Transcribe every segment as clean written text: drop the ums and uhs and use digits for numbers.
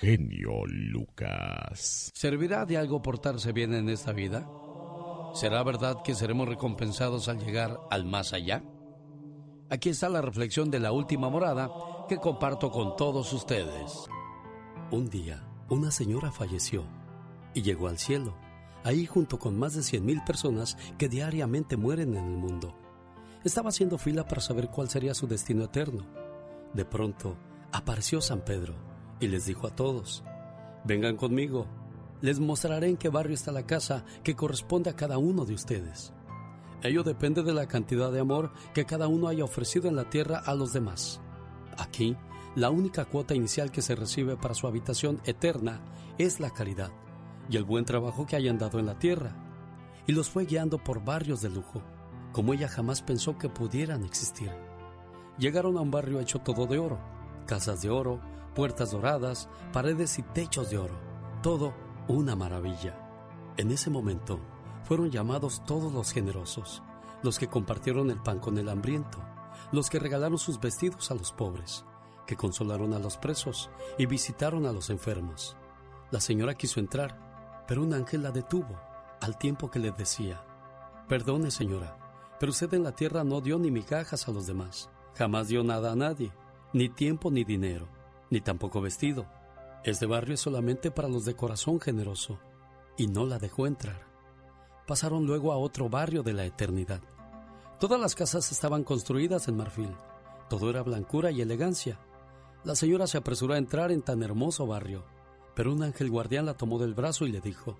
Genio Lucas. ¿Servirá de algo portarse bien en esta vida? ¿Será verdad que seremos recompensados al llegar al más allá? Aquí está la reflexión de La Última Morada que comparto con todos ustedes. Un día, una señora falleció y llegó al cielo, ahí junto con más de 100,000 personas que diariamente mueren en el mundo. Estaba haciendo fila para saber cuál sería su destino eterno. De pronto, apareció San Pedro y les dijo a todos: vengan conmigo, les mostraré en qué barrio está la casa que corresponde a cada uno de ustedes. Ello depende de la cantidad de amor que cada uno haya ofrecido en la tierra a los demás. Aquí, la única cuota inicial que se recibe para su habitación eterna es la caridad y el buen trabajo que hayan dado en la tierra. Y los fue guiando por barrios de lujo, como ella jamás pensó que pudieran existir. Llegaron a un barrio hecho todo de oro, casas de oro, puertas doradas, paredes y techos de oro. Todo una maravilla. En ese momento, fueron llamados todos los generosos, los que compartieron el pan con el hambriento, los que regalaron sus vestidos a los pobres, que consolaron a los presos y visitaron a los enfermos. La señora quiso entrar, pero un ángel la detuvo al tiempo que le decía: perdone, señora, pero usted en la tierra no dio ni migajas a los demás, jamás dio nada a nadie, ni tiempo ni dinero, ni tampoco vestido. Este barrio es solamente para los de corazón generoso, y no la dejó entrar. Pasaron luego a otro barrio de la eternidad. Todas las casas estaban construidas en marfil. Todo era blancura y elegancia. La señora se apresuró a entrar en tan hermoso barrio, pero un ángel guardián la tomó del brazo y le dijo: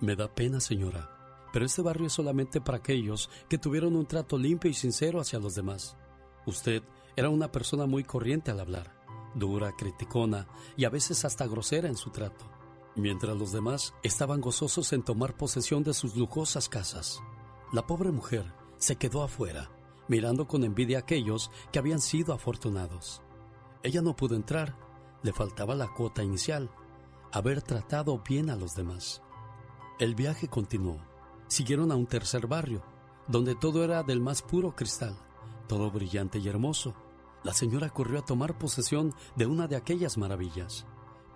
me da pena, señora, pero este barrio es solamente para aquellos que tuvieron un trato limpio y sincero hacia los demás. Usted era una persona muy corriente al hablar, dura, criticona y a veces hasta grosera en su trato, mientras los demás estaban gozosos en tomar posesión de sus lujosas casas. La pobre mujer se quedó afuera, mirando con envidia a aquellos que habían sido afortunados. Ella no pudo entrar, le faltaba la cuota inicial: haber tratado bien a los demás. El viaje continuó. Siguieron a un tercer barrio, donde todo era del más puro cristal, todo brillante y hermoso. La señora corrió a tomar posesión de una de aquellas maravillas,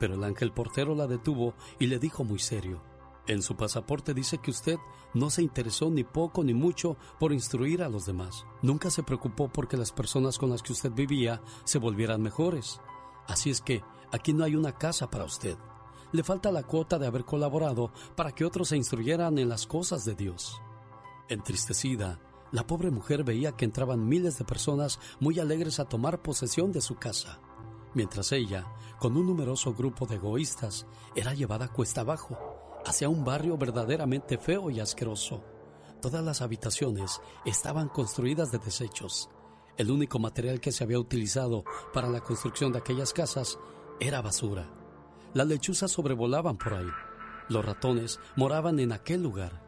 pero el ángel portero la detuvo y le dijo muy serio: en su pasaporte dice que usted no se interesó ni poco ni mucho por instruir a los demás. Nunca se preocupó porque las personas con las que usted vivía se volvieran mejores. Así es que aquí no hay una casa para usted. Le falta la cuota de haber colaborado para que otros se instruyeran en las cosas de Dios. Entristecida, la pobre mujer veía que entraban miles de personas muy alegres a tomar posesión de su casa, mientras ella, con un numeroso grupo de egoístas, era llevada cuesta abajo, hacia un barrio verdaderamente feo y asqueroso. Todas las habitaciones estaban construidas de desechos. El único material que se había utilizado para la construcción de aquellas casas era basura. Las lechuzas sobrevolaban por ahí. Los ratones moraban en aquel lugar.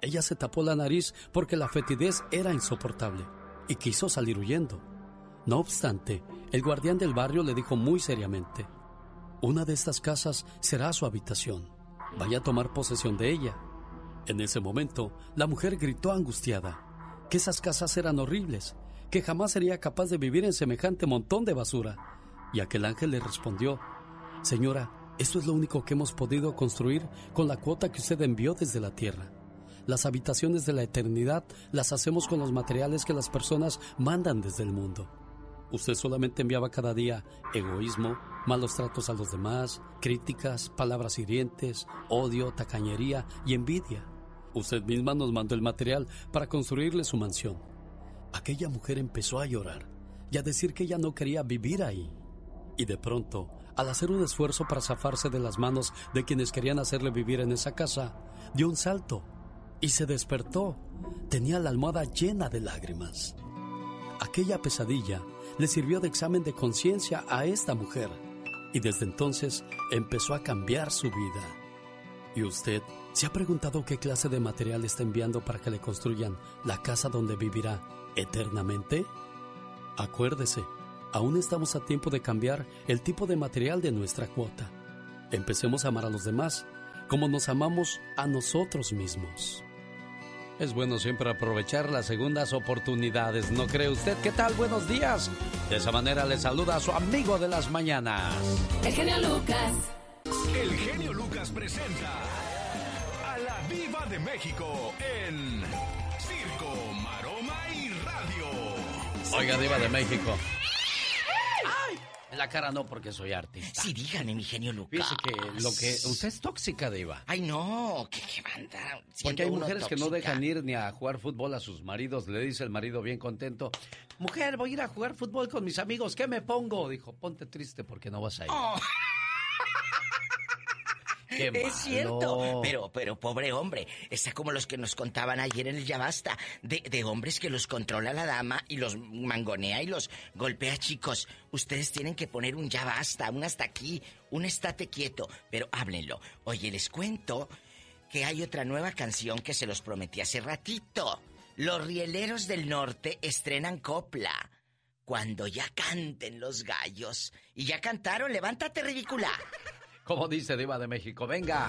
Ella se tapó la nariz porque la fetidez era insoportable y quiso salir huyendo. No obstante, el guardián del barrio le dijo muy seriamente: una de estas casas será su habitación. Vaya a tomar posesión de ella. En ese momento, la mujer gritó angustiada que esas casas eran horribles, que jamás sería capaz de vivir en semejante montón de basura. Y aquel ángel le respondió: señora, esto es lo único que hemos podido construir con la cuota que usted envió desde la tierra. Las habitaciones de la eternidad las hacemos con los materiales que las personas mandan desde el mundo. Usted solamente enviaba cada día egoísmo, malos tratos a los demás, críticas, palabras hirientes, odio, tacañería y envidia. Usted misma nos mandó el material para construirle su mansión. Aquella mujer empezó a llorar y a decir que ella no quería vivir ahí. Y de pronto, al hacer un esfuerzo para zafarse de las manos de quienes querían hacerle vivir en esa casa, dio un salto y se despertó. Tenía la almohada llena de lágrimas. Aquella pesadilla le sirvió de examen de conciencia a esta mujer, y desde entonces empezó a cambiar su vida. ¿Y usted se ha preguntado qué clase de material está enviando para que le construyan la casa donde vivirá eternamente? Acuérdese, aún estamos a tiempo de cambiar el tipo de material de nuestra cuota. Empecemos a amar a los demás como nos amamos a nosotros mismos. Es bueno siempre aprovechar las segundas oportunidades, ¿no cree usted? ¿Qué tal? Buenos días. De esa manera le saluda a su amigo de las mañanas, el Genio Lucas. Lucas presenta a la Viva de México en Circo, Maroma y Radio. Oiga, Viva de México. ¡Ay! En la cara no, porque soy artista. Sí, díganme, mi genio Lucas. Fíjese que lo que... Usted es tóxica, diva. Ay, no, qué banda. Porque hay mujeres tóxica que no dejan ir ni a jugar fútbol a sus maridos. Le dice el marido bien contento: mujer, voy a ir a jugar fútbol con mis amigos, ¿qué me pongo? Dijo: ponte triste porque no vas a ir. Oh. Qué malo. Es cierto, pero pobre hombre, está como los que nos contaban ayer en el Ya Basta, de hombres que los controla la dama y los mangonea y los golpea. Chicos, ustedes tienen que poner un ya basta, un hasta aquí, un estate quieto, pero háblenlo. Oye, les cuento que hay otra nueva canción que se los prometí hace ratito. Los Rieleros del Norte estrenan copla. Cuando ya canten los gallos. Y ya cantaron, levántate ridícula. Como dice Diva de México, venga.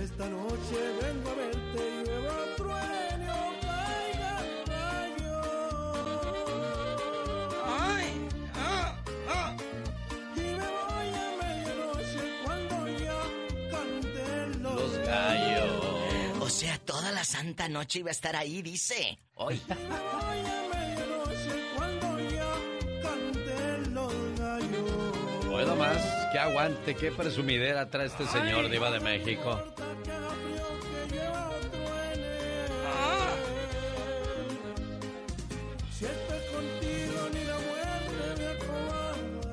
Esta noche vengo a verte, llueva, truene o caiga rayo. ¡Ay! ¡Ah! ¡Ah! Y me voy a medianoche cuando ya canten los gallos. O sea, toda la santa noche iba a estar ahí, dice. Hoy. Y me voy a medianoche cuando ya canten los gallos. Puedo más. Qué aguante, qué presumidera trae este señor. Ay, Diva de México. Ah.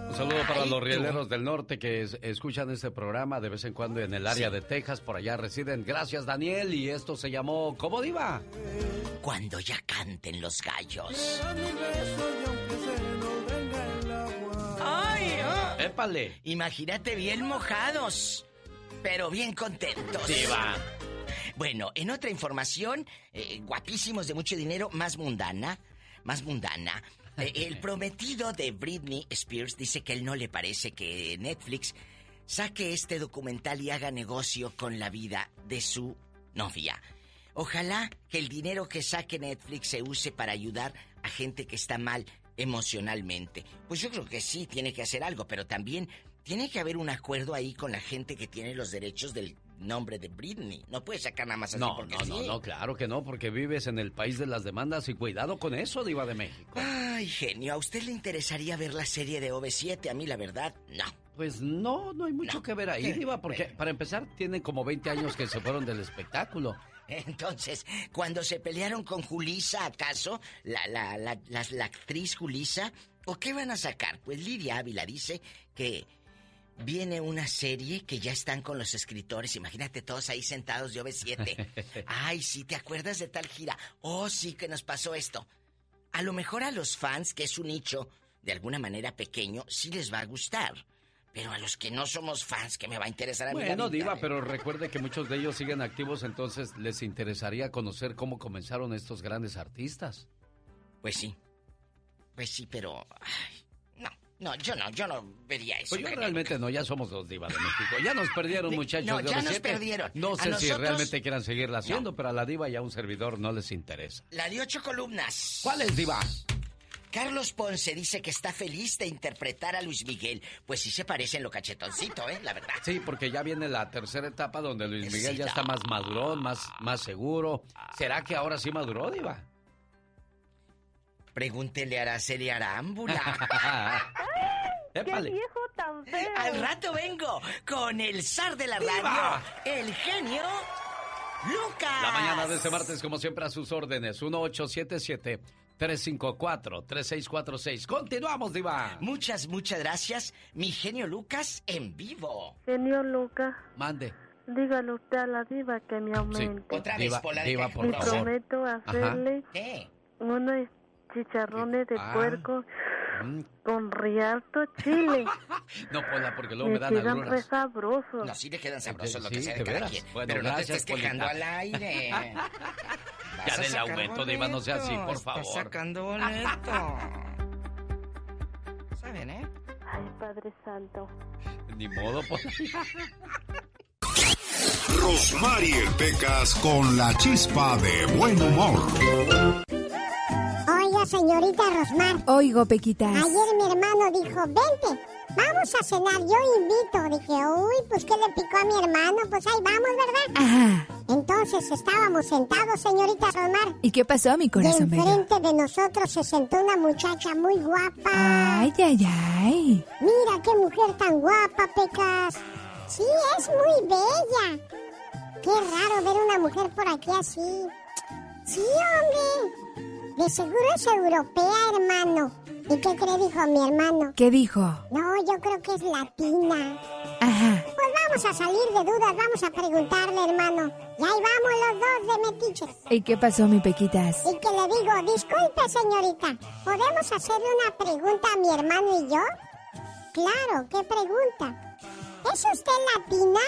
Un saludo para los Rieleros del Norte que escuchan este programa de vez en cuando en el área de Texas, por allá residen. Gracias, Daniel, y esto se llamó ¿Cómo, Diva? Cuando ya canten los gallos. Épale. Imagínate bien mojados, pero bien contentos. Diva. Bueno, en otra información, guapísimos de mucho dinero, más mundana. El prometido de Britney Spears dice que él no le parece que Netflix saque este documental y haga negocio con la vida de su novia. Ojalá que el dinero que saque Netflix se use para ayudar a gente que está mal emocionalmente. Pues yo creo que sí, tiene que hacer algo, pero también tiene que haber un acuerdo ahí con la gente que tiene los derechos del nombre de Britney. No puedes sacar nada más así porque sí. No, claro que no, porque vives en el país de las demandas y cuidado con eso, Diva de México. Ay, genio, ¿a usted le interesaría ver la serie de OV7? A mí, la verdad, no. Pues no hay mucho que ver ahí, Diva, porque para empezar, tiene como 20 años que se fueron del espectáculo. Entonces, cuando se pelearon con Julissa, ¿acaso? La actriz Julissa. ¿O qué van a sacar? Pues Lidia Ávila dice que viene una serie que ya están con los escritores. Imagínate todos ahí sentados de OV7. Ay, sí, ¿te acuerdas de tal gira? Oh, sí, que nos pasó esto. A lo mejor a los fans, que es un nicho de alguna manera pequeño, sí les va a gustar. Pero a los que no somos fans, ¿qué me va a interesar a mí? Bueno, Diva, pero recuerde que muchos de ellos siguen activos, entonces les interesaría conocer cómo comenzaron estos grandes artistas. Pues sí, pero... Ay, yo no vería eso. Pues yo realmente no, ya somos dos, Diva de México. Ya nos perdieron, muchachos. No, ya nos perdieron. No sé si realmente quieran seguirla haciendo, pero a la Diva y a un servidor no les interesa. La de 8 columnas. ¿Cuál es, Diva? Carlos Ponce dice que está feliz de interpretar a Luis Miguel. Pues sí se parecen lo cachetoncito, la verdad. Sí, porque ya viene la tercera etapa donde Luis Miguel ya está más madurón, más seguro. ¿Será que ahora sí maduró, Diva? Pregúntele a Araceli Arámbula. ¡Qué viejo tan feo! Al rato vengo con el zar de la radio, el genio... ¡Lucas! La mañana de este martes, como siempre, a sus órdenes. 1877-354-3646. ¡Continuamos, Diva! Muchas gracias. Mi genio Lucas en vivo. Genio Lucas. Mande. Dígale usted a la Diva que me aumente. Sí. Otra vez, Diva, por favor. Y prometo hacerle unos chicharrones de puerco con Rialto, Chile. No, Pola, porque luego me dan agruras. Me quedan re sabrosos. No, sí le quedan sabrosos, lo que sea de cada quien. Bueno, pero gracias, no te estés quejando al aire. Ya del aumento, Diva, no sea así, por favor. Está sacando boleto. ¿Saben, Ay, Padre Santo. Ni modo, Pola. Rosmarie Pecas con la chispa de buen humor. Señorita Rosmar. Oigo, Pequitas. Ayer mi hermano dijo, vente, vamos a cenar, yo invito. Dije, uy, pues, ¿qué le picó a mi hermano? Pues ahí vamos, ¿verdad? Ajá. Entonces estábamos sentados, señorita Romar. ¿Y qué pasó, mi corazón? Y enfrente de nosotros se sentó una muchacha muy guapa. Ay, ay, ay. Mira qué mujer tan guapa, Pecas. Sí, es muy bella. Qué raro ver una mujer por aquí así. Sí, hombre. De seguro es europea, hermano. ¿Y qué cree dijo mi hermano? ¿Qué dijo? No, yo creo que es latina. Ajá. Pues vamos a salir de dudas, vamos a preguntarle, hermano. Y ahí vamos los dos de metiches. ¿Y qué pasó, mi Pequitas? Y que le digo, disculpe, señorita, ¿podemos hacerle una pregunta a mi hermano y yo? Claro, ¿qué pregunta? ¿Es usted latina?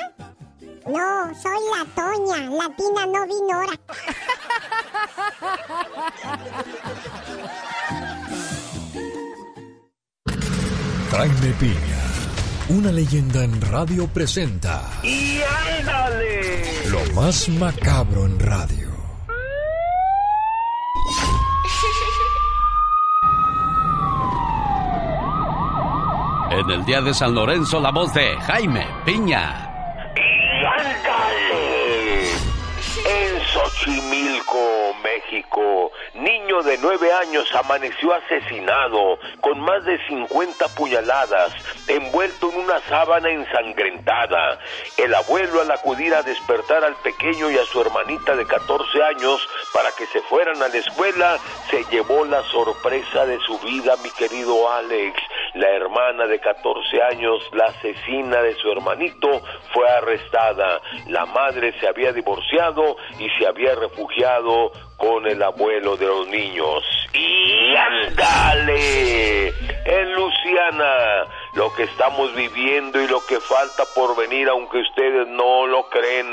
No, soy la Toña, latina no vinora. Jaime Piña, una leyenda en radio presenta... ¡Y ándale! Lo más macabro en radio. En el día de San Lorenzo, la voz de Jaime Piña. Xochimilco, México. Niño de 9 años amaneció asesinado con más de 50 puñaladas, envuelto en una sábana ensangrentada. El abuelo, al acudir a despertar al pequeño y a su hermanita de 14 años para que se fueran a la escuela, se llevó la sorpresa de su vida, mi querido Alex. La hermana de 14 años, la asesina de su hermanito, fue arrestada. La madre se había divorciado y se había refugiado con el abuelo de los niños. ¡Y ándale! En Luisiana, lo que estamos viviendo y lo que falta por venir, aunque ustedes no lo creen.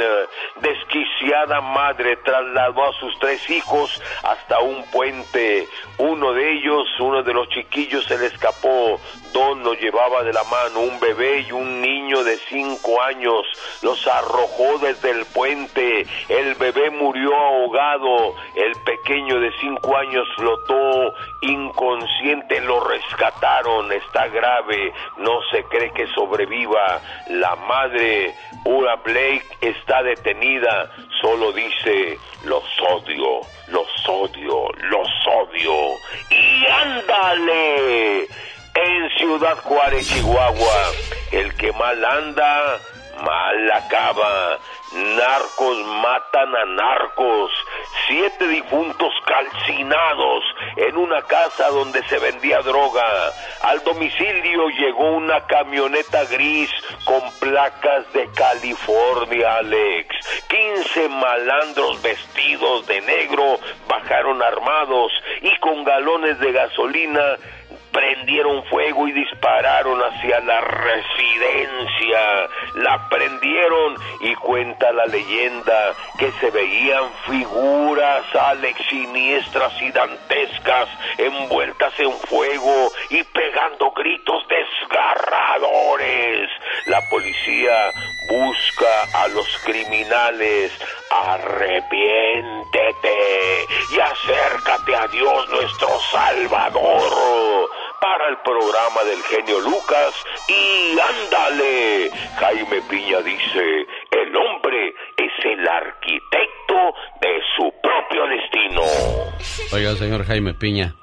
Desquiciada madre trasladó a sus 3 hijos hasta un puente. Uno de ellos, uno de los chiquillos, se le escapó. 2 lo llevaba de la mano, un bebé y un niño de 5 años. Los arrojó desde el puente. El bebé murió ahogado. El pequeño de 5 años flotó inconsciente. Lo rescataron. Está grave. No se cree que sobreviva. La madre, Ura Blake, está detenida. Solo dice, los odio, los odio, los odio. ¡Y ándale! En Ciudad Juárez, Chihuahua, el que mal anda, mal acaba. Narcos matan a narcos. 7 difuntos calcinados en una casa donde se vendía droga. Al domicilio llegó una camioneta gris con placas de California, Alex. 15 malandros vestidos de negro bajaron armados y con galones de gasolina prendieron fuego y dispararon hacia la residencia. La prendieron y cuenta la leyenda que se veían figuras, Alex, siniestras y dantescas, envueltas en fuego y pegando gritos desgarradores. La policía busca a los criminales. Arrepiéntete y acércate a Dios nuestro Salvador. Para el programa del Genio Lucas y ándale, Jaime Piña dice, el hombre es el arquitecto de su propio destino. Oiga, señor Jaime Piña.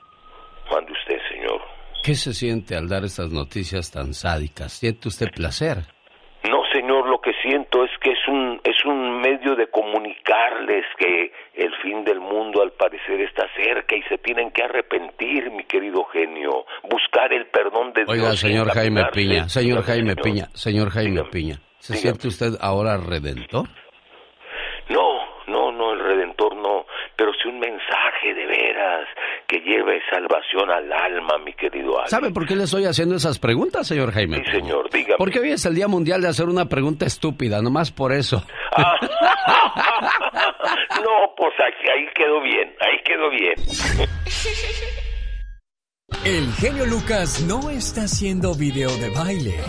Mande usted, señor. ¿Qué se siente al dar estas noticias tan sádicas? ¿Siente usted placer? No, señor, lo que siento es que es un medio de comunicarles que el fin del mundo al parecer está cerca y se tienen que arrepentir, mi querido genio, buscar el perdón de Dios. Oiga, señor Jaime Piña, señor Jaime Piña, señor Jaime Piña, ¿se siente usted ahora redentor? No, el redentor no, pero sí un mensaje de veras que lleve salvación al alma, mi querido Alex. ¿Sabe por qué le estoy haciendo esas preguntas, señor Jaime? Sí, señor, dígame. Porque hoy es el Día Mundial de hacer una pregunta estúpida, nomás por eso. Ah. No, pues ahí quedó bien, ahí quedó bien. El Genio Lucas no está haciendo video de baile.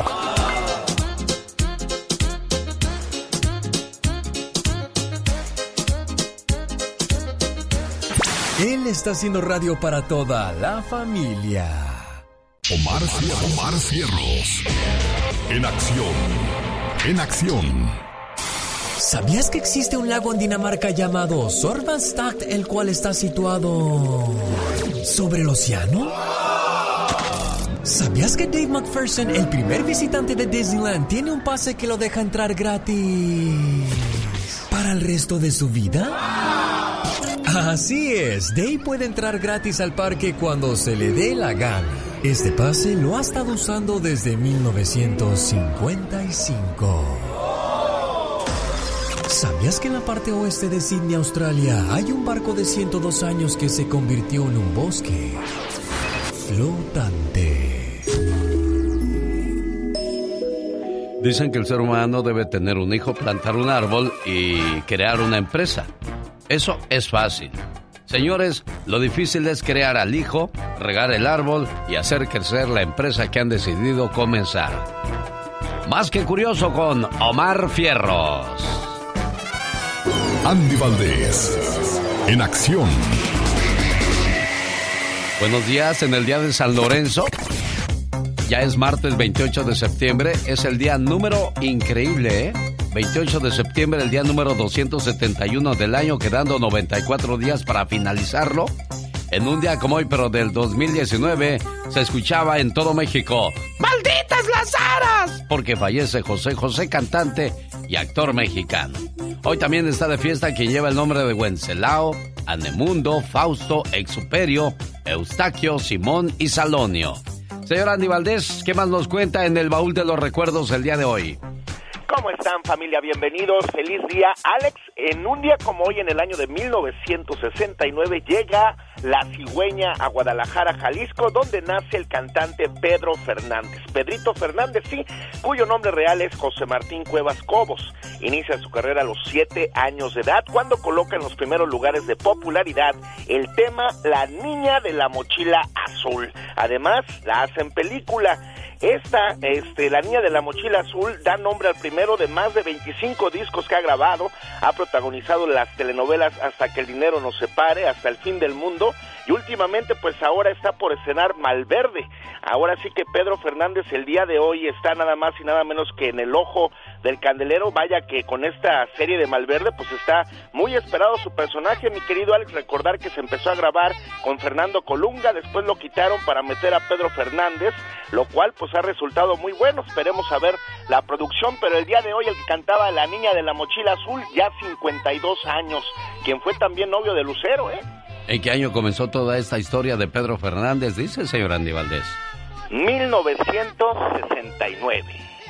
Él está haciendo radio para toda la familia. Omar Fierros. En acción. En acción. ¿Sabías que existe un lago en Dinamarca llamado Sorvastad, el cual está situado sobre el océano? ¿Sabías que Dave McPherson, el primer visitante de Disneyland, tiene un pase que lo deja entrar gratis para el resto de su vida? Así es, Dave puede entrar gratis al parque cuando se le dé la gana. Este pase lo ha estado usando desde 1955. ¿Sabías que en la parte oeste de Sydney, Australia, hay un barco de 102 años que se convirtió en un bosque flotante? Dicen que el ser humano debe tener un hijo, plantar un árbol y crear una empresa. Eso es fácil. Señores, lo difícil es crear al hijo, regar el árbol y hacer crecer la empresa que han decidido comenzar. Más que curioso con Omar Fierros. Andy Valdés, en acción. Buenos días, en el día de San Lorenzo. Ya es martes 28 de septiembre, es el día número increíble, 28 de septiembre, el día número 271 del año, quedando 94 días para finalizarlo. En un día como hoy, pero del 2019, se escuchaba en todo México: ¡malditas las aras! Porque fallece José José, cantante y actor mexicano. Hoy también está de fiesta quien lleva el nombre de Wenceslao, Anemundo, Fausto, Exuperio, Eustaquio, Simón y Salonio. Señor Andy Valdés, ¿qué más nos cuenta en el baúl de los recuerdos el día de hoy? ¿Cómo están, familia? Bienvenidos, feliz día. Alex, en un día como hoy, en el año de 1969, llega La Cigüeña a Guadalajara, Jalisco, donde nace el cantante Pedro Fernández. Pedrito Fernández, sí, cuyo nombre real es José Martín Cuevas Cobos. Inicia su carrera a los 7 años de edad, cuando coloca en los primeros lugares de popularidad el tema La Niña de la Mochila Azul. Además, la hacen película. La Niña de la Mochila Azul da nombre al primero de más de 25 discos que ha grabado. Ha protagonizado las telenovelas Hasta que el dinero nos separe, Hasta el fin del mundo, y últimamente pues ahora está por escenar Malverde. Ahora sí que Pedro Fernández el día de hoy está nada más y nada menos que en el ojo del candelero. Vaya que con esta serie de Malverde pues está muy esperado su personaje, mi querido Alex. Recordar que se empezó a grabar con Fernando Colunga, después lo quitaron para meter a Pedro Fernández, lo cual pues ha resultado muy bueno. Esperemos a ver la producción, pero el día de hoy el que cantaba La Niña de la Mochila Azul, ya 52 años, quien fue también novio de Lucero, ¿En qué año comenzó toda esta historia de Pedro Fernández, dice el señor Andy Valdés? 1969.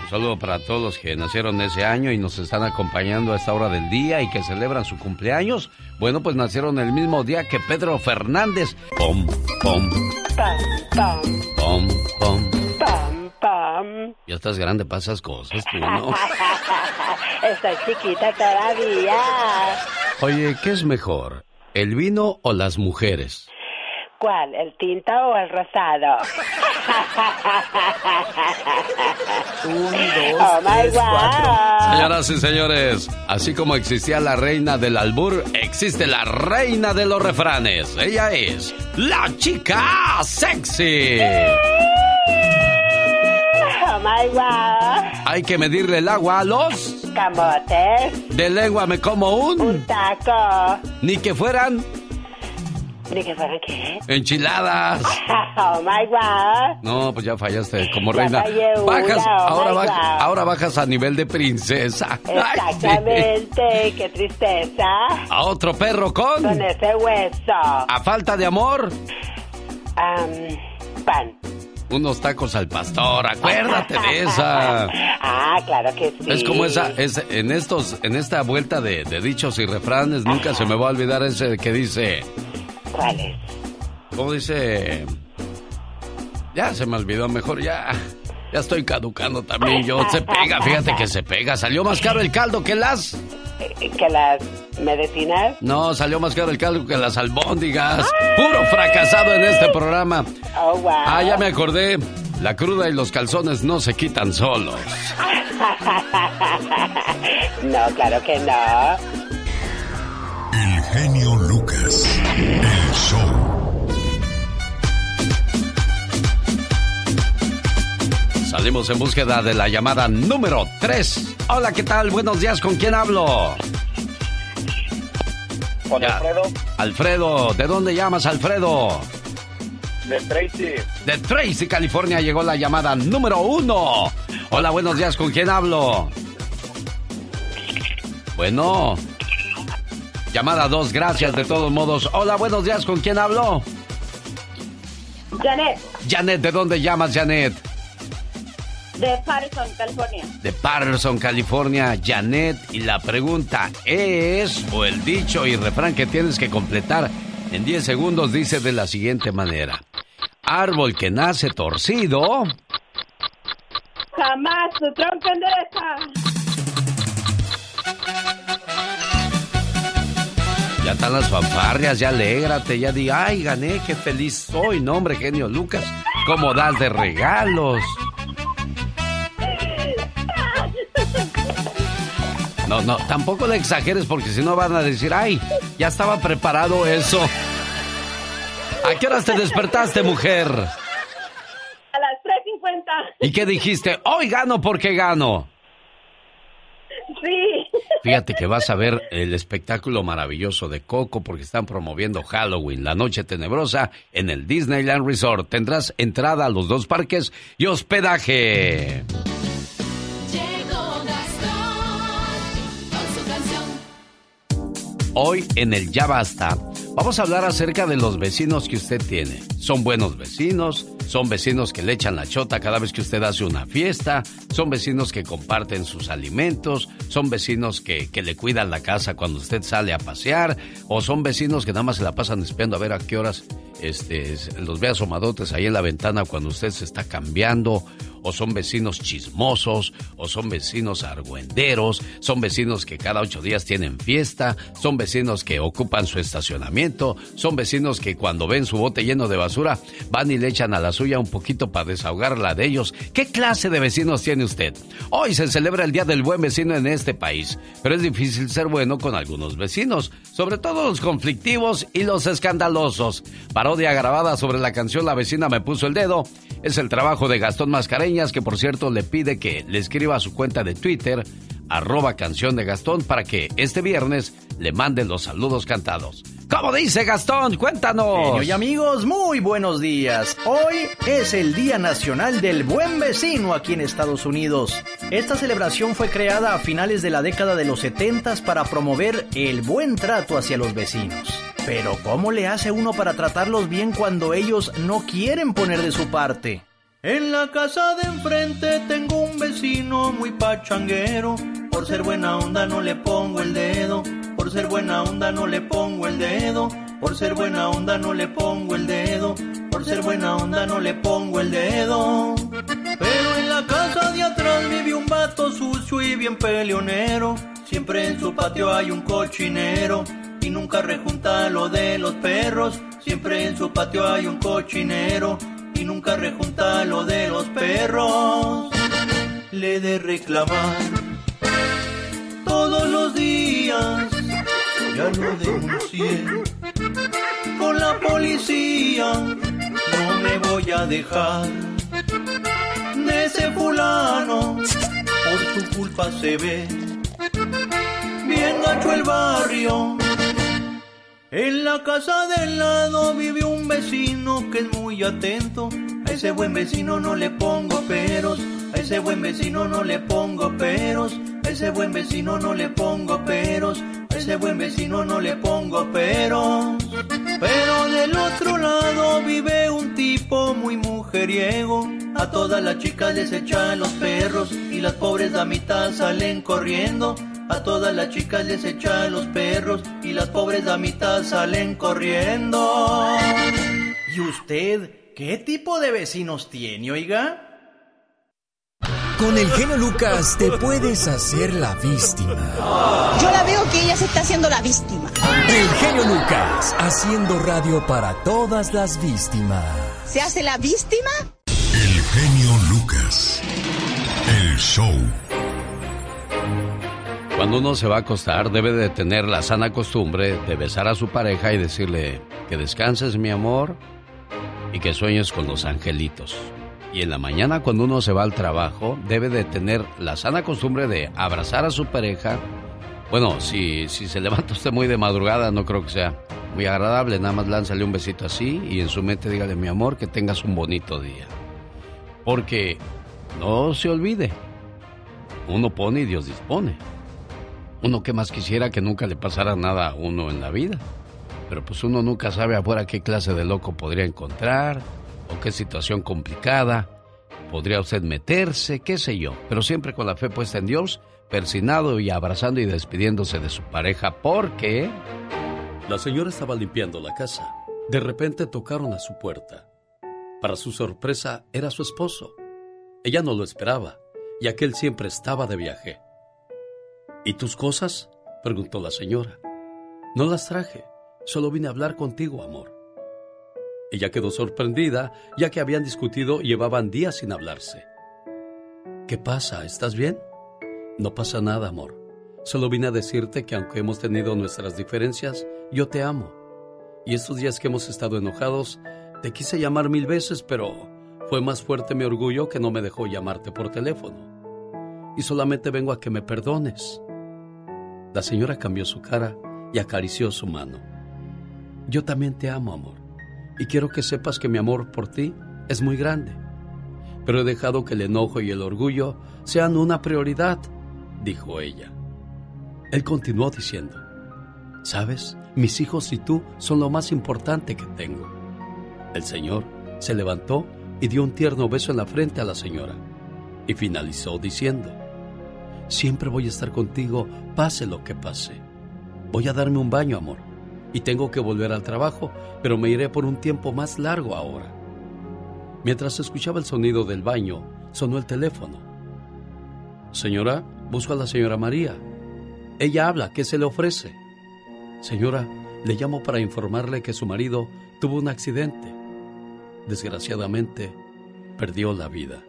Un saludo para todos los que nacieron ese año y nos están acompañando a esta hora del día y que celebran su cumpleaños. Bueno, pues nacieron el mismo día que Pedro Fernández. Pom, pom. Pam, pam. Pom, pom. Pam, pam. Ya estás grande para esas cosas, tú, ¿no? Estoy chiquita todavía. Oye, ¿qué es mejor? ¿El vino o las mujeres? ¿Cuál? ¿El tinta o el rosado? 1, 2, 3, 4. Señoras y señores, así como existía la reina del albur, existe la reina de los refranes. Ella es la chica sexy. Oh my God. Hay que medirle el agua a los camotes. De lengua me como un taco. Ni que fueran ¿qué? Enchiladas. Oh my God. No, pues ya fallaste como reina. Bajas, ahora bajas a nivel de princesa. Exactamente. Ay, sí. Qué tristeza. A otro perro con ese hueso. A falta de amor, pan. Unos tacos al pastor, acuérdate de esa. Ah, claro que sí. Es como esa, en esta vuelta de dichos y refranes, nunca se me va a olvidar ese que dice... ¿Cuál es? ¿Cómo dice? Ya se me olvidó, mejor ya estoy caducando también yo. Se pega, fíjate que se pega. Salió más caro el caldo que las... ¿Que las medicinas? No, salió más caro el caldo que las albóndigas. ¡Ay! Puro fracasado en este programa. Oh, wow. Ah, ya me acordé. La cruda y los calzones no se quitan solos. No, claro que no. El genio Lucas. El show. Salimos en búsqueda de la llamada número 3. Hola, ¿qué tal? Buenos días, ¿con quién hablo? Con Alfredo. Alfredo, ¿de dónde llamas, Alfredo? De Tracy. De Tracy, California, llegó la llamada número 1. Hola, buenos días, ¿con quién hablo? Bueno. Llamada 2, gracias de todos modos. Hola, buenos días, ¿con quién hablo? Janet. Janet, ¿de dónde llamas, Janet? De Patterson, California. De Patterson, California, Janet. Y la pregunta es, o el dicho y refrán que tienes que completar en 10 segundos dice de la siguiente manera: árbol que nace torcido, jamás su tronco endereza. Ya están las fanfarrias, ya alégrate, ya di, ay, gané, qué feliz soy. No, hombre, genio Lucas, ¿cómo das de regalos? No, no, tampoco le exageres porque si no van a decir, ay, ya estaba preparado eso. ¿A qué horas te despertaste, mujer? A las 3:50. ¿Y qué dijiste? Hoy gano porque gano. Sí. Fíjate que vas a ver el espectáculo maravilloso de Coco porque están promoviendo Halloween, la noche tenebrosa, en el Disneyland Resort. Tendrás entrada a los dos parques y hospedaje. Llegó Gastón con su canción. Hoy en el Ya Basta vamos a hablar acerca de los vecinos que usted tiene. ¿Son buenos vecinos? ¿Son vecinos que le echan la chota cada vez que usted hace una fiesta? ¿Son vecinos que comparten sus alimentos? ¿Son vecinos que le cuidan la casa cuando usted sale a pasear? ¿O son vecinos que nada más se la pasan espiando a ver a qué horas los ve asomadotes ahí en la ventana cuando usted se está cambiando? ¿O son vecinos chismosos? ¿O son vecinos argüenderos? ¿Son vecinos que cada 8 días tienen fiesta? ¿Son vecinos que ocupan su estacionamiento? ¿Son vecinos que cuando ven su bote lleno de basura van y le echan a la suya un poquito para desahogar la de ellos? ¿Qué clase de vecinos tiene usted? Hoy se celebra el Día del Buen Vecino en este país, pero es difícil ser bueno con algunos vecinos, sobre todo los conflictivos y los escandalosos. Parodia grabada sobre la canción La Vecina Me Puso el Dedo es el trabajo de Gastón Mascareñas, que por cierto le pide que le escriba a su cuenta de Twitter @canciondegastón para que este viernes le manden los saludos cantados. ¿Cómo dice Gastón? ¡Cuéntanos! Genio y amigos, muy buenos días. Hoy es el Día Nacional del Buen Vecino aquí en Estados Unidos. Esta celebración fue creada a finales de la década de los 70s para promover el buen trato hacia los vecinos. Pero ¿cómo le hace uno para tratarlos bien cuando ellos no quieren poner de su parte? En la casa de enfrente tengo un vecino muy pachanguero. Por ser buena onda no le pongo el dedo. Por ser buena onda no le pongo el dedo. Por ser buena onda no le pongo el dedo. Por ser buena onda no le pongo el dedo. Pero en la casa de atrás vive un vato sucio y bien peleonero. Siempre en su patio hay un cochinero y nunca rejunta lo de los perros. Siempre en su patio hay un cochinero y nunca rejunta lo de los perros. Le he de reclamar todos los días, ya lo denuncié con la policía. No me voy a dejar de ese fulano, por su culpa se ve bien gacho el barrio. En la casa del lado vive un vecino que es muy atento. A ese buen vecino no le pongo peros. A ese buen vecino no le pongo peros. A ese buen vecino no le pongo peros. A ese buen vecino no le pongo peros. Pero del otro lado vive un tipo muy mujeriego. A todas las chicas les echa los perros y las pobres damitas salen corriendo. A todas las chicas les echa los perros y las pobres damitas salen corriendo. ¿Y usted qué tipo de vecinos tiene, oiga? Con el genio Lucas te puedes hacer la víctima. Yo la veo que ella se está haciendo la víctima. El genio Lucas, haciendo radio para todas las víctimas. ¿Se hace la víctima? El genio Lucas, el show. Cuando uno se va a acostar, debe de tener la sana costumbre de besar a su pareja y decirle que descanses, mi amor, y que sueñes con los angelitos. Y en la mañana cuando uno se va al trabajo, debe de tener la sana costumbre de abrazar a su pareja. Bueno, si se levanta usted muy de madrugada, no creo que sea muy agradable. Nada más lánzale un besito así y en su mente dígale, mi amor, que tengas un bonito día. Porque no se olvide, uno pone y Dios dispone. Uno que más quisiera que nunca le pasara nada a uno en la vida. Pero pues uno nunca sabe afuera qué clase de loco podría encontrar o qué situación complicada podría usted meterse, qué sé yo. Pero siempre con la fe puesta en Dios, persinado y abrazando y despidiéndose de su pareja porque... La señora estaba limpiando la casa. De repente tocaron a su puerta. Para su sorpresa era su esposo. Ella no lo esperaba, ya que él siempre estaba de viaje. ¿Y tus cosas?, preguntó la señora. No las traje. Solo vine a hablar contigo, amor. Ella quedó sorprendida, ya que habían discutido y llevaban días sin hablarse. ¿Qué pasa? ¿Estás bien? No pasa nada, amor. Solo vine a decirte que aunque hemos tenido nuestras diferencias, yo te amo. Y estos días que hemos estado enojados, te quise llamar 1000 veces, pero fue más fuerte mi orgullo que no me dejó llamarte por teléfono. Y solamente vengo a que me perdones. La señora cambió su cara y acarició su mano. Yo también te amo, amor, y quiero que sepas que mi amor por ti es muy grande. Pero he dejado que el enojo y el orgullo sean una prioridad, dijo ella. Él continuó diciendo, ¿sabes? Mis hijos y tú son lo más importante que tengo. El señor se levantó y dio un tierno beso en la frente a la señora, y finalizó diciendo, siempre voy a estar contigo, pase lo que pase. Voy a darme un baño, amor. Y tengo que volver al trabajo, pero me iré por un tiempo más largo ahora. Mientras escuchaba el sonido del baño, sonó el teléfono. Señora, busco a la señora María. Ella habla, ¿qué se le ofrece? Señora, le llamo para informarle que su marido tuvo un accidente. Desgraciadamente, perdió la vida.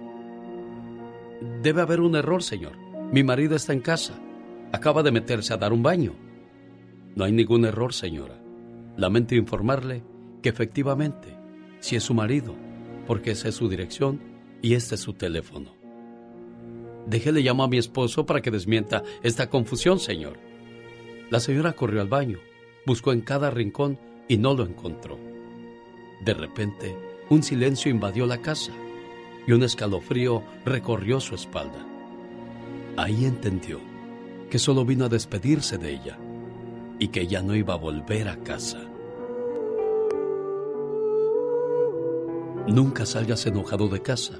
Debe haber un error, señor. Mi marido está en casa. Acaba de meterse a dar un baño. No hay ningún error, señora. Lamento informarle que efectivamente sí es su marido, porque esa es su dirección y este es su teléfono. Déjele llamar a mi esposo para que desmienta esta confusión, señor. La señora corrió al baño, buscó en cada rincón y no lo encontró. De repente, un silencio invadió la casa y un escalofrío recorrió su espalda. Ahí entendió que solo vino a despedirse de ella. Y que ya no iba a volver a casa. Nunca salgas enojado de casa,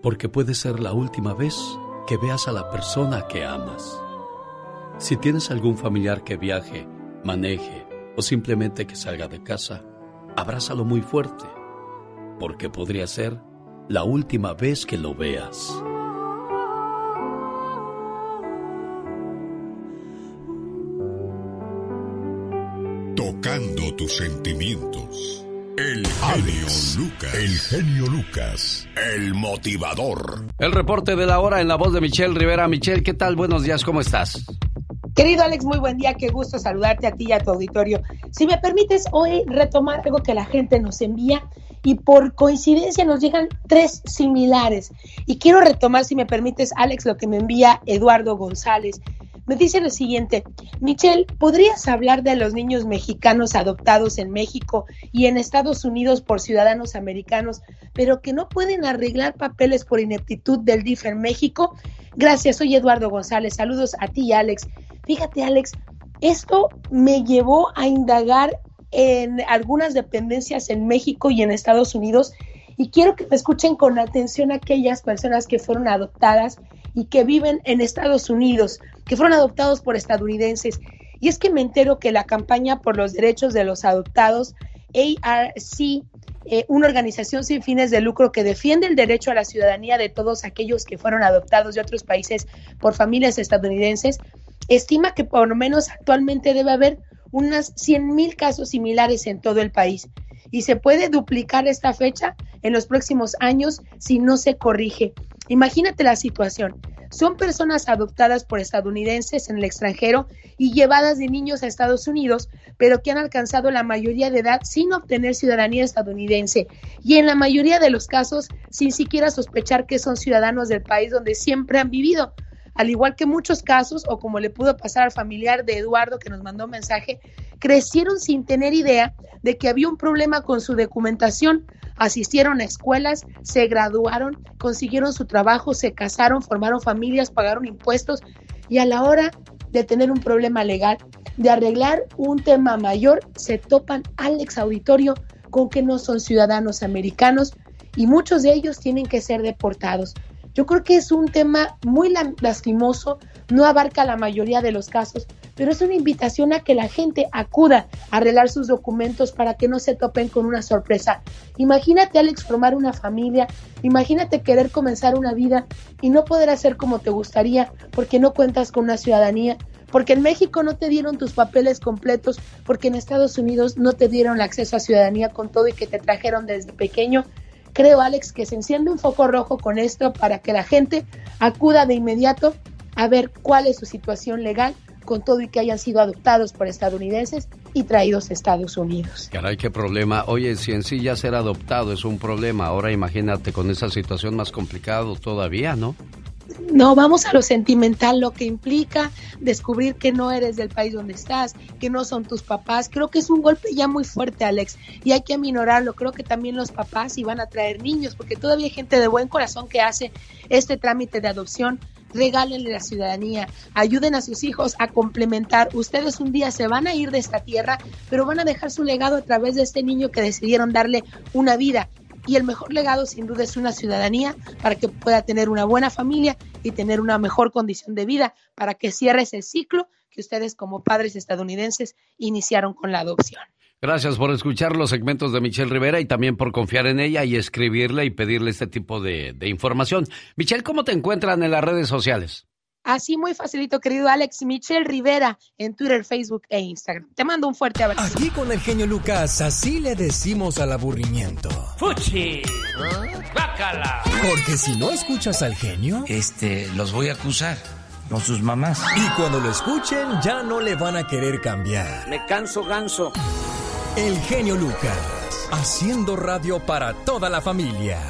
porque puede ser la última vez que veas a la persona que amas. Si tienes algún familiar que viaje, maneje o simplemente que salga de casa, abrázalo muy fuerte, porque podría ser la última vez que lo veas. Tocando tus sentimientos. El genio Lucas. El genio Lucas. El motivador. El reporte de la hora en la voz de Michelle Rivera. Michelle, ¿qué tal? Buenos días, ¿cómo estás? Querido Alex, muy buen día. Qué gusto saludarte a ti y a tu auditorio. Si me permites, hoy retomar algo que la gente nos envía y por coincidencia nos llegan 3 similares. Y quiero retomar, si me permites, Alex, lo que me envía Eduardo González. Me dice lo siguiente, Michelle, ¿podrías hablar de los niños mexicanos adoptados en México y en Estados Unidos por ciudadanos americanos, pero que no pueden arreglar papeles por ineptitud del DIF en México? Gracias, soy Eduardo González, saludos a ti, Alex. Fíjate, Alex, esto me llevó a indagar en algunas dependencias en México y en Estados Unidos, y quiero que me escuchen con atención aquellas personas que fueron adoptadas y que viven en Estados Unidos, que fueron adoptados por estadounidenses. Y es que me entero que la campaña por los derechos de los adoptados, ARC, una organización sin fines de lucro que defiende el derecho a la ciudadanía de todos aquellos que fueron adoptados de otros países por familias estadounidenses, estima que por lo menos actualmente debe haber unas 100,000 casos similares en todo el país. Y se puede duplicar esta fecha en los próximos años si no se corrige. Imagínate la situación. son personas adoptadas por estadounidenses en el extranjero y llevadas de niños a Estados Unidos, pero que han alcanzado la mayoría de edad sin obtener ciudadanía estadounidense y en la mayoría de los casos sin siquiera sospechar que son ciudadanos del país donde siempre han vivido. Al igual que muchos casos, o como le pudo pasar al familiar de Eduardo que nos mandó un mensaje, crecieron sin tener idea de que había un problema con su documentación, asistieron a escuelas, se graduaron, consiguieron su trabajo, se casaron, formaron familias, pagaron impuestos y a la hora de tener un problema legal, de arreglar un tema mayor, se topan al exauditorio con que no son ciudadanos americanos y muchos de ellos tienen que ser deportados. Yo creo que es un tema muy lastimoso, no abarca la mayoría de los casos, pero es una invitación a que la gente acuda a arreglar sus documentos para que no se topen con una sorpresa. Imagínate, Alex, formar una familia, imagínate querer comenzar una vida y no poder hacer como te gustaría porque no cuentas con una ciudadanía, porque en México no te dieron tus papeles completos, porque en Estados Unidos no te dieron el acceso a ciudadanía con todo y que te trajeron desde pequeño. Creo, Alex, que se enciende un foco rojo con esto para que la gente acuda de inmediato a ver cuál es su situación legal, con todo y que hayan sido adoptados por estadounidenses y traídos a Estados Unidos. Caray, qué problema. Oye, si en sí ya ser adoptado es un problema, ahora imagínate con esa situación más complicado todavía, ¿no? No, vamos a lo sentimental, lo que implica descubrir que no eres del país donde estás, que no son tus papás. Creo que es un golpe ya muy fuerte, Alex, y hay que aminorarlo. Creo que también los papás iban a traer niños, porque todavía hay gente de buen corazón que hace este trámite de adopción. Regálenle la ciudadanía, ayuden a sus hijos a complementar. Ustedes un día se van a ir de esta tierra, pero van a dejar su legado a través de este niño que decidieron darle una vida. Y el mejor legado, sin duda, es una ciudadanía para que pueda tener una buena familia y tener una mejor condición de vida, para que cierre ese ciclo que ustedes como padres estadounidenses iniciaron con la adopción. Gracias por escuchar los segmentos de Michelle Rivera y también por confiar en ella y escribirle y pedirle este tipo de información. Michelle, ¿cómo te encuentran en las redes sociales? Así muy facilito, querido Alex, Michelle Rivera en Twitter, Facebook e Instagram. Te mando un fuerte abrazo. Aquí con el genio Lucas, así le decimos al aburrimiento. ¡Fuchi! ¡Bácala! Porque si no escuchas al genio... los voy a acusar, no sus mamás. Y cuando lo escuchen, ya no le van a querer cambiar. Me canso ganso. El genio Lucas, haciendo radio para toda la familia.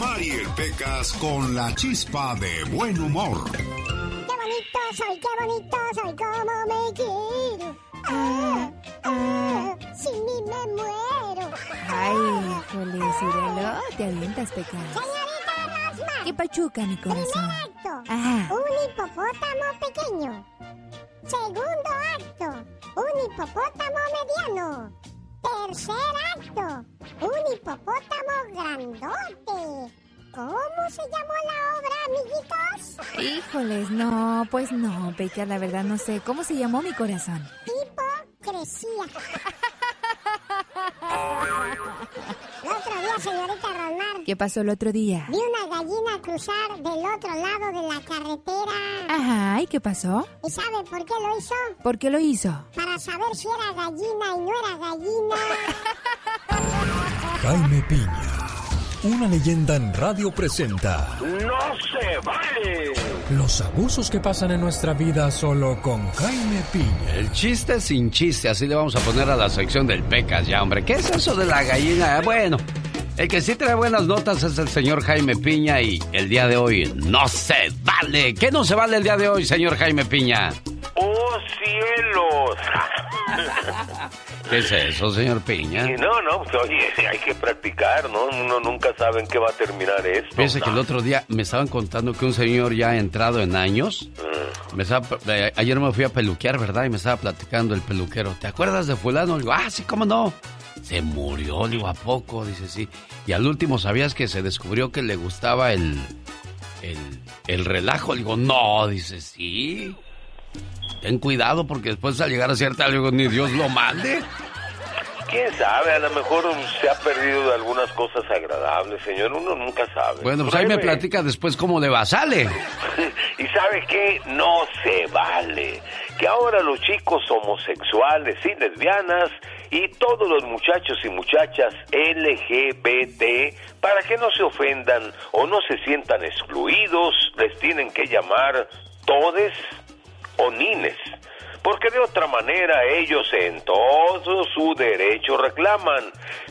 Mariel Pecas con la chispa de buen humor. Qué bonito soy, cómo me quiero. Ah, ah, sin mí me muero. Ah, ay, Julissa, te avientas, Pecas. Señorita Rosmar. ¿Qué pachuca, mi corazón? Primer acto, ajá, un hipopótamo pequeño. Segundo acto, un hipopótamo mediano. Tercer acto, un hipopótamo grandote. ¿Cómo se llamó la obra, amiguitos? Híjoles, no, pues no, Pecas, la verdad no sé. ¿Cómo se llamó, mi corazón? Hipocresía. El otro día, señorita Rosmar. ¿Qué pasó el otro día? Vi una gallina cruzar del otro lado de la carretera. Ajá, ¿y qué pasó? ¿Y sabe por qué lo hizo? ¿Por qué lo hizo? Para saber si era gallina y no era gallina. Jaime Piña, una leyenda en radio, presenta... ¡No se vale! Los abusos que pasan en nuestra vida solo con Jaime Piña. El chiste sin chiste, así le vamos a poner a la sección del Pecas ya, hombre. ¿Qué es eso de la gallina? Bueno, el que sí trae buenas notas es el señor Jaime Piña y el día de hoy no se vale. ¿Qué no se vale el día de hoy, señor Jaime Piña? ¡Oh, cielos! ¿Qué es eso, señor Piña? No, pues oye, hay que practicar, ¿no? Uno nunca sabe en qué va a terminar esto. Fíjese que el otro día me estaban contando que un señor ya entrado en años, ayer me fui a peluquear, ¿verdad? Y me estaba platicando el peluquero, ¿te acuerdas de fulano? Le digo, ah, sí, ¿cómo no? Se murió, le digo, ¿a poco? Dice, sí. Y al último, ¿sabías que se descubrió que le gustaba el relajo? Le digo, no, dice, sí. Ten cuidado porque después al llegar a cierta algo ni Dios lo mande. ¿Quién sabe? A lo mejor se ha perdido de algunas cosas agradables, señor. Uno nunca sabe. Bueno, pues ahí me platica después cómo le va. Sale. ¿Y sabe qué? No se vale. Que ahora los chicos homosexuales y lesbianas y todos los muchachos y muchachas LGBT, para que no se ofendan o no se sientan excluidos, les tienen que llamar todes o nines, porque de otra manera ellos en todo su derecho reclaman.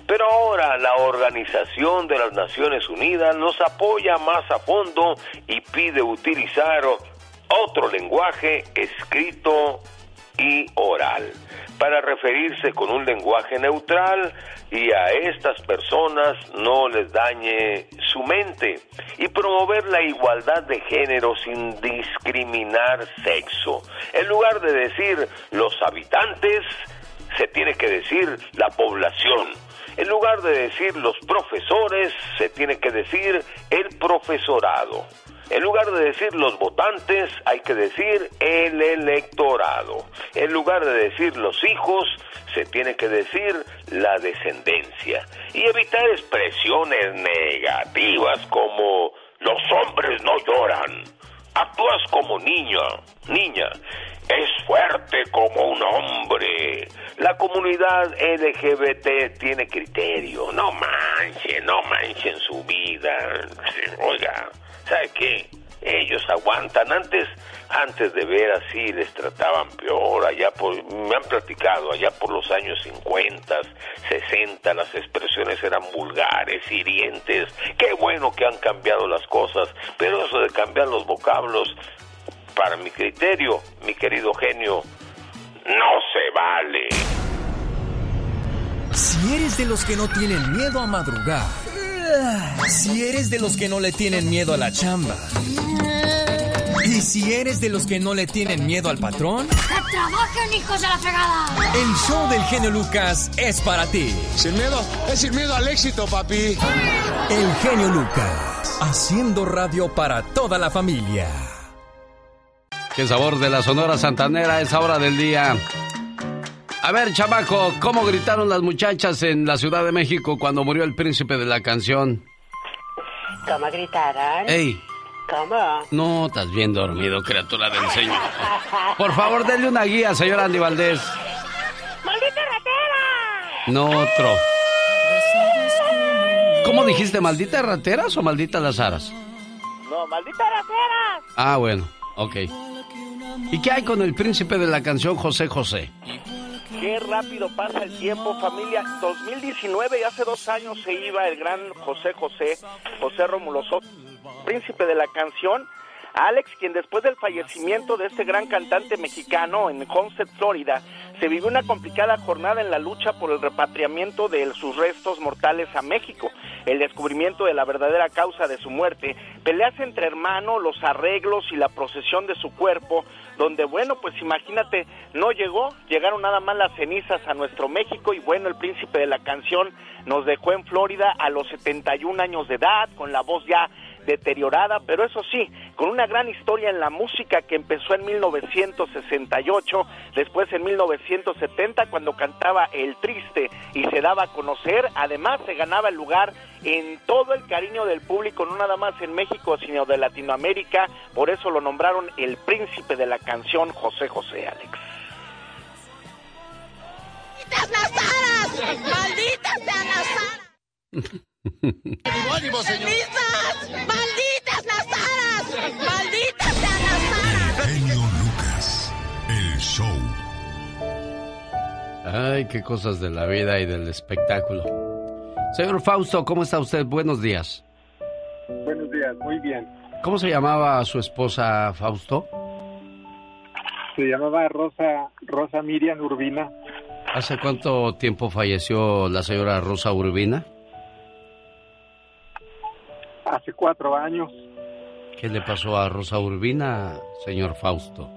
Pero ahora la Organización de las Naciones Unidas los apoya más a fondo y pide utilizar otro lenguaje escrito y oral para referirse con un lenguaje neutral y a estas personas no les dañe su mente, y promover la igualdad de género sin discriminar sexo. En lugar de decir los habitantes, se tiene que decir la población. En lugar de decir los profesores, se tiene que decir el profesorado. En lugar de decir los votantes, hay que decir el electorado. En lugar de decir los hijos, se tiene que decir la descendencia. Y evitar expresiones negativas como los hombres no lloran, actúas como niño, niña, es fuerte como un hombre. La comunidad LGBT tiene criterio, no manchen su vida. Oiga, ¿sabe qué? Ellos aguantan. Antes de ver así les trataban peor. Me han platicado, allá por los años 50, 60, las expresiones eran vulgares, hirientes. Qué bueno que han cambiado las cosas, pero eso de cambiar los vocablos, para mi criterio, mi querido genio, no se vale. Si eres de los que no tienen miedo a madrugar, si eres de los que no le tienen miedo a la chamba, y si eres de los que no le tienen miedo al patrón, ¡que trabajen, hijos de la fregada! El show del Genio Lucas es para ti. Sin miedo, es sin miedo al éxito, papi. El Genio Lucas, haciendo radio para toda la familia. Qué sabor de la Sonora Santanera a esa hora del día. A ver, chamaco, ¿cómo gritaron las muchachas en la Ciudad de México cuando murió el príncipe de la canción? ¿Cómo gritaron? ¡Ey! ¿Cómo? No, estás bien dormido, criatura del Señor. Por favor, denle una guía, señor Andy Valdés. ¡Maldita ratera! No, otro. ¿Cómo dijiste? ¿Maldita rateras o maldita las aras? No, maldita rateras. Ah, bueno, ok. ¿Y qué hay con el príncipe de la canción José José? Qué rápido pasa el tiempo, familia. 2019, y hace 2 años se iba el gran José José, José Rómulo Soto, príncipe de la canción. Alex, quien después del fallecimiento de este gran cantante mexicano en Homestead, Florida, se vivió una complicada jornada en la lucha por el repatriamiento de sus restos mortales a México, el descubrimiento de la verdadera causa de su muerte, peleas entre hermanos, los arreglos y la procesión de su cuerpo, donde, bueno, pues imagínate, no llegaron nada más las cenizas a nuestro México, y bueno, el príncipe de la canción nos dejó en Florida a los 71 años de edad, con la voz ya deteriorada, pero eso sí, con una gran historia en la música que empezó en 1968, después en 1970 cuando cantaba El Triste y se daba a conocer. Además se ganaba el lugar en todo el cariño del público, no nada más en México, sino de Latinoamérica. Por eso lo nombraron el príncipe de la canción José José, Alex. ¡Malditas las aras! ¡Malditas sean las aras! ¡Ánimo, señor! ¡Malditas las aras! ¡Malditas sean las aras! Genio Lucas, el show. Ay, qué cosas de la vida y del espectáculo. Señor Fausto, ¿cómo está usted? Buenos días. Buenos días, muy bien. ¿Cómo se llamaba su esposa, Fausto? Se llamaba Rosa Miriam Urbina. ¿Hace cuánto tiempo falleció la señora Rosa Urbina? Hace 4 años. ¿Qué le pasó a Rosa Urbina, señor Fausto?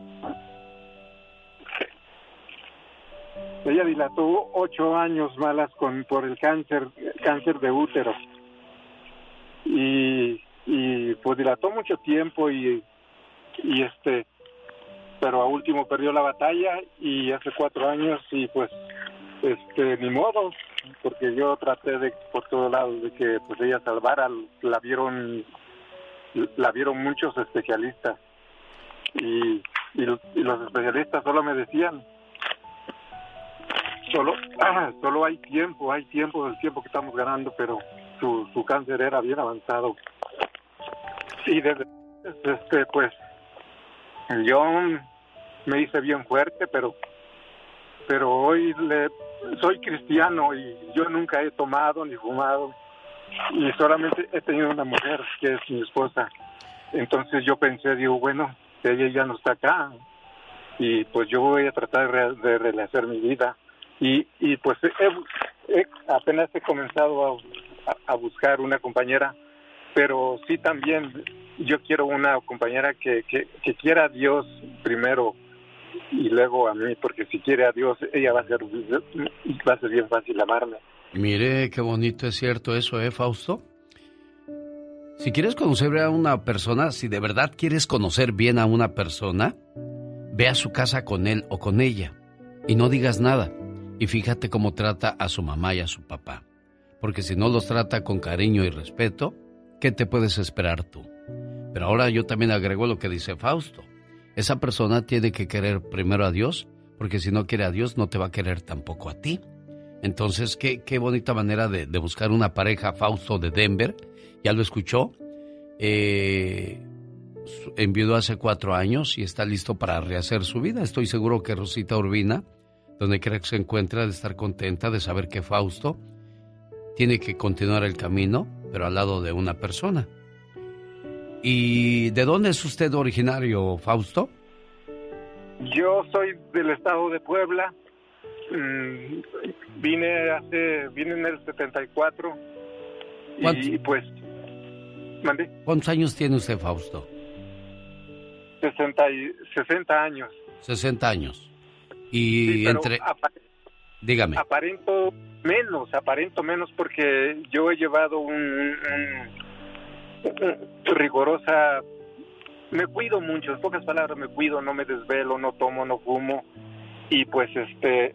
Ella dilató 8 años malas por el cáncer de útero. Y pues dilató mucho tiempo pero a último perdió la batalla y hace 4 años y pues ni modo, porque yo traté por todos lados de que pues ella salvara. La vieron muchos especialistas y los especialistas solo me decían Solo hay tiempo que estamos ganando, pero su cáncer era bien avanzado. Y desde pues yo me hice bien fuerte, pero hoy soy cristiano y yo nunca he tomado ni fumado y solamente he tenido una mujer que es mi esposa. Entonces yo pensé, digo, bueno, ella ya no está acá y pues yo voy a tratar de rehacer mi vida. Y pues apenas he comenzado a buscar una compañera, pero sí también yo quiero una compañera que quiera a Dios primero y luego a mí, porque si quiere a Dios ella va a ser bien fácil amarme. Mire, qué bonito, es cierto eso, Fausto. Si quieres conocer a una persona, si de verdad quieres conocer bien a una persona, ve a su casa con él o con ella y no digas nada. Y fíjate cómo trata a su mamá y a su papá. Porque si no los trata con cariño y respeto, ¿qué te puedes esperar tú? Pero ahora yo también agrego lo que dice Fausto. Esa persona tiene que querer primero a Dios, porque si no quiere a Dios, no te va a querer tampoco a ti. Entonces, qué bonita manera de buscar una pareja, Fausto de Denver. Ya lo escuchó. Enviudó hace 4 años y está listo para rehacer su vida. Estoy seguro que Rosita Urbina, donde quiera que se encuentra, de estar contenta de saber que Fausto tiene que continuar el camino, pero al lado de una persona. ¿Y de dónde es usted originario, Fausto? Yo soy del estado de Puebla. Vine en el 74. Y pues... ¿mandé? ¿Cuántos años tiene usted, Fausto? 60 años. 60 años. Y sí, entre... Dígame. Aparento menos porque yo he llevado un rigorosa... Me cuido mucho, en pocas palabras me cuido, no me desvelo, no tomo, no fumo. Y pues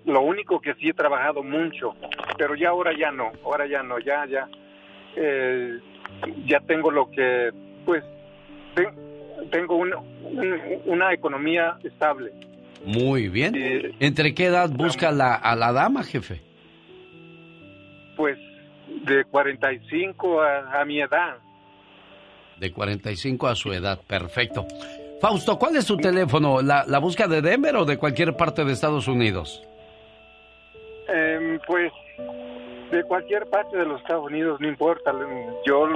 lo único que sí he trabajado mucho, pero ya ahora ya no. Ya tengo lo que... Pues tengo una economía estable. Muy bien. ¿Entre qué edad busca a la dama, jefe? Pues de 45 a mi edad. De 45 a su edad, perfecto. Fausto, ¿cuál es su teléfono? ¿La busca de Denver o de cualquier parte de Estados Unidos? Pues de cualquier parte de los Estados Unidos, no importa. Yo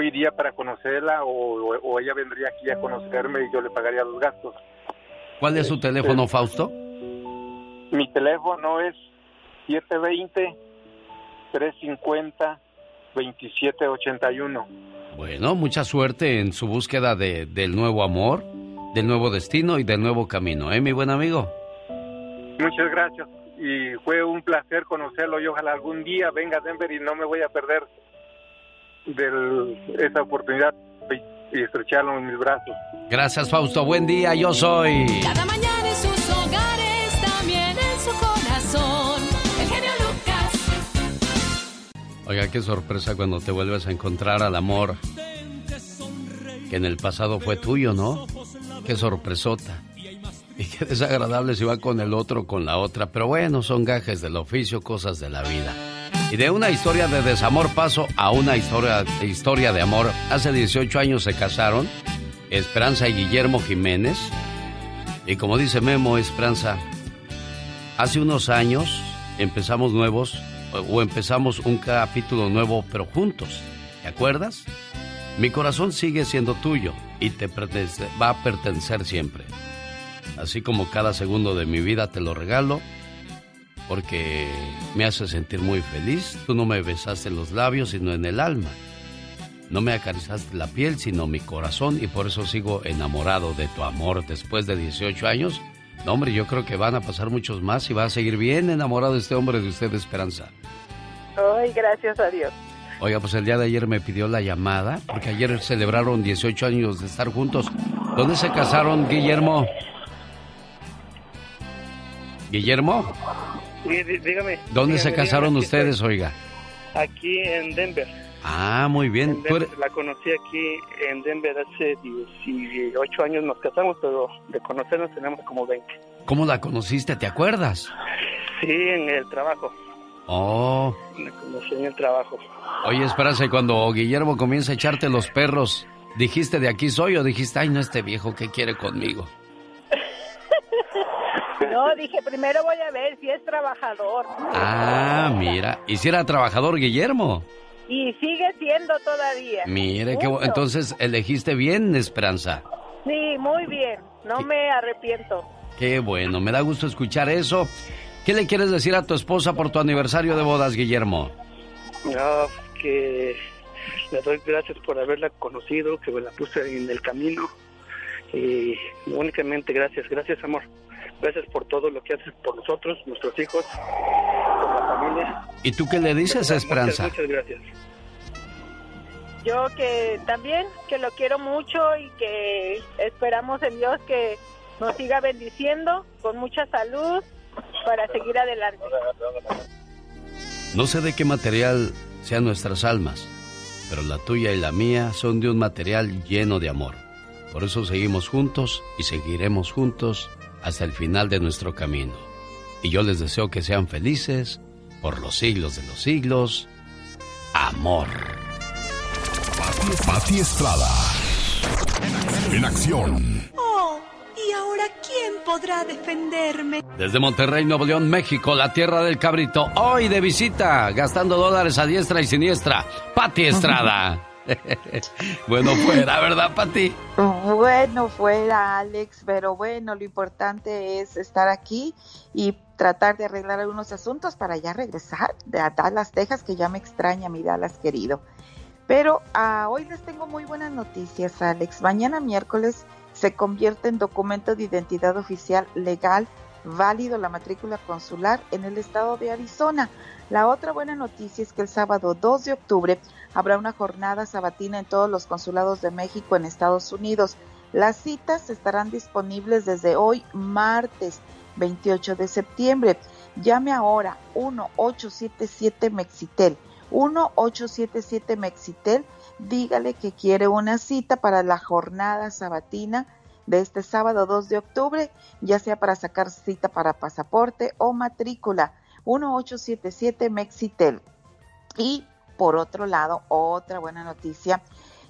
iría para conocerla o ella vendría aquí a conocerme y yo le pagaría los gastos. ¿Cuál es su teléfono, Fausto? Mi teléfono es 720-350-2781. Bueno, mucha suerte en su búsqueda del nuevo amor, del nuevo destino y del nuevo camino, mi buen amigo. Muchas gracias y fue un placer conocerlo y ojalá algún día venga a Denver y no me voy a perder de esa oportunidad. Y estrecharlo en mis brazos. Gracias, Fausto. Buen día, yo soy... Cada mañana en sus hogares, también en su corazón, el genio Lucas. Oiga, qué sorpresa cuando te vuelves a encontrar al amor que en el pasado fue tuyo, ¿no? Qué sorpresota. Y qué desagradable si va con el otro o con la otra. Pero bueno, son gajes del oficio, cosas de la vida. Y de una historia de desamor paso a una historia de amor. Hace 18 años se casaron Esperanza y Guillermo Jiménez. Y como dice Memo, Esperanza, hace unos años empezamos un capítulo nuevo, pero juntos. ¿Te acuerdas? Mi corazón sigue siendo tuyo y te va a pertenecer siempre. Así como cada segundo de mi vida te lo regalo, porque me hace sentir muy feliz. Tú no me besaste los labios, sino en el alma. No me acariciaste la piel, sino mi corazón. Y por eso sigo enamorado de tu amor. Después de 18 años... No, hombre, yo creo que van a pasar muchos más. Y va a seguir bien enamorado este hombre de usted, Esperanza. Ay, gracias a Dios. Oiga, pues el día de ayer me pidió la llamada, porque ayer celebraron 18 años de estar juntos. ¿Dónde se casaron, Guillermo? ¿Guillermo? Dígame. ¿Dónde se casaron ustedes, oiga? Aquí en Denver. Ah, muy bien. Denver, la conocí aquí en Denver hace 18 años nos casamos, pero de conocernos tenemos como 20. ¿Cómo la conociste? ¿Te acuerdas? Sí, en el trabajo. Oh. Me conocí en el trabajo. Oye, espérate, cuando Guillermo comienza a echarte los perros, ¿dijiste de aquí soy o dijiste, ay, no, este viejo, ¿qué quiere conmigo? No, dije, primero voy a ver si es trabajador. Ah, mira, ¿y si era trabajador Guillermo? Y sigue siendo todavía. Mire, qué bueno. Entonces, elegiste bien, Esperanza. Sí, muy bien, no me arrepiento. Qué bueno, me da gusto escuchar eso. ¿Qué le quieres decir a tu esposa por tu aniversario de bodas, Guillermo? No, que le doy gracias por haberla conocido, que me la puse en el camino. Y únicamente gracias, gracias amor. Gracias por todo lo que haces por nosotros, nuestros hijos, por la familia. ¿Y tú qué le dices a Esperanza? Muchas gracias. Yo que también, que lo quiero mucho y que esperamos en Dios que nos siga bendiciendo con mucha salud para seguir adelante. No sé de qué material sean nuestras almas, pero la tuya y la mía son de un material lleno de amor. Por eso seguimos juntos y seguiremos juntos hasta el final de nuestro camino. Y yo les deseo que sean felices por los siglos de los siglos. Amor. Pati Estrada. En acción. Oh, ¿y ahora quién podrá defenderme? Desde Monterrey, Nuevo León, México, la tierra del cabrito. Hoy de visita, gastando dólares a diestra y siniestra. Pati Estrada. Bueno fuera, ¿verdad, Pati? Bueno fuera, Alex, pero bueno, lo importante es estar aquí y tratar de arreglar algunos asuntos para ya regresar a Dallas, Texas, que ya me extraña mi Dallas querido. Pero hoy les tengo muy buenas noticias, Alex. Mañana miércoles se convierte en documento de identidad oficial legal válido la matrícula consular en el estado de Arizona. La otra buena noticia es que el sábado 2 de octubre habrá una jornada sabatina en todos los consulados de México en Estados Unidos. Las citas estarán disponibles desde hoy, martes 28 de septiembre. Llame ahora 1877-MEXITEL. 1877-MEXITEL. Dígale que quiere una cita para la jornada sabatina de este sábado 2 de octubre, ya sea para sacar cita para pasaporte o matrícula, 1877-MEXITEL. Y, por otro lado, otra buena noticia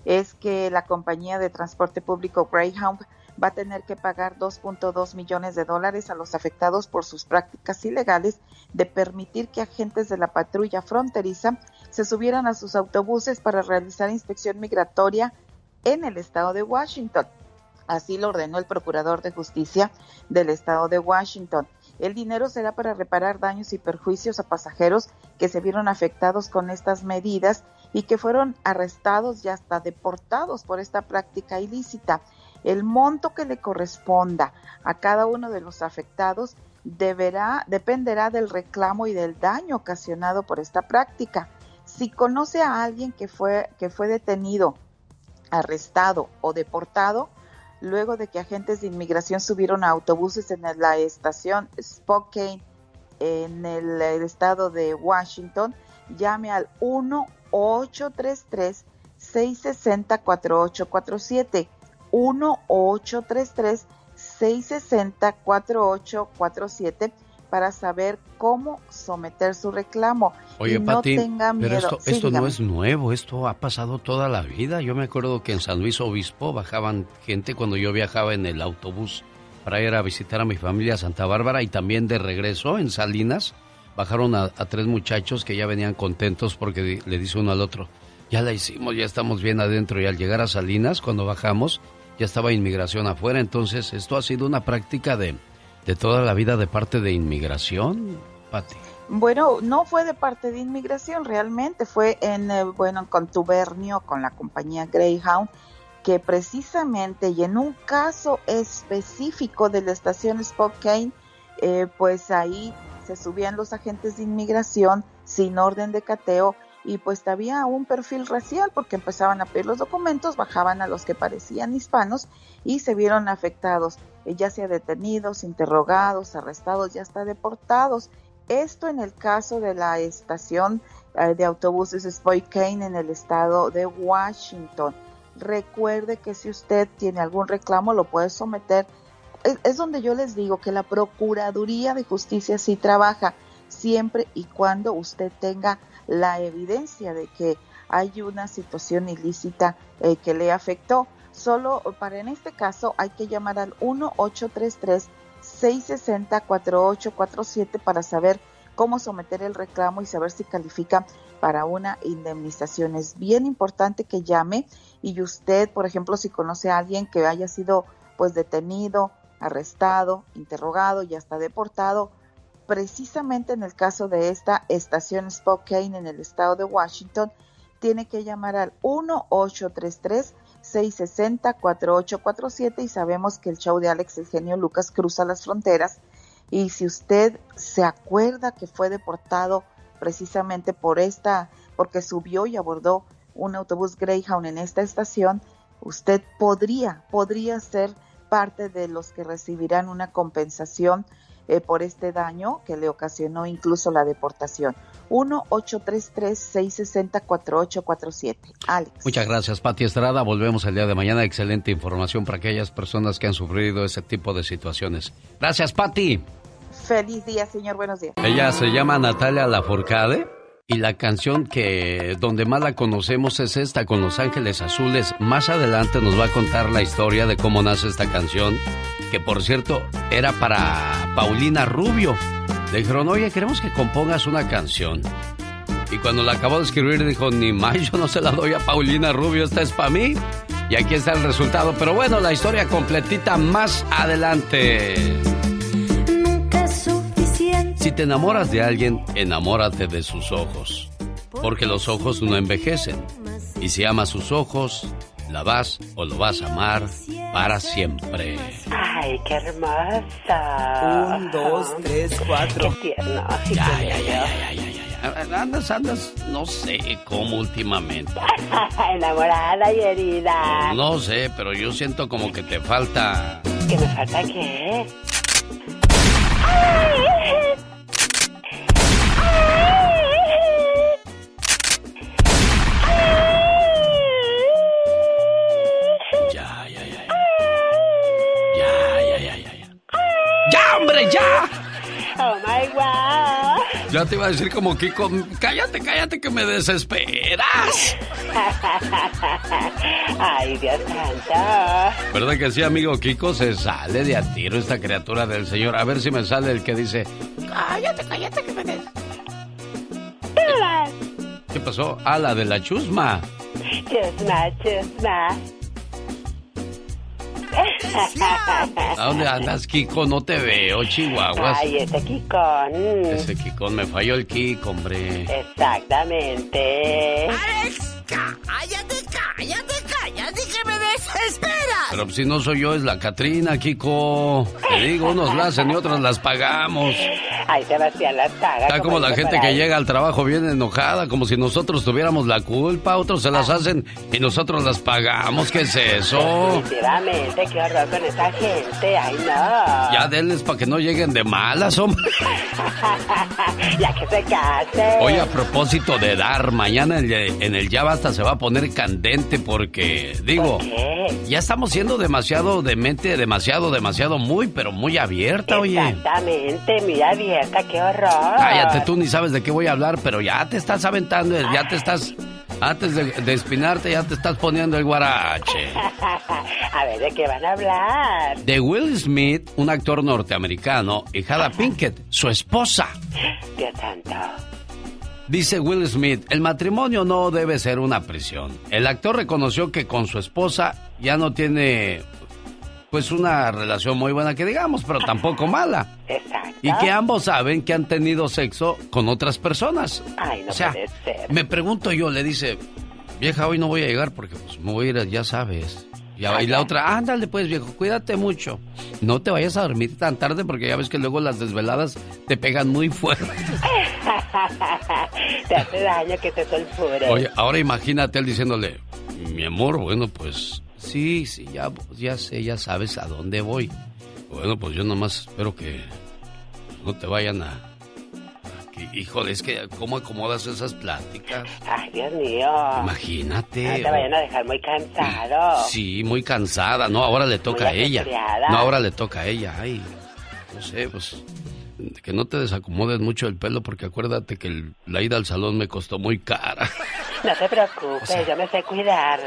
es que la compañía de transporte público Greyhound va a tener que pagar $2.2 millones a los afectados por sus prácticas ilegales de permitir que agentes de la patrulla fronteriza se subieran a sus autobuses para realizar inspección migratoria en el estado de Washington. Así lo ordenó el procurador de justicia del estado de Washington. El dinero será para reparar daños y perjuicios a pasajeros que se vieron afectados con estas medidas y que fueron arrestados y hasta deportados por esta práctica ilícita. El monto que le corresponda a cada uno de los afectados dependerá del reclamo y del daño ocasionado por esta práctica. Si conoce a alguien que fue detenido, arrestado o deportado, luego de que agentes de inmigración subieron a autobuses en la estación Spokane, en el estado de Washington, llame al 1-833-660-4847, 1-833-660-4847, para saber cómo someter su reclamo. Oye, no Pati, tengan miedo. Pero esto no es nuevo, esto ha pasado toda la vida. Yo me acuerdo que en San Luis Obispo bajaban gente cuando yo viajaba en el autobús para ir a visitar a mi familia a Santa Bárbara, y también de regreso en Salinas bajaron a tres muchachos que ya venían contentos porque le dice uno al otro, ya la hicimos, ya estamos bien adentro, y al llegar a Salinas, cuando bajamos, ya estaba inmigración afuera. Entonces esto ha sido una práctica de toda la vida de parte de inmigración, Pati. Bueno, no fue de parte de inmigración, realmente fue en contubernio con la compañía Greyhound, que precisamente, y en un caso específico de la estación Spokane, pues ahí se subían los agentes de inmigración sin orden de cateo, y pues había un perfil racial porque empezaban a pedir los documentos, bajaban a los que parecían hispanos y se vieron afectados, ya sea detenidos, interrogados, arrestados, ya hasta deportados. Esto en el caso de la estación de autobuses Spokane en el estado de Washington. Recuerde que si usted tiene algún reclamo lo puede someter es donde yo les digo que la Procuraduría de Justicia sí trabaja, siempre y cuando usted tenga la evidencia de que hay una situación ilícita que le afectó. Solo para en este caso hay que llamar al 1-833-660-4847 para saber cómo someter el reclamo y saber si califica para una indemnización. Es bien importante que llame, y usted, por ejemplo, si conoce a alguien que haya sido pues detenido, arrestado, interrogado y hasta deportado, precisamente en el caso de esta estación Spokane en el estado de Washington, tiene que llamar al 1-833-660-4847, y sabemos que el show de Alex el Genio Lucas cruza las fronteras, y si usted se acuerda que fue deportado precisamente por esta, porque subió y abordó un autobús Greyhound en esta estación, usted podría ser parte de los que recibirán una compensación por este daño que le ocasionó incluso la deportación. 1-833-660-4847. Alex. Muchas gracias, Pati Estrada. Volvemos el día de mañana. Excelente información para aquellas personas que han sufrido ese tipo de situaciones. Gracias, Pati. Feliz día, señor. Buenos días. Ella se llama Natalia Lafourcade y la canción que donde más la conocemos es esta, con Los Ángeles Azules. Más adelante nos va a contar la historia de cómo nace esta canción, que por cierto era para Paulina Rubio. Le dijeron, oye, queremos que compongas una canción. Y cuando la acabó de escribir dijo, ni más, yo no se la doy a Paulina Rubio, esta es para mí. Y aquí está el resultado, pero bueno, la historia completita más adelante. Si te enamoras de alguien, enamórate de sus ojos, porque los ojos no envejecen. Y si amas sus ojos, la vas o lo vas a amar para siempre. ¡Ay, qué hermosa! 1, 2, 3, 4. ¡Qué tierno! Ya. Andas, no sé cómo últimamente. Enamorada y herida. No sé, pero yo siento como que te falta. ¿Que me falta qué? ¡Ay! ¡Ya! ¡Oh, my God! Ya te iba a decir como Kiko, cállate que me desesperas. ¡Ay, Dios santo! ¿Verdad que sí, amigo Kiko? Se sale de a tiro esta criatura del señor. A ver si me sale el que dice, cállate que me desesperas. ¿Qué pasó? Ah, la de la chusma. Chusma. ¿A dónde andas, Kiko? No te veo, Chihuahuas. Ay, ese Kikón. Ese Kikón, me falló el Kiko, hombre. Exactamente. Alex, cállate que me desesperas. Pero si no soy yo, es la Catrina, Kiko. Te digo, unos la hacen y otros las pagamos. Ay, Sebastián las paga. Está como la gente que llega al trabajo bien enojada, como si nosotros tuviéramos la culpa. Otros se las hacen y nosotros las pagamos. ¿Qué es eso? Definitivamente, qué horror con esa gente. Ay, no. Ya denles para que no lleguen de malas, hombre. Ya que se casen. Hoy, a propósito de dar, mañana en el Ya Basta se va a poner candente porque, digo, ¿por qué? Ya estamos siendo demasiado de mente, demasiado muy, pero muy abierta, oye. Exactamente, muy abierta. ¡Qué horror! Cállate, tú ni sabes de qué voy a hablar, pero ya te estás aventando, ya te estás... Antes de espinarte, ya te estás poniendo el guarache. A ver, ¿de qué van a hablar? De Will Smith, un actor norteamericano, y Jada Pinkett, su esposa. Dios santo. Dice Will Smith, el matrimonio no debe ser una prisión. El actor reconoció que con su esposa ya no tiene... pues una relación muy buena que digamos, pero tampoco mala. Exacto. Y que ambos saben que han tenido sexo con otras personas. Ay, no, o sea, puede ser. Me pregunto yo, le dice, vieja, hoy no voy a llegar porque pues me voy a ir, ya sabes. Y la otra, ándale pues, viejo, cuídate mucho. No te vayas a dormir tan tarde porque ya ves que luego las desveladas te pegan muy fuerte. Te hace daño que te sulfures. Oye, ahora imagínate él diciéndole, mi amor, bueno, pues... Sí, ya sé, ya sabes a dónde voy. Bueno, pues yo nomás espero que no te vayan a... Híjole, es que ¿cómo acomodas esas pláticas? Ay, Dios mío. Imagínate. No te vayan a dejar muy cansado. Sí, muy cansada. No, ahora le toca a ella. No, ahora le toca a ella. Ay, no sé, pues... Que no te desacomodes mucho el pelo, porque acuérdate que la ida al salón me costó muy cara. No te preocupes, o sea, yo me sé cuidar.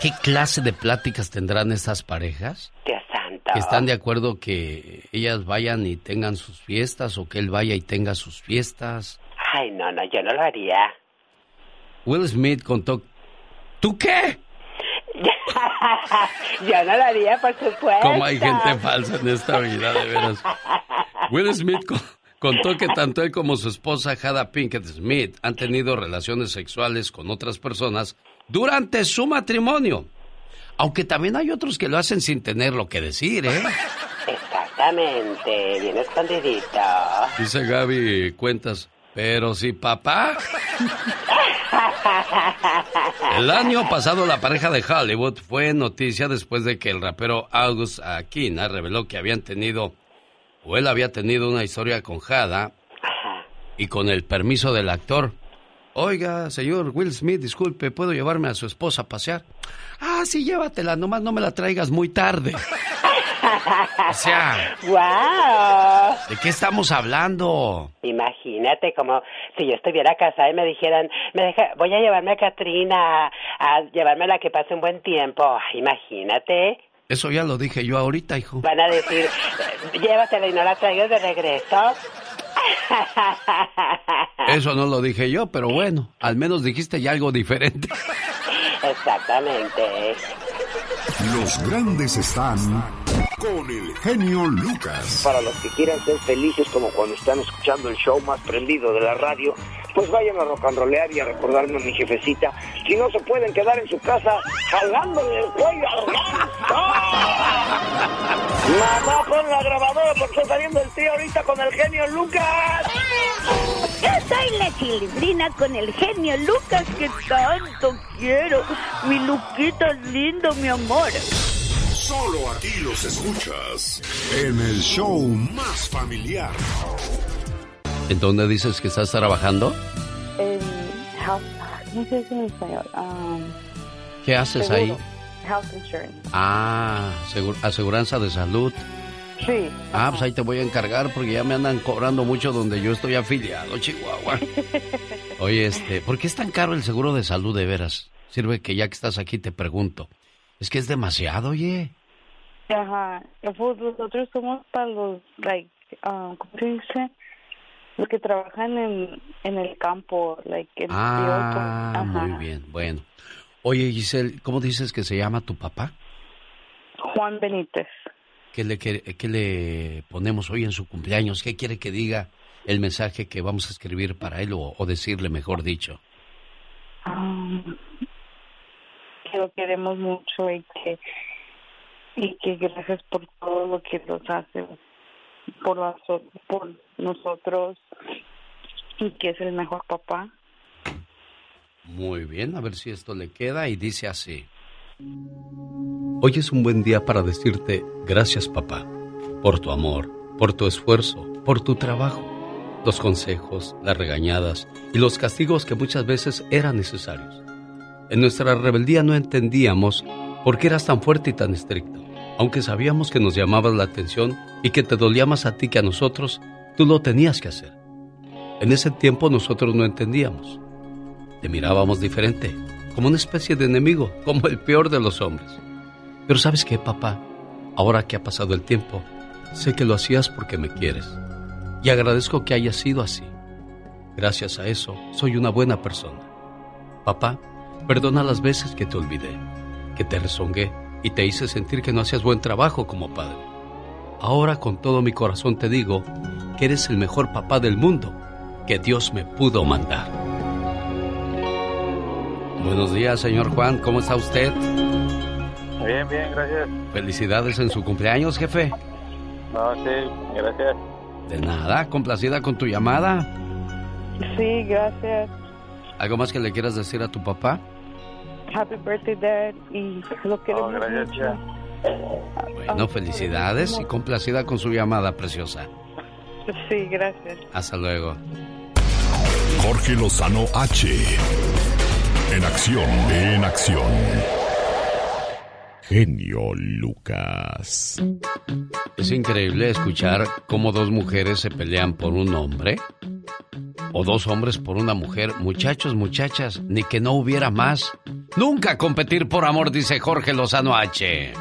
¿Qué clase de pláticas tendrán estas parejas? Dios santo. ¿Que están de acuerdo que ellas vayan y tengan sus fiestas o que él vaya y tenga sus fiestas? Ay, no, no, yo no lo haría. Will Smith contó... ¿Tú qué? Yo no lo haría, por supuesto. Como hay gente falsa en esta vida, de veras. Will Smith contó que tanto él como su esposa Jada Pinkett Smith han tenido relaciones sexuales con otras personas durante su matrimonio. Aunque también hay otros que lo hacen sin tener lo que decir, ¿eh? Exactamente, bien escondidito. Dice Gaby Cuentas, pero si papá... El año pasado la pareja de Hollywood fue noticia después de que el rapero August Aquina reveló que habían tenido, o él había tenido, una historia con Jada. Ajá. Y con el permiso del actor. Oiga, señor Will Smith, disculpe, ¿puedo llevarme a su esposa a pasear? Ah, sí, llévatela, nomás no me la traigas muy tarde. O sea, wow. ¿De qué estamos hablando? Imagínate, como si yo estuviera casada y me dijeran, voy a llevarme a Katrina, a llevármela a que pase un buen tiempo. Imagínate. Eso ya lo dije yo ahorita, hijo. Van a decir, llévatela y no la traigas de regreso. Eso no lo dije yo, pero bueno, al menos dijiste ya algo diferente. Exactamente. Los grandes están con el genio Lucas. Para los que quieran ser felices, como cuando están escuchando el show más prendido de la radio, pues vayan a rocanrolear y a recordarme a mi jefecita. Si no se pueden quedar en su casa jalándole el cuello a mamá, pon la grabadora porque está saliendo el tío ahorita con el genio Lucas. Yo soy la chilindrina con el genio Lucas que tanto quiero. Mi Luquita es lindo, mi amor. Solo aquí los escuchas en el show más familiar. ¿En dónde dices que estás trabajando? House, no sé si en español. ¿Qué haces seguro ahí? Health insurance. Ah, aseguranza de salud. Sí. Ah, pues ahí te voy a encargar porque ya me andan cobrando mucho donde yo estoy afiliado, Chihuahua. Oye, ¿por qué es tan caro el seguro de salud de veras? Sirve que ya que estás aquí te pregunto. Es que es demasiado, oye. Ajá. Nosotros somos para los, like, ¿cómo se dice? Los que trabajan en el campo, like, en el campo. Muy bien, bueno. Oye, Giselle, ¿cómo dices que se llama tu papá? Juan Benítez. ¿Qué le ponemos hoy en su cumpleaños? ¿Qué quiere que diga el mensaje que vamos a escribir para él o decirle, mejor dicho? Que lo queremos mucho y que gracias por todo lo que nos hace por nosotros y que es el mejor papá. Muy bien, a ver si esto le queda y dice así. Hoy es un buen día para decirte gracias, papá, por tu amor, por tu esfuerzo, por tu trabajo, los consejos, las regañadas y los castigos que muchas veces eran necesarios. En nuestra rebeldía no entendíamos por qué eras tan fuerte y tan estricto. Aunque sabíamos que nos llamabas la atención y que te dolía más a ti que a nosotros, tú lo tenías que hacer. En ese tiempo nosotros no entendíamos. Te mirábamos diferente, como una especie de enemigo, como el peor de los hombres. Pero ¿sabes qué, papá? Ahora que ha pasado el tiempo, sé que lo hacías porque me quieres. Y agradezco que hayas sido así. Gracias a eso, soy una buena persona. Papá, perdona las veces que te olvidé, que te rezongué y te hice sentir que no hacías buen trabajo como padre. Ahora con todo mi corazón te digo que eres el mejor papá del mundo que Dios me pudo mandar. Buenos días, señor Juan, ¿cómo está usted? Bien, bien, gracias. Felicidades en su cumpleaños, jefe. No, sí, gracias. De nada, complacida con tu llamada. Sí, gracias. ¿Algo más que le quieras decir a tu papá? Happy birthday, Dad, y lo queremos mucho. Bueno, felicidades y complacida con su llamada, preciosa. Sí, gracias. Hasta luego. Jorge Lozano H. En acción, en acción. Genio Lucas. Es increíble escuchar cómo dos mujeres se pelean por un hombre o dos hombres por una mujer. Muchachos, muchachas, ni que no hubiera más. Nunca competir por amor, dice Jorge Lozano H.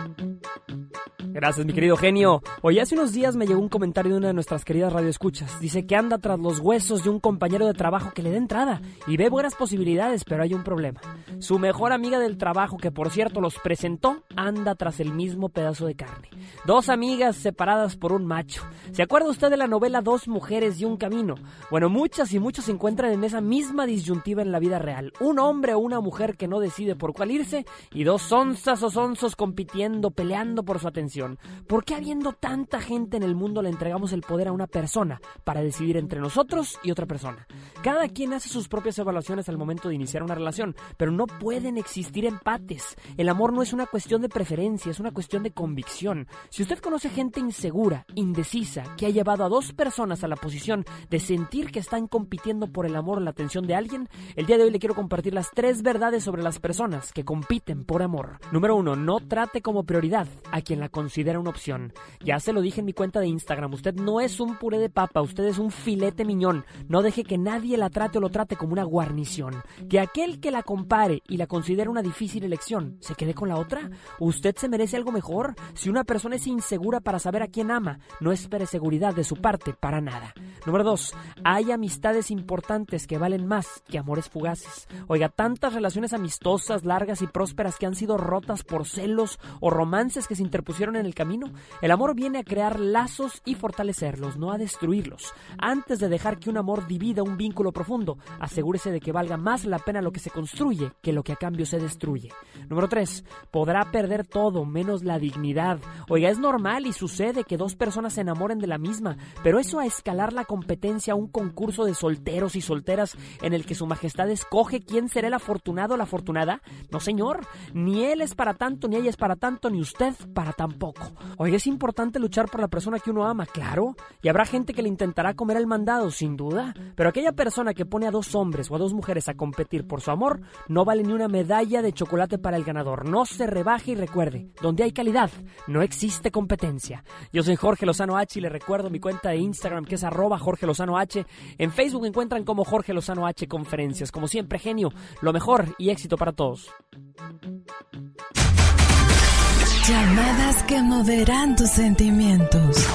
Gracias, mi querido genio. Hoy hace unos días me llegó un comentario de una de nuestras queridas radioescuchas. Dice que anda tras los huesos de un compañero de trabajo que le dé entrada y ve buenas posibilidades, pero hay un problema. Su mejor amiga del trabajo, que por cierto los presentó, anda tras el mismo pedazo de carne. Dos amigas separadas por un macho. ¿Se acuerda usted de la novela Dos mujeres y un camino? Bueno, muchas y muchos se encuentran en esa misma disyuntiva en la vida real. Un hombre o una mujer que no decide por cuál irse y dos onzas o sonzos compitiendo, peleando por su atención. ¿Por qué, habiendo tanta gente en el mundo, le entregamos el poder a una persona para decidir entre nosotros y otra persona? Cada quien hace sus propias evaluaciones al momento de iniciar una relación, pero no pueden existir empates. El amor no es una cuestión de preferencia, es una cuestión de convicción. Si usted conoce gente insegura, indecisa, que ha llevado a dos personas a la posición de sentir que están compitiendo por el amor o la atención de alguien, el día de hoy le quiero compartir las 3 verdades sobre las personas que compiten por amor. Número 1. No trate como prioridad a quien la considera una opción. Ya se lo dije en mi cuenta de Instagram, usted no es un puré de papa, usted es un filete miñón. No deje que nadie la trate o lo trate como una guarnición. Que aquel que la compare y la considere una difícil elección se quede con la otra. Usted se merece algo mejor. Si una persona es insegura para saber a quién ama, no espere seguridad de su parte para nada. Número 2. Hay amistades importantes que valen más que amores fugaces. Oiga, tantas relaciones amistosas, largas y prósperas que han sido rotas por celos o romances que se interpusieron en el camino. El amor viene a crear lazos y fortalecerlos, no a destruirlos. Antes de dejar que un amor divida un vínculo profundo, asegúrese de que valga más la pena lo que se construye que lo que a cambio se destruye. Número 3. Podrá perder todo menos la dignidad. Oiga, es normal y sucede que dos personas se enamoren de la misma, pero eso a escalar la competencia a un concurso de solteros y solteras en el que su majestad escoge quién será el afortunado o la afortunada. No, señor, ni él es para tanto, ni ella es para tanto, ni usted para tampoco. Oiga, es importante luchar por la persona que uno ama, claro, y habrá gente que le intentará comer el mandado, sin duda, pero aquella persona que pone a dos hombres o a dos mujeres a competir por su amor, no vale ni una medalla de chocolate para el ganador. No se rebaje y recuerde, donde hay calidad, no existe competencia. Yo soy Jorge Lozano H y le recuerdo mi cuenta de Instagram, que es @JorgeLozanoH. En Facebook me encuentran como Jorge Lozano H Conferencias. Como siempre, genio, lo mejor y éxito para todos. Llamadas que moderan tus sentimientos.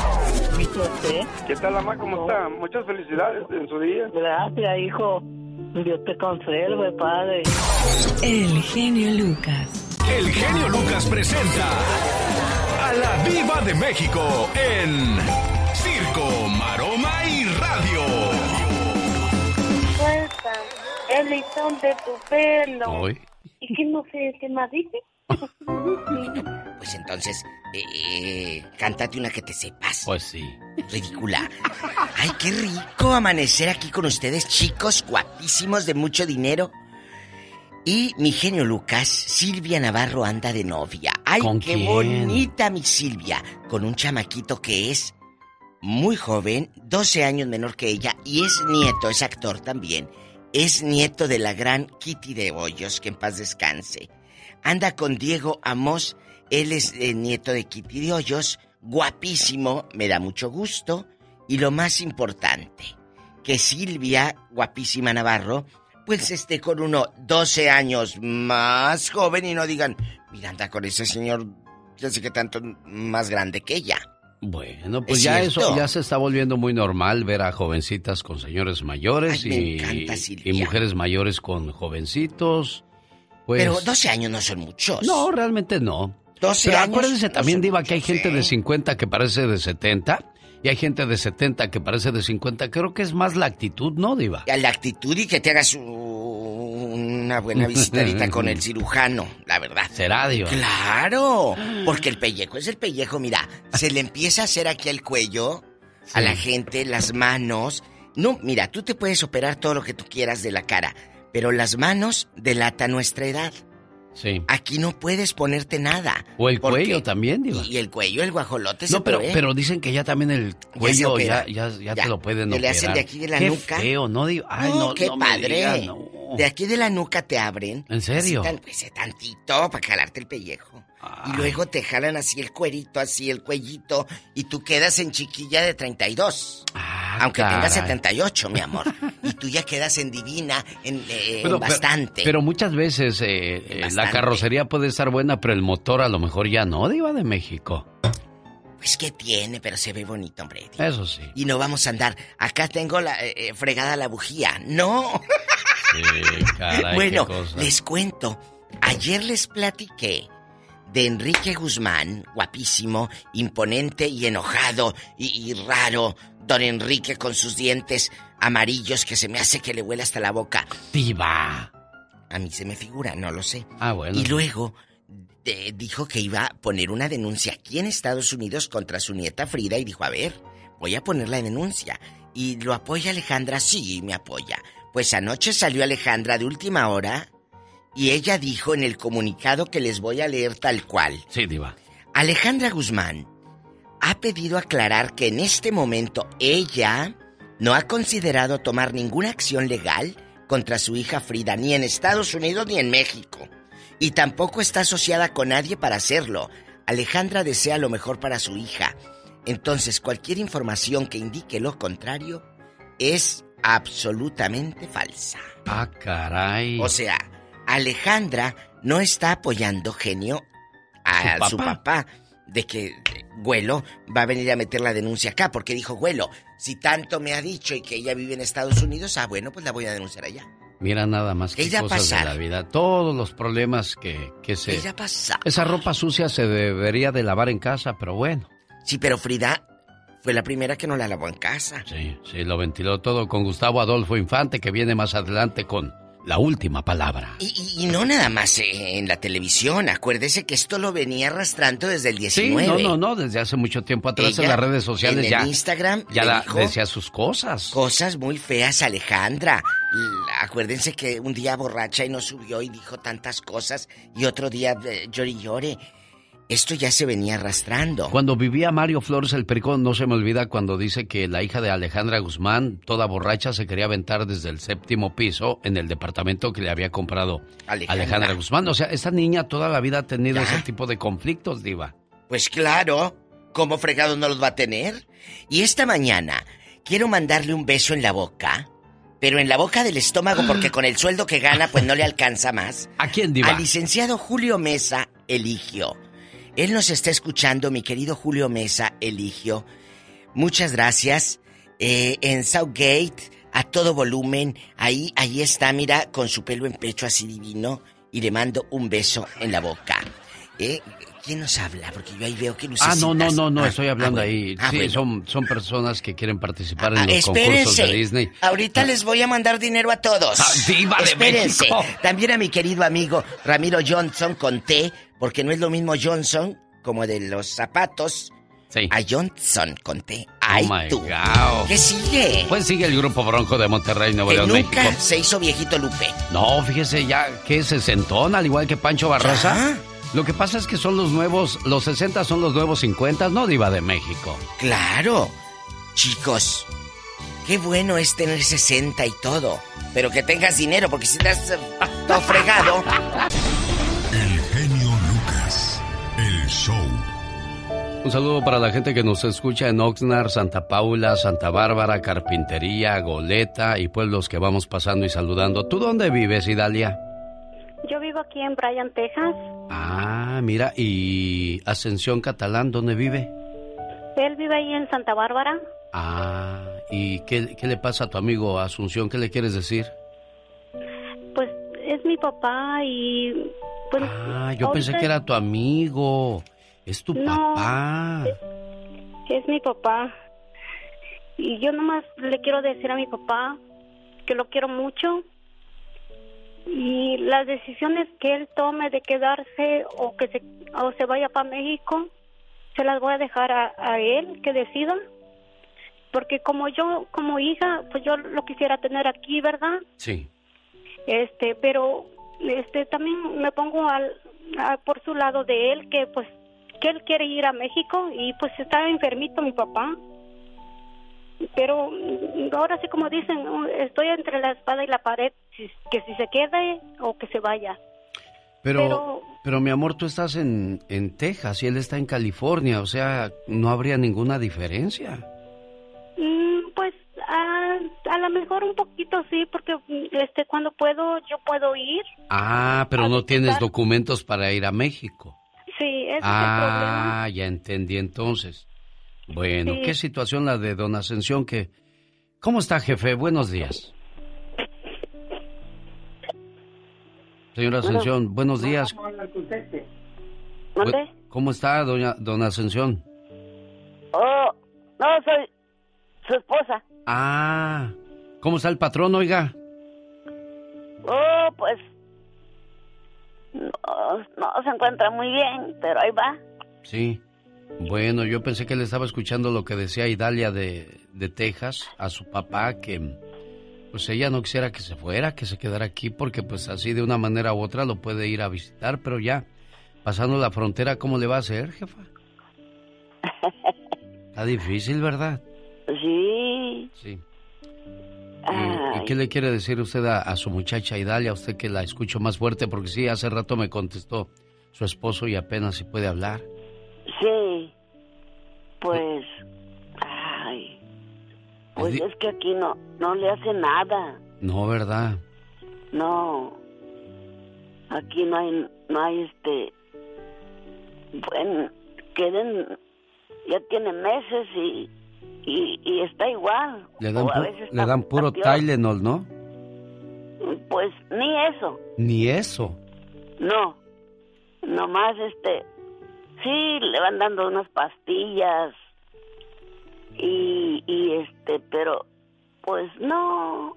¿Qué tal, mamá? ¿Cómo está? Muchas felicidades en su día. Gracias, hijo. Dios te conserve, padre. El genio Lucas. El genio Lucas presenta a la Viva de México en Circo, Maroma y Radio. Suelta el listón de tu pelo. ¿Hoy? ¿Y qué no sé qué más dice? Pues entonces, cántate una que te sepas. Pues sí. Ridícula. Ay, qué rico amanecer aquí con ustedes, chicos guapísimos de mucho dinero. Y mi genio Lucas, Silvia Navarro anda de novia. Ay, ¿con qué quién? Bonita mi Silvia, con un chamaquito que es muy joven, 12 años menor que ella, y es nieto, es actor también. Es nieto de la gran Kitty de Hoyos, que en paz descanse. Anda con Diego Amos, él es el nieto de Kitty de Hoyos, guapísimo, me da mucho gusto. Y lo más importante, que Silvia, guapísima Navarro, pues esté con uno 12 años más joven y no digan, mira, anda con ese señor, ya sé que tanto más grande que ella. Bueno, pues ya eso ya se está volviendo muy normal ver a jovencitas con señores mayores. Ay, me encanta, Silvia. Y mujeres mayores con jovencitos. Pues, pero 12 años no son muchos. No, realmente no. 12 pero años. Pero acuérdense también, no Diva, muchos, que hay gente de 50 que parece de 70 y hay gente de 70 que parece de 50. Creo que es más la actitud, ¿no, Diva? La actitud y que te hagas una buena visitadita con el cirujano, la verdad. ¿Será, Diva? ¡Claro! Porque el pellejo es el pellejo, mira. Se le empieza a hacer aquí el cuello, sí, a la gente, las manos. No, mira, tú te puedes operar todo lo que tú quieras de la cara, pero las manos delatan nuestra edad. Sí. Aquí no puedes ponerte nada. O el cuello también, digo. Y el cuello, el guajolote, no, pero dicen que ya también el cuello ya te lo pueden operar. Le hacen de aquí de la nuca. Qué feo, no digo. Ay, no, qué padre. Me diga, no. De aquí de la nuca te abren. ¿En serio? Pues tantito para jalarte el pellejo. Ay. Y luego te jalan así el cuerito, así el cuellito, y tú quedas en chiquilla de 32. Ah, aunque tengas 78, mi amor. Y tú ya quedas en divina, en bastante. Pero muchas veces la carrocería puede estar buena, pero el motor a lo mejor ya no, diva de México. Pues que tiene, pero se ve bonito, hombre. Diva. Eso sí. Y no vamos a andar. Acá tengo la fregada la bujía. No. Sí, caray, bueno, les cuento. Ayer les platiqué de Enrique Guzmán, guapísimo, imponente y enojado y raro. Don Enrique con sus dientes amarillos que se me hace que le huele hasta la boca. ¡Diva! A mí se me figura, no lo sé. Ah, bueno. Y luego dijo que iba a poner una denuncia aquí en Estados Unidos contra su nieta Frida y dijo, a ver, voy a poner la denuncia. ¿Y lo apoya Alejandra? Sí, me apoya. Pues anoche salió Alejandra de última hora y ella dijo en el comunicado que les voy a leer tal cual. Sí, diva. Alejandra Guzmán ha pedido aclarar que en este momento ella no ha considerado tomar ninguna acción legal contra su hija Frida, ni en Estados Unidos ni en México. Y tampoco está asociada con nadie para hacerlo. Alejandra desea lo mejor para su hija. Entonces, cualquier información que indique lo contrario es absolutamente falsa. Ah, caray. O sea, Alejandra no está apoyando, genio, a su papá de que Güelo va a venir a meter la denuncia acá, porque dijo Güelo, si tanto me ha dicho y que ella vive en Estados Unidos, ah, bueno, pues la voy a denunciar allá. Mira nada más que cosas de la vida. Todos los problemas que se... ¿Qué irá a pasar? Esa ropa sucia se debería de lavar en casa, pero bueno. Sí, pero Frida... fue la primera que no la lavó en casa. Sí, sí, lo ventiló todo con Gustavo Adolfo Infante, que viene más adelante con La Última Palabra. Y no nada más en la televisión. Acuérdese que esto lo venía arrastrando desde el 19. Sí, no, desde hace mucho tiempo atrás. Ella, en las redes sociales en Instagram ya la decía sus cosas. Cosas muy feas, Alejandra. Acuérdense que un día borracha y no subió y dijo tantas cosas. Y otro día llore y llore. Esto ya se venía arrastrando. Cuando vivía Mario Flores el Pericón, no se me olvida cuando dice que la hija de Alejandra Guzmán, toda borracha, se quería aventar desde el 7º piso en el departamento que le había comprado Alejandra Guzmán. O sea, esta niña toda la vida ha tenido ese tipo de conflictos, diva. Pues claro, ¿cómo fregado no los va a tener? Y esta mañana quiero mandarle un beso en la boca, pero en la boca del estómago, porque con el sueldo que gana pues no le alcanza más. ¿A quién, diva? Al licenciado Julio Mesa Eligio. Él nos está escuchando, mi querido Julio Mesa Eligio. Muchas gracias. En Southgate, a todo volumen. Ahí está, mira, con su pelo en pecho así divino. Y le mando un beso en la boca. ¿Quién nos habla? Porque yo ahí veo que lucecitas. No, estoy hablando bueno, ahí. Sí, bueno. Son personas que quieren participar en los concursos de Disney. Ahorita les voy a mandar dinero a todos. ¡Diva de México! También a mi querido amigo Ramiro Johnson con T, porque no es lo mismo Johnson como de los zapatos. Sí. A Johnson con T. ¡Ay, tú! God. ¿Qué sigue? Pues sigue el Grupo Bronco de Monterrey, Nuevo León, México. Que nunca se hizo viejito Lupe. No, fíjese ya que se sentón, al igual que Pancho Barraza. ¿Ah? Lo que pasa es que son los nuevos, los 60 son los nuevos 50, ¿no, diva de México? ¡Claro! Chicos, qué bueno es tener 60 y todo, pero que tengas dinero, porque si estás todo fregado... El genio Lucas, el show. Un saludo para la gente que nos escucha en Oxnard, Santa Paula, Santa Bárbara, Carpintería, Goleta y pueblos que vamos pasando y saludando. ¿Tú dónde vives, Idalia? Yo vivo aquí en Bryan, Texas. Ah, mira, ¿y Ascensión Catalán dónde vive? Él vive ahí en Santa Bárbara. Ah, ¿y qué le pasa a tu amigo Asunción? ¿Qué le quieres decir? Pues es mi papá y... Pues, yo pensé que era tu amigo. Es tu papá. Es mi papá. Y yo nomás le quiero decir a mi papá que lo quiero mucho. Y las decisiones que él tome de quedarse o que se vaya para México, se las voy a dejar a él que decida, porque como hija, pues yo lo quisiera tener aquí, ¿verdad? Sí. Pero también me pongo por su lado de él, que pues que él quiere ir a México y pues está enfermito mi papá. Pero ahora sí, como dicen, estoy entre la espada y la pared, que si se quede o que se vaya. Pero mi amor, tú estás en Texas y él está en California, o sea, ¿no habría ninguna diferencia? Pues a lo mejor un poquito sí, porque cuando puedo, yo puedo ir. Ah, pero no tienes documentos para ir a México. Sí, ese es el problema. Ah, ya entendí entonces. Bueno, sí. Qué situación la de don Ascensión que... ¿Cómo está, jefe? Buenos días. Señora Ascensión, buenos días. ¿Dónde? ¿Cómo está, don Ascensión? Oh, no, soy su esposa. Ah, ¿cómo está el patrón, oiga? Oh, pues... No se encuentra muy bien, pero ahí va. Sí. Bueno, yo pensé que le estaba escuchando lo que decía Idalia de Texas a su papá, que pues ella no quisiera que se fuera, que se quedara aquí, porque pues así de una manera u otra lo puede ir a visitar, pero ya pasando la frontera, ¿cómo le va a hacer, jefa? Está difícil, ¿verdad? Sí. Sí. ¿Y qué le quiere decir usted a su muchacha Idalia? Usted que la escucho más fuerte, porque sí, hace rato me contestó su esposo y apenas si puede hablar. Sí, pues, ay, pues es que aquí no le hace nada. No, ¿verdad? No, aquí no hay bueno, ya tiene meses y está igual. Le dan puro Tylenol, ¿no? Pues ni eso. ¿Ni eso? No, nomás sí, le van dando unas pastillas y pero pues no.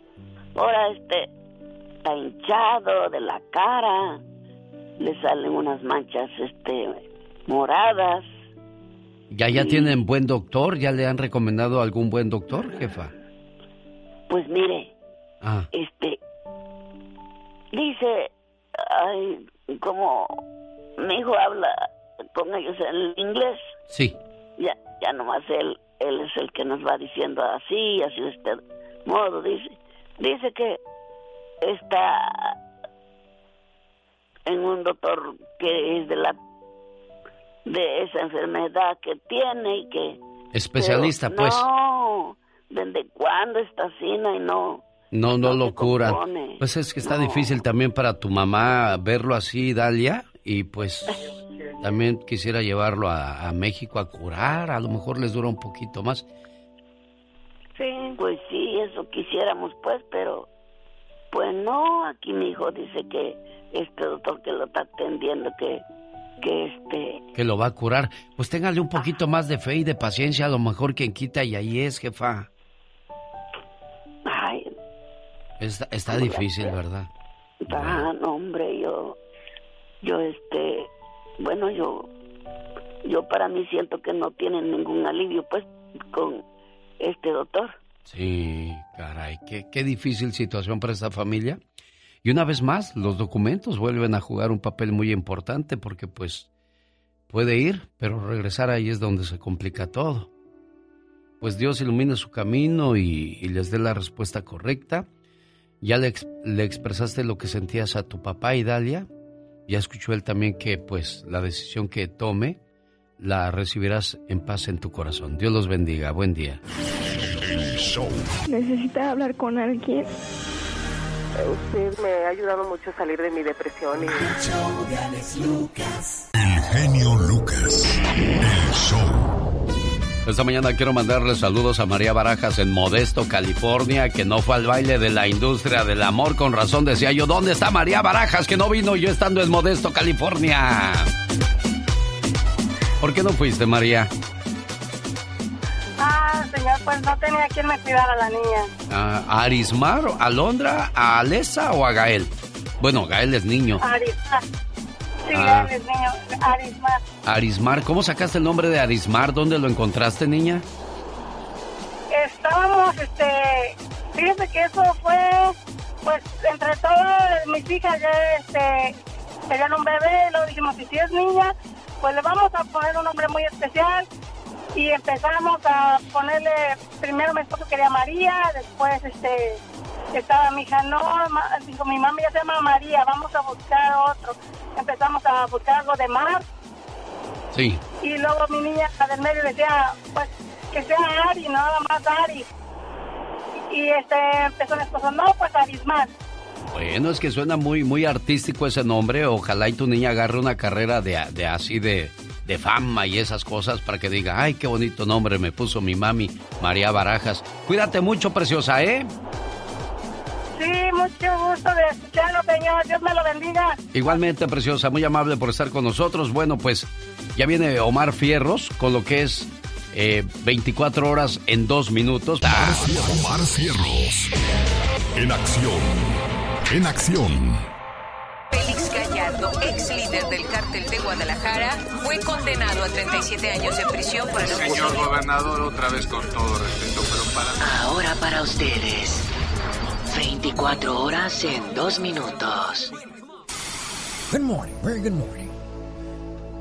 Ahora está hinchado de la cara, le salen unas manchas moradas. ¿Ya tienen buen doctor? ¿Ya le han recomendado algún buen doctor, jefa? Pues mire, dice, ay, como mi hijo habla con ellos en inglés. Sí. Ya nomás él es el que nos va diciendo así de este modo. Dice que está en un doctor que es de esa enfermedad que tiene y que... Especialista, pues. No, ¿desde cuándo está así? No lo curan. Pues es que está difícil también para tu mamá verlo así, Dalia, y pues... También quisiera llevarlo a México a curar, a lo mejor les dura un poquito más. Sí, pues sí, eso quisiéramos pues, pero pues no, aquí mi hijo dice que este doctor que lo está atendiendo, que lo va a curar. Pues téngale un poquito más de fe y de paciencia, a lo mejor quien quita y ahí es, jefa. Ay. Está difícil, ¿verdad? Ah, no, hombre, bueno, yo para mí siento que no tienen ningún alivio, pues, con este doctor. Sí, caray, qué difícil situación para esta familia. Y una vez más, los documentos vuelven a jugar un papel muy importante porque, pues, puede ir, pero regresar ahí es donde se complica todo. Pues Dios ilumine su camino y les dé la respuesta correcta. Ya le expresaste lo que sentías a tu papá, Idalia. Ya escuchó él también que, pues, la decisión que tome la recibirás en paz en tu corazón. Dios los bendiga. Buen día. Necesita hablar con alguien. Usted me ha ayudado mucho a salir de mi depresión. El genio Lucas. El show. Esta mañana quiero mandarles saludos a María Barajas en Modesto, California, que no fue al baile de la industria del amor. Con razón decía yo, ¿dónde está María Barajas que no vino yo estando en Modesto, California? ¿Por qué no fuiste, María? Ah, señor, pues no tenía quien me cuidara a la niña. Ah, ¿a Arismar, a Alondra, a Alesa o a Gael? Bueno, Gael es niño. Arismar. Sí, eres niño. Arismar. Arismar, ¿cómo sacaste el nombre de Arismar? ¿Dónde lo encontraste, niña? Estábamos, fíjese que eso fue Pues entre todas mis hijas ya tenían un bebé, lo dijimos, y si es niña, pues le vamos a poner un nombre muy especial. Y empezamos a ponerle, primero mi esposo quería María, después estaba mi hija, dijo, mi mami ya se llama María, vamos a buscar otro. Empezamos a buscar algo de mar. Sí. Y luego mi niña del medio decía, pues que sea Ari, no nada más Ari. Y empezó mi esposo, no, pues Arismán. Bueno, es que suena muy, muy artístico ese nombre. Ojalá y tu niña agarre una carrera de así de fama y esas cosas para que diga, ay, qué bonito nombre me puso mi mami, María Barajas. Cuídate mucho, preciosa, ¿eh? Sí, mucho gusto de escucharlo, señor. Dios me lo bendiga. Igualmente, preciosa, muy amable por estar con nosotros. Bueno, pues ya viene Omar Fierros con lo que es 24 horas en 2 minutos. Omar Fierros. En acción. En acción. Félix Gallardo, ex líder del cártel de Guadalajara, fue condenado a 37 años de prisión por el abuso. Señor gobernador, otra vez con todo respeto, pero para... Ahora para ustedes, 24 horas en 2 minutos. Good morning, very good morning.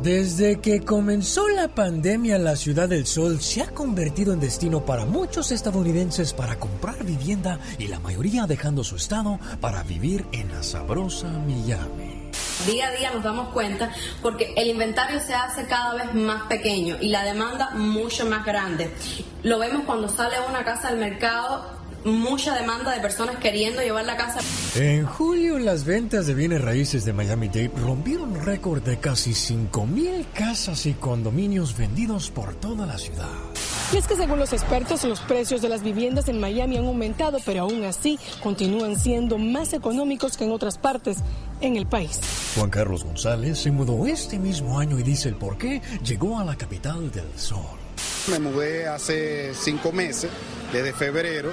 Desde que comenzó la pandemia, la Ciudad del Sol se ha convertido en destino para muchos estadounidenses para comprar vivienda y la mayoría dejando su estado para vivir en la sabrosa Miami. Día a día nos damos cuenta porque el inventario se hace cada vez más pequeño y la demanda mucho más grande. Lo vemos cuando sale una casa al mercado. Mucha demanda de personas queriendo llevar la casa. En julio, las ventas de bienes raíces de Miami-Dade rompieron récord de casi 5,000 casas y condominios vendidos por toda la ciudad. Y es que según los expertos, los precios de las viviendas en Miami han aumentado, pero aún así continúan siendo más económicos que en otras partes en el país. Juan Carlos González se mudó este mismo año y dice el por qué llegó a la capital del sol. Me mudé hace 5 meses, desde febrero.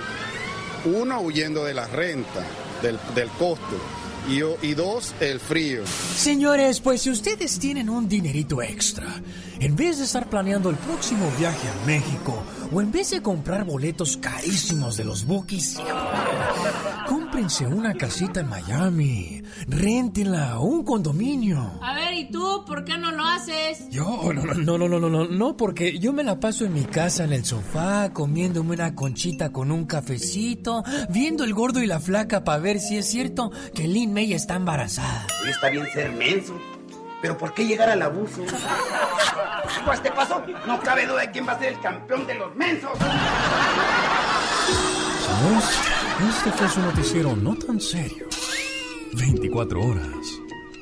Uno, huyendo de la renta, del costo, y dos, el frío. Señores, pues si ustedes tienen un dinerito extra, en vez de estar planeando el próximo viaje a México, o en vez de comprar boletos carísimos de los bookies, cómprense una casita en Miami, réntenla, un condominio. A ver, ¿y tú por qué no lo haces? Yo, no, porque yo me la paso en mi casa, en el sofá, comiéndome una conchita con un cafecito, viendo El Gordo y la Flaca para ver si es cierto que Lin May está embarazada. Hoy está bien ser menso, pero ¿por qué llegar al abuso? Pues te pasó, no cabe duda de quién va a ser el campeón de los mensos. ¿Sabes? Este fue su noticiero no tan serio. 24 horas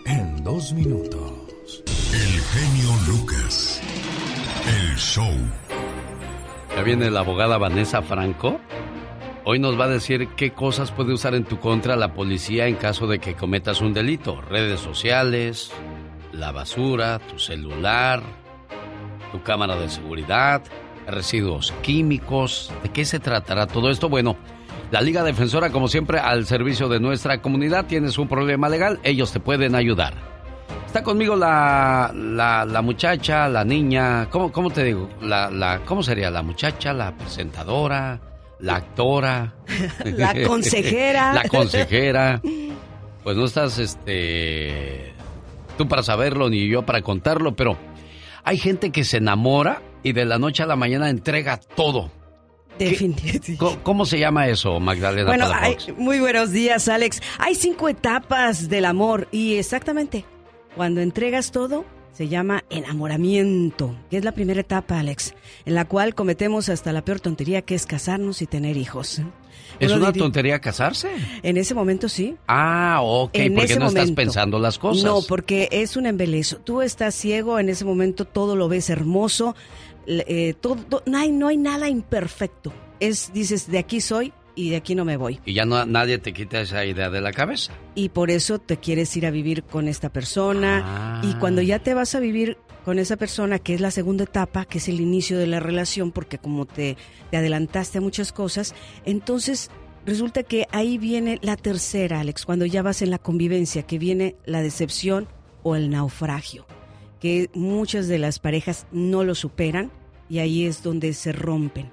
en 2 minutos. El genio Lucas. El show. Ya viene la abogada Vanessa Franco. Hoy nos va a decir qué cosas puede usar en tu contra la policía en caso de que cometas un delito. Redes sociales, la basura, tu celular, tu cámara de seguridad, residuos químicos. ¿De qué se tratará todo esto? Bueno, la Liga Defensora, como siempre, al servicio de nuestra comunidad. Tienes un problema legal, ellos te pueden ayudar. Está conmigo la muchacha, la niña, ¿cómo te digo? ¿Cómo sería? La muchacha, la presentadora, la actora. La consejera. La consejera. Pues no estás, tú para saberlo, ni yo para contarlo, pero hay gente que se enamora y de la noche a la mañana entrega todo. Definitivamente. ¿Cómo se llama eso, Magdalena? Bueno, muy buenos días, Alex. Hay 5 etapas del amor y exactamente cuando entregas todo se llama enamoramiento, que es la primera etapa, Alex, en la cual cometemos hasta la peor tontería que es casarnos y tener hijos. ¿Es una tontería casarse? En ese momento sí. Ah, ok, porque no estás pensando las cosas. No, porque es un embeleso. Tú estás ciego, en ese momento todo lo ves hermoso. Todo, no hay nada imperfecto. Dices, de aquí soy y de aquí no me voy. Y ya nadie te quita esa idea de la cabeza. Y por eso te quieres ir a vivir con esta persona. Ah. Y cuando ya te vas a vivir con esa persona, que es la segunda etapa, que es el inicio de la relación, porque como te adelantaste a muchas cosas, entonces resulta que ahí viene la tercera, Alex, cuando ya vas en la convivencia, que viene la decepción o el naufragio, que muchas de las parejas no lo superan y ahí es donde se rompen.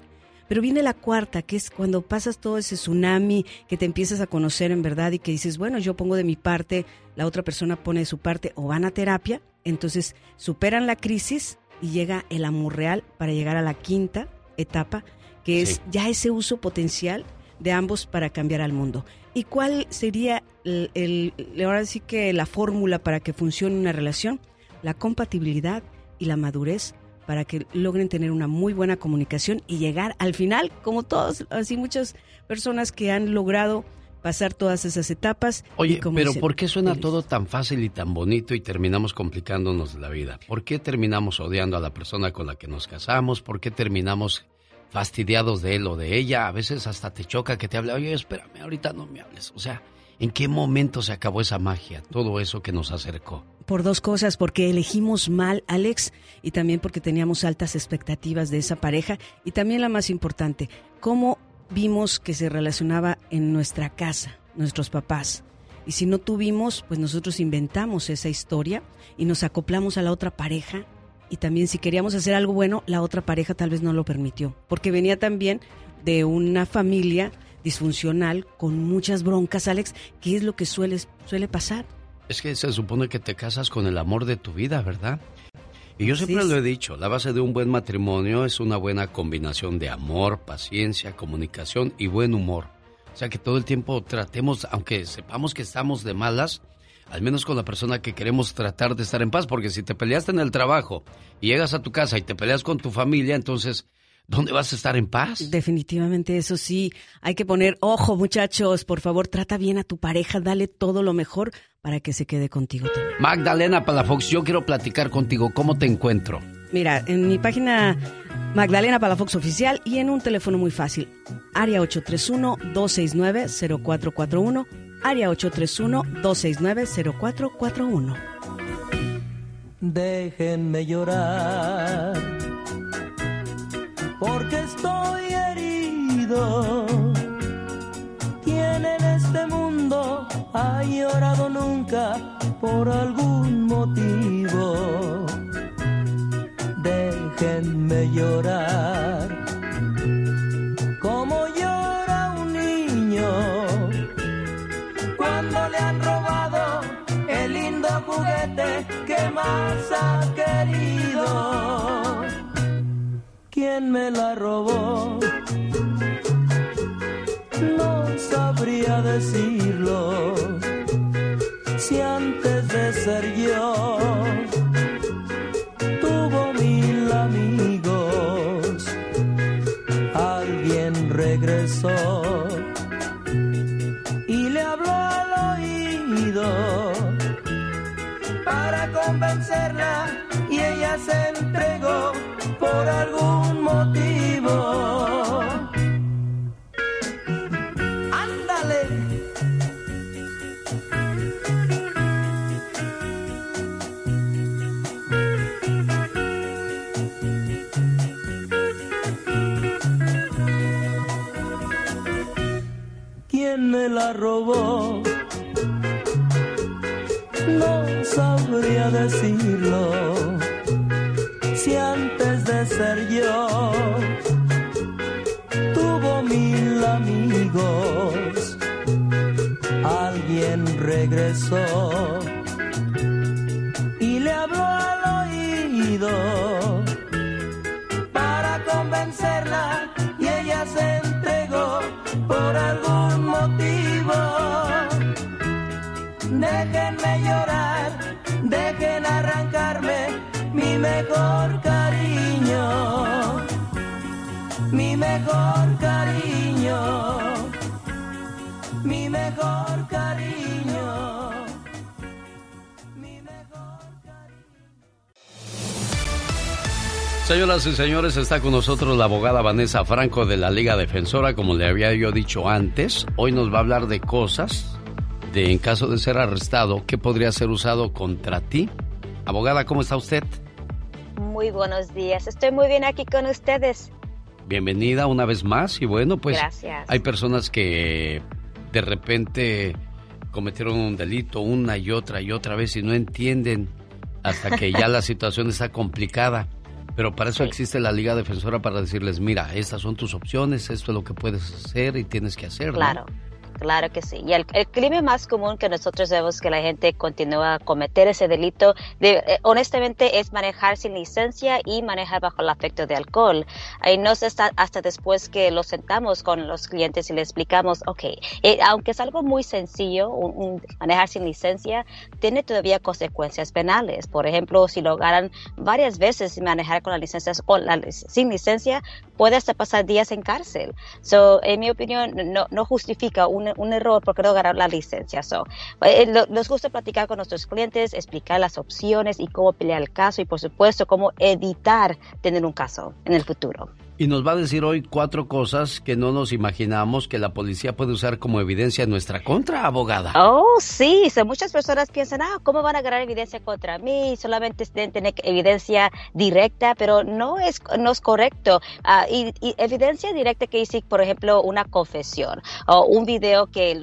Pero viene la cuarta, que es cuando pasas todo ese tsunami, que te empiezas a conocer en verdad y que dices, bueno, yo pongo de mi parte, la otra persona pone de su parte o van a terapia. Entonces superan la crisis y llega el amor real para llegar a la quinta etapa, que es ya ese uso potencial de ambos para cambiar al mundo. ¿Y cuál sería ahora sí que la fórmula para que funcione una relación? La compatibilidad y la madurez para que logren tener una muy buena comunicación y llegar al final, como todos, así muchas personas que han logrado pasar todas esas etapas. Oye, pero ¿por qué suena todo tan fácil y tan bonito y terminamos complicándonos la vida? ¿Por qué terminamos odiando a la persona con la que nos casamos? ¿Por qué terminamos fastidiados de él o de ella? A veces hasta te choca que te hable, oye, espérame, ahorita no me hables. O sea, ¿en qué momento se acabó esa magia, todo eso que nos acercó? Por dos cosas, porque elegimos mal, Alex, y también porque teníamos altas expectativas de esa pareja. Y también la más importante, cómo vimos que se relacionaba en nuestra casa, nuestros papás. Y si no tuvimos, pues nosotros inventamos esa historia y nos acoplamos a la otra pareja. Y también si queríamos hacer algo bueno, la otra pareja tal vez no lo permitió, porque venía también de una familia disfuncional con muchas broncas, Alex, que es lo que suele pasar. Es que se supone que te casas con el amor de tu vida, ¿verdad? Y yo siempre lo he dicho, la base de un buen matrimonio es una buena combinación de amor, paciencia, comunicación y buen humor. O sea, que todo el tiempo tratemos, aunque sepamos que estamos de malas, al menos con la persona que queremos, tratar de estar en paz, porque si te peleaste en el trabajo y llegas a tu casa y te peleas con tu familia, entonces, ¿dónde vas a estar en paz? Definitivamente, eso sí, hay que poner ojo, muchachos, por favor, trata bien a tu pareja, dale todo lo mejor para que se quede contigo también. Magdalena Palafox, yo quiero platicar contigo, ¿cómo te encuentro? Mira, en mi página Magdalena Palafox Oficial y en un teléfono muy fácil, área 831-269-0441, área 831-269-0441. Déjenme llorar, porque estoy herido. ¿Quién en este mundo ha llorado nunca por algún motivo? Déjenme llorar, como llora un niño cuando le han robado el lindo juguete que más ha querido. ¿Quién me la robó? No sabría decirlo, si antes de ser yo tuvo 1000 amigos, alguien regresó y le habló al oído para convencerla y ella se entregó por algún motivo. ¡Ándale! ¿Quién me la robó? No sabría decirlo, si antes de ser yo tuvo 1000 amigos, alguien regresó y le habló al oído para convencerla y ella se entregó por algún motivo. Déjenme llorar, dejen arrancarme mi mejor cariño, mi mejor cariño, mi mejor cariño, mi mejor cariño. Señoras y señores, está con nosotros la abogada Vanessa Franco de la Liga Defensora. Como le había yo dicho antes, hoy nos va a hablar de cosas de, en caso de ser arrestado, ¿qué podría ser usado contra ti? Abogada, ¿cómo está usted? Muy buenos días, estoy muy bien aquí con ustedes. Bienvenida una vez más y bueno, pues gracias. Hay personas que de repente cometieron un delito una y otra vez y no entienden hasta que ya la situación está complicada. Pero para eso existe la Liga Defensora, para decirles, mira, estas son tus opciones, esto es lo que puedes hacer y tienes que hacer, ¿no? Claro, claro que sí. Y el crimen más común que nosotros vemos que la gente continúa a cometer ese delito, honestamente, es manejar sin licencia y manejar bajo el afecto de alcohol. Ahí no es hasta después que los sentamos con los clientes y les explicamos, aunque es algo muy sencillo, manejar sin licencia, tiene todavía consecuencias penales. Por ejemplo, si lo ganan varias veces sin manejar con las licencias o sin licencia, puede hasta pasar días en cárcel. So, en mi opinión, no justifica un error porque no ganar la licencia. Nos gusta platicar con nuestros clientes, explicar las opciones y cómo pelear el caso y, por supuesto, cómo evitar tener un caso en el futuro. Y nos va a decir hoy 4 cosas que no nos imaginamos que la policía puede usar como evidencia en nuestra contra, abogada. Oh, sí. Muchas personas piensan, ¿cómo van a agarrar evidencia contra mí? Solamente deben tener evidencia directa, pero no es correcto. Y evidencia directa que dice, por ejemplo, una confesión o un video que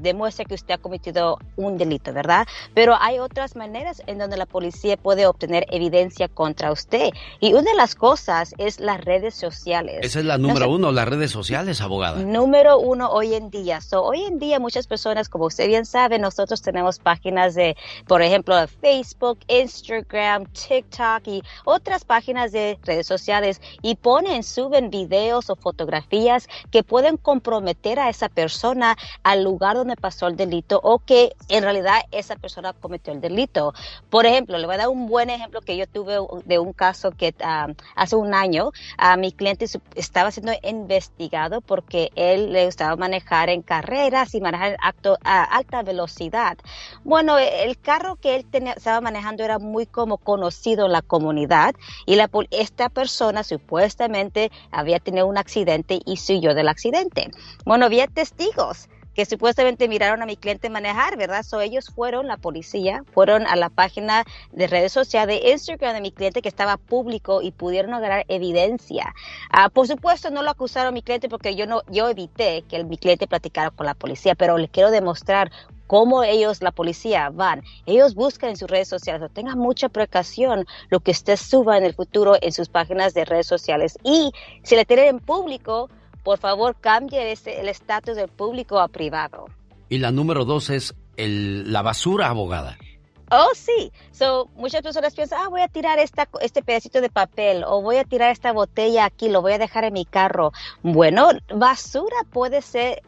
demuestra que usted ha cometido un delito, ¿verdad? Pero hay otras maneras en donde la policía puede obtener evidencia contra usted. Y una de las cosas es las redes sociales. Esa es la número uno, las redes sociales, abogada. Número uno hoy en día. Hoy en día muchas personas, como usted bien sabe, nosotros tenemos páginas de, por ejemplo, Facebook, Instagram, TikTok y otras páginas de redes sociales y suben videos o fotografías que pueden comprometer a esa persona al lugar donde pasó el delito o que en realidad esa persona cometió el delito. Por ejemplo, le voy a dar un buen ejemplo que yo tuve de un caso que hace un año mi cliente estaba siendo investigado porque él le gustaba manejar en carreras y manejar a alta velocidad. Bueno, el carro que él estaba manejando era muy como conocido en la comunidad y esta persona supuestamente había tenido un accidente y huyó del accidente. Bueno, había testigos que supuestamente miraron a mi cliente manejar, ¿verdad? Ellos fueron, la policía, fueron a la página de redes sociales de Instagram de mi cliente que estaba público y pudieron agarrar evidencia. Por supuesto, no lo acusaron a mi cliente porque yo evité que mi cliente platicara con la policía, pero les quiero demostrar cómo la policía, van. Ellos buscan en sus redes sociales. Tengan mucha precaución lo que usted suba en el futuro en sus páginas de redes sociales. Y si le tienen en público, por favor, cambie el estatus del público a privado. Y la número 2 es la basura, abogada. Oh, sí. Muchas personas piensan, voy a tirar este pedacito de papel o voy a tirar esta botella aquí, lo voy a dejar en mi carro. Bueno, basura puede ser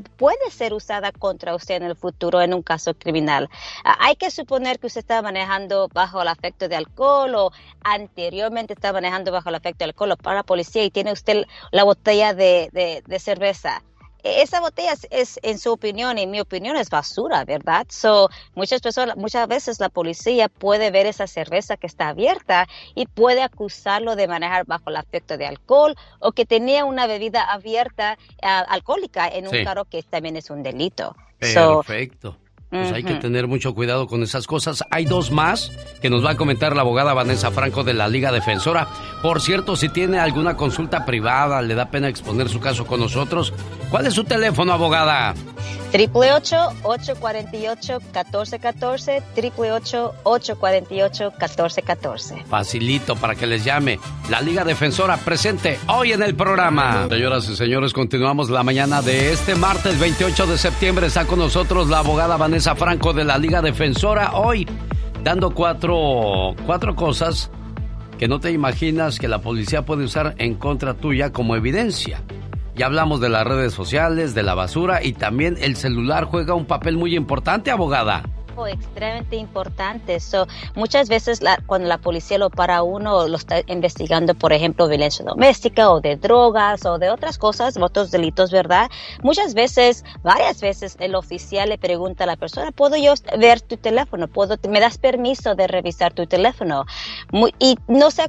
usada contra usted en el futuro en un caso criminal. Hay que suponer que usted estaba manejando bajo el afecto de alcohol o anteriormente estaba manejando bajo el afecto de alcohol para la policía y tiene usted la botella de cerveza. Esa botella es, en su opinión, en mi opinión, es basura, ¿verdad? Muchas veces la policía puede ver esa cerveza que está abierta y puede acusarlo de manejar bajo el afecto de alcohol o que tenía una bebida abierta alcohólica en un carro, que también es un delito. Perfecto. Pues hay que tener mucho cuidado con esas cosas. Hay 2 más que nos va a comentar la abogada Vanessa Franco de la Liga Defensora. Por cierto, si tiene alguna consulta privada, le da pena exponer su caso con nosotros. ¿Cuál es su teléfono, abogada? 888-848-1414, 888-848-1414. Facilito para que les llame. La Liga Defensora presente hoy en el programa. Señoras y señores, continuamos la mañana de este martes 28 de septiembre. Está con nosotros la abogada Vanessa Franco de la Liga Defensora, hoy dando 4 cosas que no te imaginas que la policía puede usar en contra tuya como evidencia. Ya hablamos de las redes sociales, de la basura y también el celular juega un papel muy importante, abogada. Extremadamente importante. Muchas veces cuando la policía lo para uno, lo está investigando, por ejemplo, violencia doméstica o de drogas o de otras cosas, otros delitos, ¿verdad? Muchas veces, varias veces, el oficial le pregunta a la persona, ¿puedo yo ver tu teléfono? ¿Me das permiso de revisar tu teléfono? Y no sé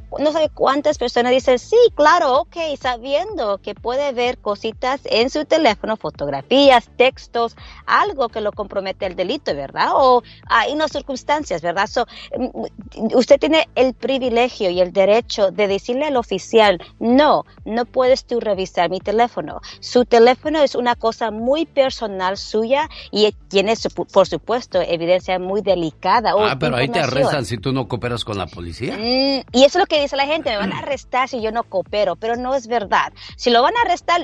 cuántas personas dicen, sí, claro, sabiendo que puede ver cositas en su teléfono, fotografías, textos, algo que lo compromete al delito, ¿verdad? O in those circumstances, ¿verdad? So, usted tiene el privilegio y el derecho de decirle al oficial, no, no puedes tú revisar mi teléfono. Su teléfono es una cosa muy personal suya y tiene, por supuesto, evidencia muy delicada. Pero ahí te arrestan si tú no cooperas con la policía. Y eso es lo que dice la gente, me van a arrestar si yo no coopero, pero no es verdad. Si lo van a arrestar,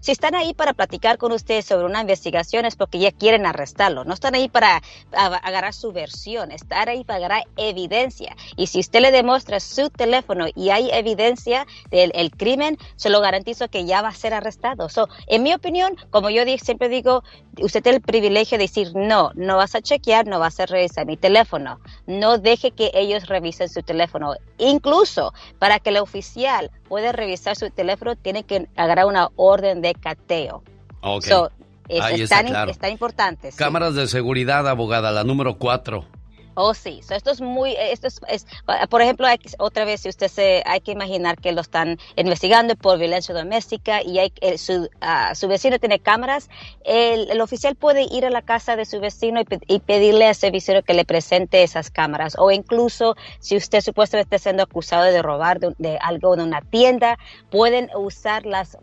si están ahí para platicar con ustedes sobre una investigación es porque ya quieren arrestarlo, no están ahí para agarrar su versión, están ahí para agarrar evidencia. Y si usted le demuestra su teléfono y hay evidencia del crimen, se lo garantizo que ya va a ser arrestado. So, en mi opinión, como yo siempre digo, usted tiene el privilegio de decir, no, no vas a chequear, no vas a revisar mi teléfono. No deje que ellos revisen su teléfono. Incluso para que el oficial pueda revisar su teléfono, tiene que agarrar una orden de cateo. Okay. So, está importante. Cámaras de seguridad, abogada, la número 4. Oh, sí. So, esto es, por ejemplo, otra vez, si usted hay que imaginar que lo están investigando por violencia doméstica y su vecino tiene cámaras, el oficial puede ir a la casa de su vecino y pedirle a ese vecino que le presente esas cámaras. O incluso, si usted supuestamente está siendo acusado de robar de algo de una tienda, pueden usar las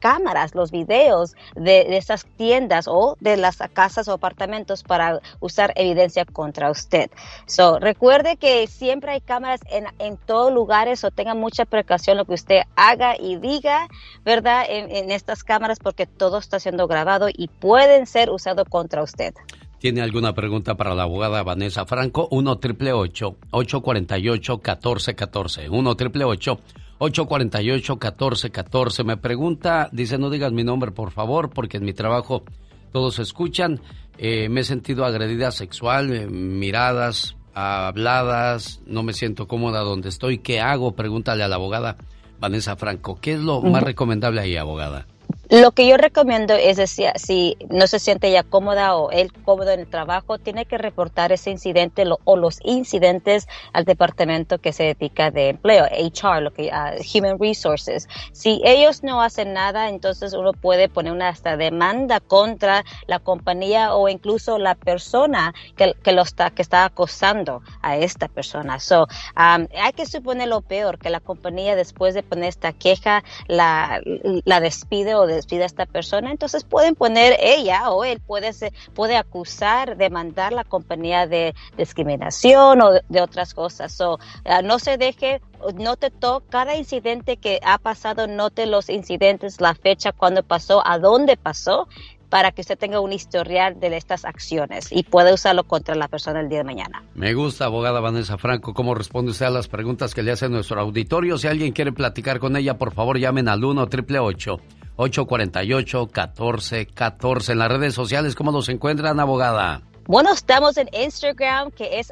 cámaras, los videos de esas tiendas o de las casas o apartamentos para usar evidencia contra usted. So, recuerde que siempre hay cámaras en todos lugares, o tenga mucha precaución lo que usted haga y diga, ¿verdad? En estas cámaras, porque todo está siendo grabado y pueden ser usados contra usted. ¿Tiene alguna pregunta para la abogada Vanessa Franco? 1-888-848-1414. 1-888-848-1414. Me pregunta, dice, no digas mi nombre, por favor, porque en mi trabajo todos escuchan. Me he sentido agredida sexual, miradas, habladas, no me siento cómoda donde estoy. ¿Qué hago? Pregúntale a la abogada Vanessa Franco. ¿Qué es lo más recomendable ahí, abogada? Lo que yo recomiendo es decir, si no se siente ella cómoda o él cómodo en el trabajo, tiene que reportar ese incidente o los incidentes al departamento que se dedica de empleo, HR, Human Resources. Si ellos no hacen nada, entonces uno puede poner una hasta demanda contra la compañía o incluso la persona que está acosando a esta persona. So, hay que suponer lo peor, que la compañía, después de poner esta queja, la despide o despida a esta persona. Entonces pueden poner, ella o él puede acusar, demandar la compañía de discriminación o de otras cosas. So, no se deje, no te toca cada incidente que ha pasado, note los incidentes, la fecha, cuándo pasó, a dónde pasó, para que usted tenga un historial de estas acciones y pueda usarlo contra la persona el día de mañana. Me gusta, abogada Vanessa Franco, cómo responde usted a las preguntas que le hace nuestro auditorio. Si alguien quiere platicar con ella, por favor, llamen al 1-888-848-1414. En las redes sociales, ¿cómo los encuentran, abogada? Bueno, estamos en Instagram, que es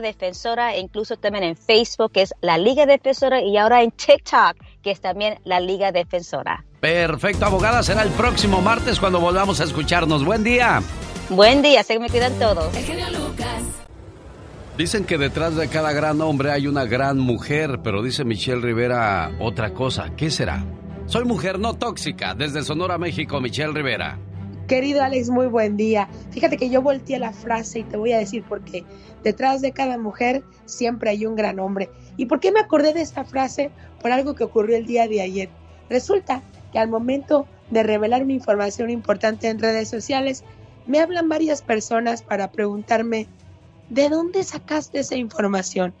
@Defensora, e incluso también en Facebook, que es La Liga Defensora, y ahora en TikTok, que es también La Liga Defensora. Perfecto, abogada. Será el próximo martes cuando volvamos a escucharnos. Buen día. Buen día. Se me cuidan todos. El Genio Lucas. Dicen que detrás de cada gran hombre hay una gran mujer, pero dice Michelle Rivera otra cosa. ¿Qué será? Soy mujer no tóxica. Desde Sonora, México, Michelle Rivera. Querido Alex, muy buen día. Fíjate que yo volteé la frase y te voy a decir por qué. Detrás de cada mujer siempre hay un gran hombre. ¿Y por qué me acordé de esta frase? Por algo que ocurrió el día de ayer. Resulta que al momento de revelar mi información importante en redes sociales, me hablan varias personas para preguntarme, ¿de dónde sacaste esa información?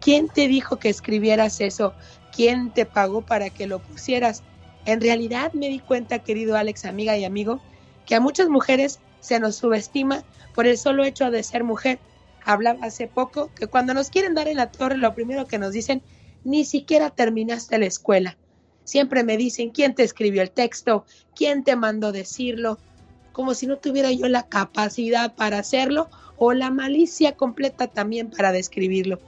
¿Quién te dijo que escribieras eso? ¿Quién te pagó para que lo pusieras? En realidad me di cuenta, querido Alex, amiga y amigo, que a muchas mujeres se nos subestima por el solo hecho de ser mujer. Hablaba hace poco que cuando nos quieren dar en la torre, lo primero que nos dicen, ni siquiera terminaste la escuela. Siempre me dicen, ¿quién te escribió el texto? ¿Quién te mandó decirlo? Como si no tuviera yo la capacidad para hacerlo o la malicia completa también para describirlo.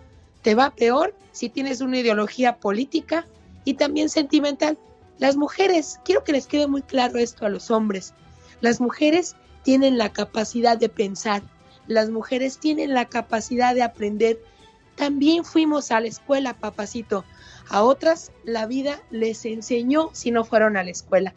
Te va peor si tienes una ideología política y también sentimental. Las mujeres, quiero que les quede muy claro esto a los hombres, las mujeres tienen la capacidad de pensar, las mujeres tienen la capacidad de aprender. También fuimos a la escuela, papacito. A otras la vida les enseñó si no fueron a la escuela.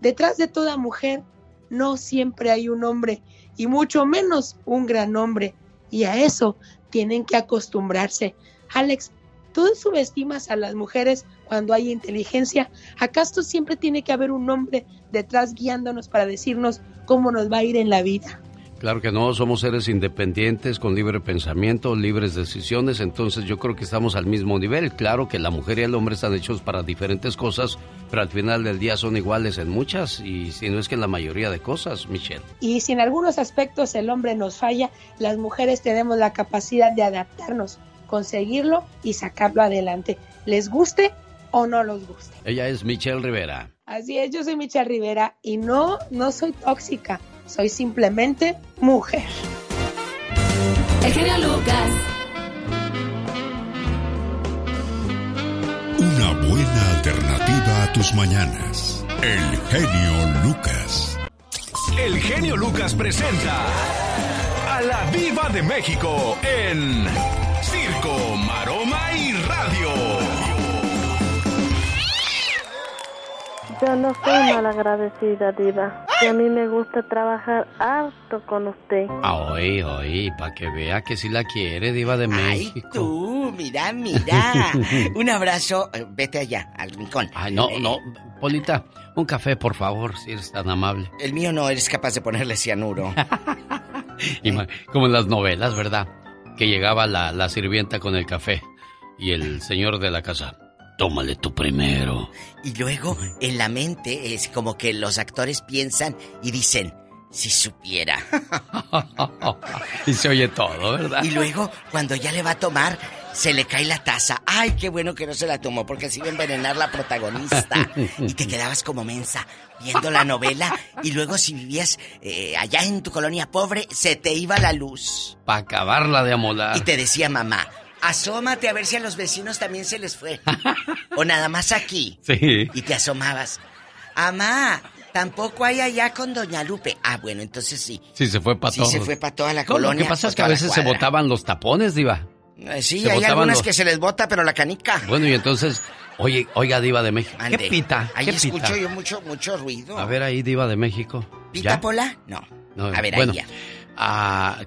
Detrás de toda mujer no siempre hay un hombre, y mucho menos un gran hombre. y a eso tienen que acostumbrarse. Alex, ¿tú subestimas a las mujeres cuando hay inteligencia? ¿Acaso siempre tiene que haber un hombre detrás guiándonos para decirnos cómo nos va a ir en la vida? Claro que no, somos seres independientes, con libre pensamiento, libres decisiones, entonces yo creo que estamos al mismo nivel. Claro que la mujer y el hombre están hechos para diferentes cosas, pero al final del día son iguales en muchas, y si no es que en la mayoría de cosas, Michelle. Y si en algunos aspectos el hombre nos falla, las mujeres tenemos la capacidad de adaptarnos, conseguirlo y sacarlo adelante, les guste o no los guste. Ella es Michelle Rivera. Así es, yo soy Michelle Rivera y no soy tóxica. Soy simplemente mujer. El Genio Lucas. Una buena alternativa a tus mañanas. El Genio Lucas. El Genio Lucas presenta a la Viva de México en Circo, Maroma y Radio. Yo no soy malagradecida, diva. Y a mí me gusta trabajar harto con usted. Oye, para que vea que sí la quiere, diva de México. Ay, tú, mira. Un abrazo. Vete allá, al rincón. Ay, no. Polita, un café, por favor, si eres tan amable. El mío no, eres capaz de ponerle cianuro. Como en las novelas, ¿verdad? Que llegaba la sirvienta con el café y el señor de la casa... Tómale tú primero. Y luego, en la mente, es como que los actores piensan y dicen, si supiera. Y se oye todo, ¿verdad? Y luego, cuando ya le va a tomar, se le cae la taza. ¡Ay, qué bueno que no se la tomó! Porque se iba a envenenar la protagonista. Y te quedabas como mensa viendo la novela. Y luego, si vivías allá en tu colonia pobre, se te iba la luz. Para acabarla de amolar. Y te decía mamá... Asómate a ver si a los vecinos también se les fue. O nada más aquí. Sí. Y te asomabas. Amá, tampoco hay allá con Doña Lupe. Ah, bueno, entonces sí. Sí se fue para todo. Sí se fue para toda la colonia. Lo que pasa es que a veces se botaban los tapones, diva. Sí, se hay algunas que se les bota, pero la canica. Bueno, y entonces, oiga, diva de México. Ande. ¿Qué pita? Ahí escucho yo mucho ruido. A ver ahí, diva de México. ¿Pita ¿Ya? Pola? No. A ver, bueno. Ahí ya.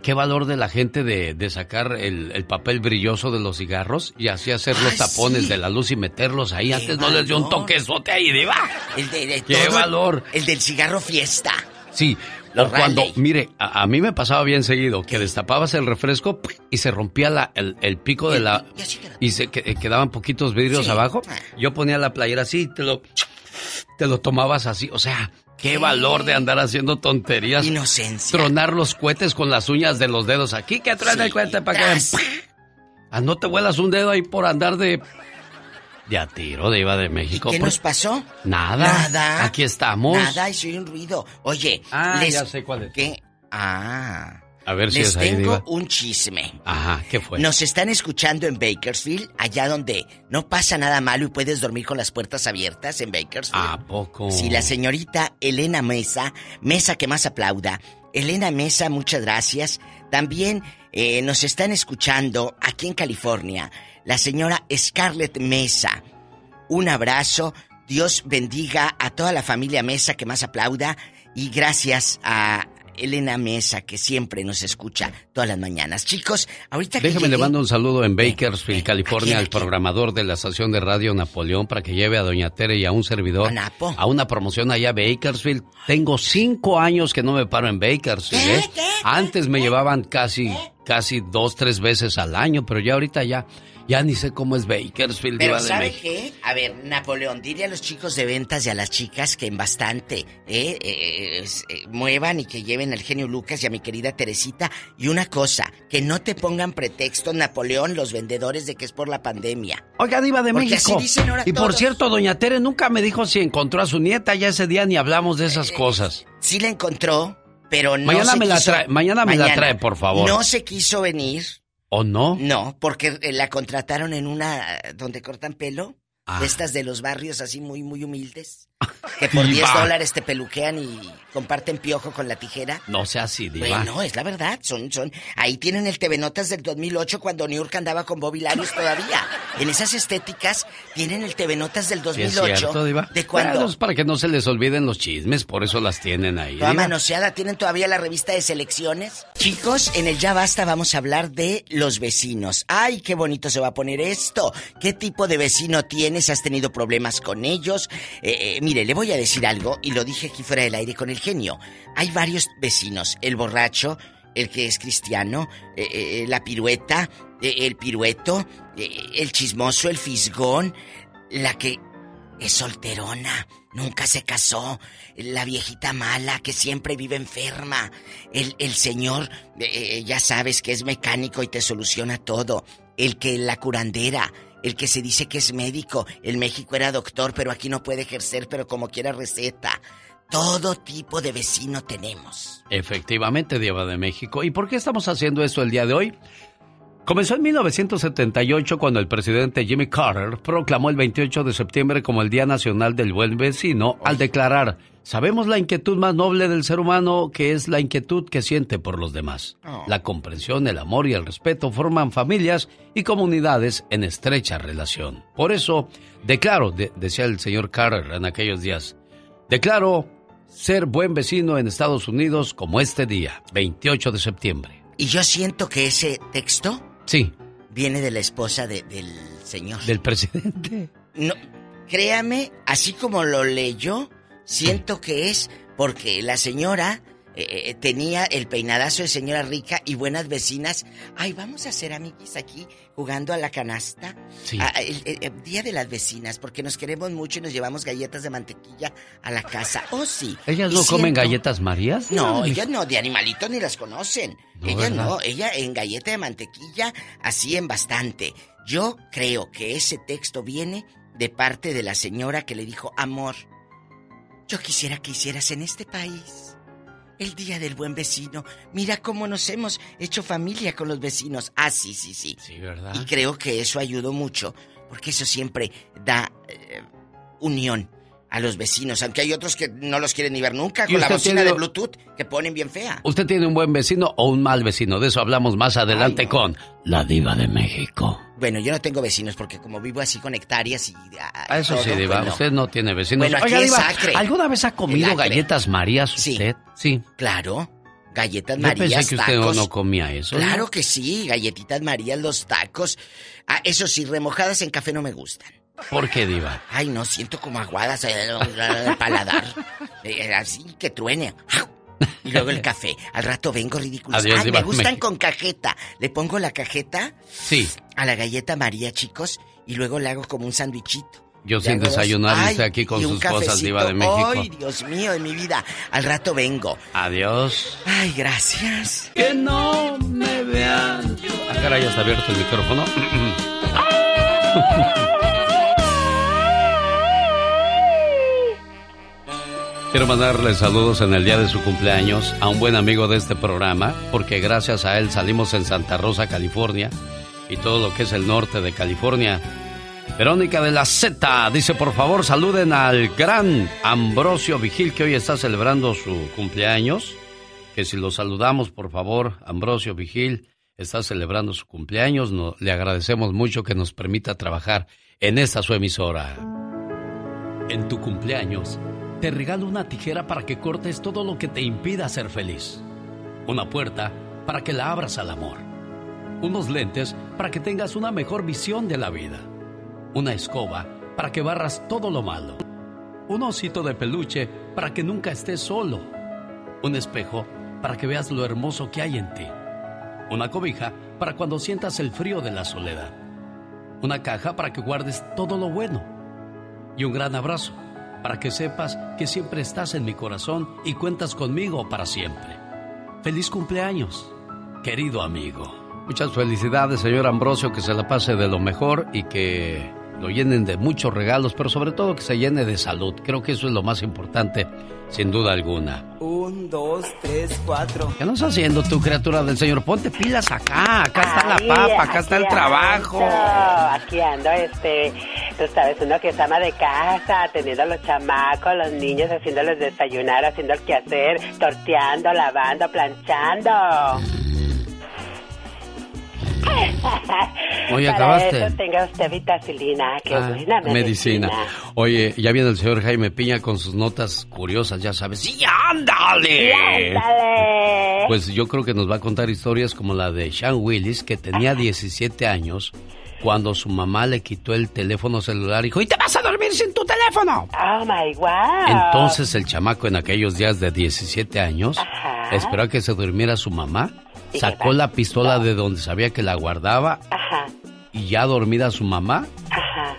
Qué valor de la gente de sacar el papel brilloso de los cigarros y así hacer los tapones de la luz y meterlos ahí. Antes valor. No les dio un toquezote ahí, diva. Qué valor. El del cigarro fiesta. Sí. O cuando, mire, a mí me pasaba bien seguido que destapabas el refresco y se rompía el pico de la... Y se quedaban poquitos vidrios abajo. Yo ponía la playera así y te lo tomabas así, o sea... Qué valor de andar haciendo tonterías. Inocencia. Tronar los cohetes con las uñas de los dedos. Aquí que traen el cohete para que... No te huelas un dedo ahí por andar de... De a tiro, de Iba de México. ¿Qué nos pasó? Nada. Aquí estamos. Nada, y soy un ruido. Oye... ya sé cuál es. ¿Qué? A ver si es ahí, diva. Les tengo un chisme. Ajá, ¿qué fue? Nos están escuchando en Bakersfield, allá donde no pasa nada malo y puedes dormir con las puertas abiertas en Bakersfield. ¿A poco? Sí, la señorita Elena Mesa que más aplauda. Elena Mesa, muchas gracias. También nos están escuchando aquí en California, la señora Scarlett Mesa. Un abrazo. Dios bendiga a toda la familia Mesa que más aplauda. Y gracias a... Elena Mesa, que siempre nos escucha todas las mañanas. Chicos, ahorita que le mando un saludo en Bakersfield, California, al programador de la estación de radio Napoleón, para que lleve a Doña Tere y a un servidor a una promoción allá a Bakersfield. Tengo 5 años que no me paro en Bakersfield, ¿eh? Antes me llevaban casi 2-3 veces al año, pero ya ahorita ya ni sé cómo es Bakersfield, Diva de México. Pero ¿sabe qué? A ver, Napoleón, dile a los chicos de ventas y a las chicas que en bastante muevan y que lleven al Genio Lucas y a mi querida Teresita. Y una cosa, que no te pongan pretexto, Napoleón, los vendedores, de que es por la pandemia. Oiga, Diva de México. Así dicen ahora y todos. Por cierto, Doña Tere nunca me dijo si encontró a su nieta. Ya ese día ni hablamos de esas cosas. Sí la encontró, pero no Mañana me la trae, por favor. No se quiso venir. ¿O no? No, porque la contrataron en una donde cortan pelo, de estas de los barrios así muy, muy humildes. Que por diva. $10 te peluquean y comparten piojo con la tijera. No sea así, diva. Bueno, es la verdad. Ahí tienen el TV Notas del 2008 cuando Niurka andaba con Bobby Larios todavía. En esas estéticas tienen el TV Notas del 2008. ¿Es cierto, diva? De cuando... para que no se les olviden los chismes, por eso las tienen ahí. Toda manoseada. ¿Tienen todavía la revista de selecciones? Chicos, en el Ya Basta vamos a hablar de los vecinos. ¡Ay, qué bonito se va a poner esto! ¿Qué tipo de vecino tienes? ¿Has tenido problemas con ellos? Mire, le voy a decir algo, y lo dije aquí fuera del aire con el genio. Hay varios vecinos. El borracho, el que es cristiano, la pirueta, el pirueto, el chismoso, el fisgón, la que es solterona, nunca se casó, la viejita mala que siempre vive enferma, el señor, ya sabes, que es mecánico y te soluciona todo, la curandera, el que se dice que es médico, en México era doctor pero aquí no puede ejercer, pero como quiera receta. Todo tipo de vecino tenemos. Efectivamente, Diva de México. ¿Y por qué estamos haciendo esto el día de hoy? Comenzó en 1978 cuando el presidente Jimmy Carter proclamó el 28 de septiembre como el Día Nacional del Buen Vecino al declarar: sabemos la inquietud más noble del ser humano, que es la inquietud que siente por los demás. La comprensión, el amor y el respeto forman familias y comunidades en estrecha relación. Por eso, declaro, decía el señor Carter en aquellos días, declaro ser buen vecino en Estados Unidos como este día, 28 de septiembre. Y yo siento que ese texto... sí. Viene de la esposa del señor. Del presidente. No, créame, así como lo leyó, siento que es porque la señora tenía el peinadazo de señora rica y buenas vecinas. Ay, vamos a hacer amiguis aquí jugando a la canasta. Sí. El día de las vecinas, porque nos queremos mucho y nos llevamos galletas de mantequilla a la casa. Oh, sí. ¿Ellas no comen galletas Marías? No, ellas no, de animalitos ni las conocen. No, ella ¿verdad? No, ella en galleta de mantequilla, así en bastante. Yo creo que ese texto viene de parte de la señora que le dijo: amor, yo quisiera que hicieras en este país el Día del Buen Vecino. Mira cómo nos hemos hecho familia con los vecinos. Ah, sí, sí, sí. Sí, ¿verdad? Y creo que eso ayudó mucho, porque eso siempre da unión a los vecinos, aunque hay otros que no los quieren ni ver nunca con la bocina de Bluetooth que ponen bien fea. ¿Usted tiene un buen vecino o un mal vecino? De eso hablamos más adelante con La Diva de México. Bueno, yo no tengo vecinos porque como vivo así con hectáreas y... a eso todo, sí, Diva, bueno, usted no tiene vecinos. Bueno, oiga, Diva, ¿alguna vez ha comido galletas Marías usted? Sí. Claro, galletas Marías, pensé que usted tacos. No comía eso. Claro, ¿no? Que sí, galletitas Marías, los tacos. Ah, eso sí, remojadas en café no me gustan. ¿Por qué, Diva? Ay, no, siento como aguadas el paladar. Así que truene. Y luego el café. Al rato vengo ridículo. Adiós, Diva, me gustan con cajeta. Le pongo la cajeta a la galleta María, chicos, y luego le hago como un sandwichito. Yo sin desayunar, usted aquí con sus cosas, Diva de México. Ay, Dios mío, en mi vida. Al rato vengo. Adiós. Ay, gracias. Que no me vean. Ah, caray, ya está abierto el micrófono. Quiero mandarle saludos en el día de su cumpleaños a un buen amigo de este programa, porque gracias a él salimos en Santa Rosa, California, y todo lo que es el norte de California. Verónica de la Z dice: por favor, saluden al gran Ambrosio Vigil, que hoy está celebrando su cumpleaños. Que si lo saludamos, por favor, Ambrosio Vigil está celebrando su cumpleaños. Le agradecemos mucho que nos permita trabajar en esta su emisora. En tu cumpleaños... te regalo una tijera para que cortes todo lo que te impida ser feliz. Una puerta para que la abras al amor. Unos lentes para que tengas una mejor visión de la vida. Una escoba para que barras todo lo malo. Un osito de peluche para que nunca estés solo. Un espejo para que veas lo hermoso que hay en ti. Una cobija para cuando sientas el frío de la soledad. Una caja para que guardes todo lo bueno. Y un gran abrazo para que sepas que siempre estás en mi corazón y cuentas conmigo para siempre. Feliz cumpleaños, querido amigo. Muchas felicidades, señor Ambrosio, que se la pase de lo mejor y que lo llenen de muchos regalos, pero sobre todo que se llene de salud. Creo que eso es lo más importante, sin duda alguna. 1, 2, 3, 4. ¿Qué andas haciendo tú, criatura del Señor? Ponte pilas acá, acá está la papa, acá está el trabajo. Aquí ando, tú sabes, uno que es ama de casa, atendiendo a los chamacos, los niños, haciéndoles desayunar, haciendo el quehacer, torteando, lavando, planchando. Oye, acabaste. Para eso tenga usted vitacilina, que es buena medicina. Oye, ya viene el señor Jaime Piña con sus notas curiosas, ya sabes. ¡Sí, ándale! ¡Ándale! Pues yo creo que nos va a contar historias como la de Sean Willis, que tenía 17 años cuando su mamá le quitó el teléfono celular y dijo, ¡y te vas a dormir sin tu teléfono! ¡Oh, my wow! Entonces el chamaco en aquellos días de 17 años esperó a que se durmiera su mamá. Sacó la pistola de donde sabía que la guardaba. Ajá. Y ya dormida su mamá. Ajá.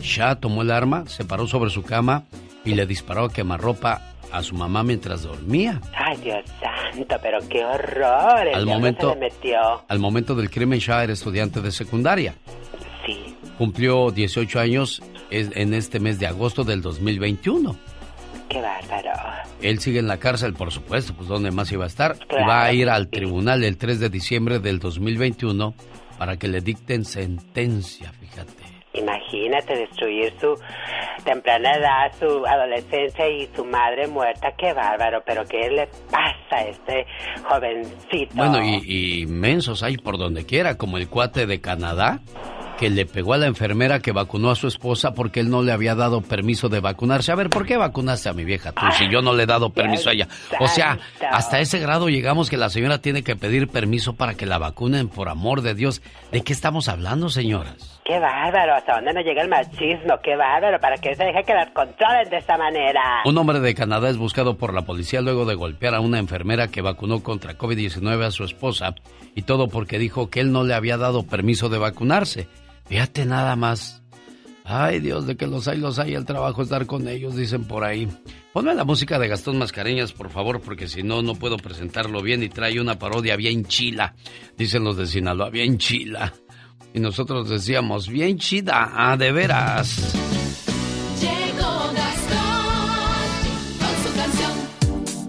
Shah tomó el arma, se paró sobre su cama y le disparó a quemarropa a su mamá mientras dormía. Ay, Dios santo, pero qué horror. El momento, se le metió. Al momento del crimen, Shah era estudiante de secundaria. Sí. Cumplió 18 años en este mes de agosto del 2021. ¡Qué bárbaro! Él sigue en la cárcel, por supuesto, pues ¿dónde más iba a estar? Claro. Y va a ir al tribunal el 3 de diciembre del 2021 para que le dicten sentencia, fíjate. Imagínate destruir su temprana edad, su adolescencia y su madre muerta. ¡Qué bárbaro! ¿Pero qué le pasa a este jovencito? Bueno, y mensos hay por donde quiera, como el cuate de Canadá, que le pegó a la enfermera que vacunó a su esposa porque él no le había dado permiso de vacunarse. A ver, ¿por qué vacunaste a mi vieja tú si yo no le he dado permiso a ella? O sea, hasta ese grado llegamos que la señora tiene que pedir permiso para que la vacunen, por amor de Dios. ¿De qué estamos hablando, señoras? ¡Qué bárbaro! ¿Hasta dónde nos llega el machismo? ¡Qué bárbaro! ¿Para qué se deja que las controlen de esta manera? Un hombre de Canadá es buscado por la policía luego de golpear a una enfermera que vacunó contra COVID-19 a su esposa, y todo porque dijo que él no le había dado permiso de vacunarse. Fíjate nada más. Ay, Dios, de que los hay, el trabajo es dar con ellos, dicen por ahí. Ponme la música de Gastón Mascareñas, por favor, porque si no, no puedo presentarlo bien y trae una parodia bien chila. Dicen los de Sinaloa, bien chila. Y nosotros decíamos, bien chida, ah, de veras. Llegó Gastón con su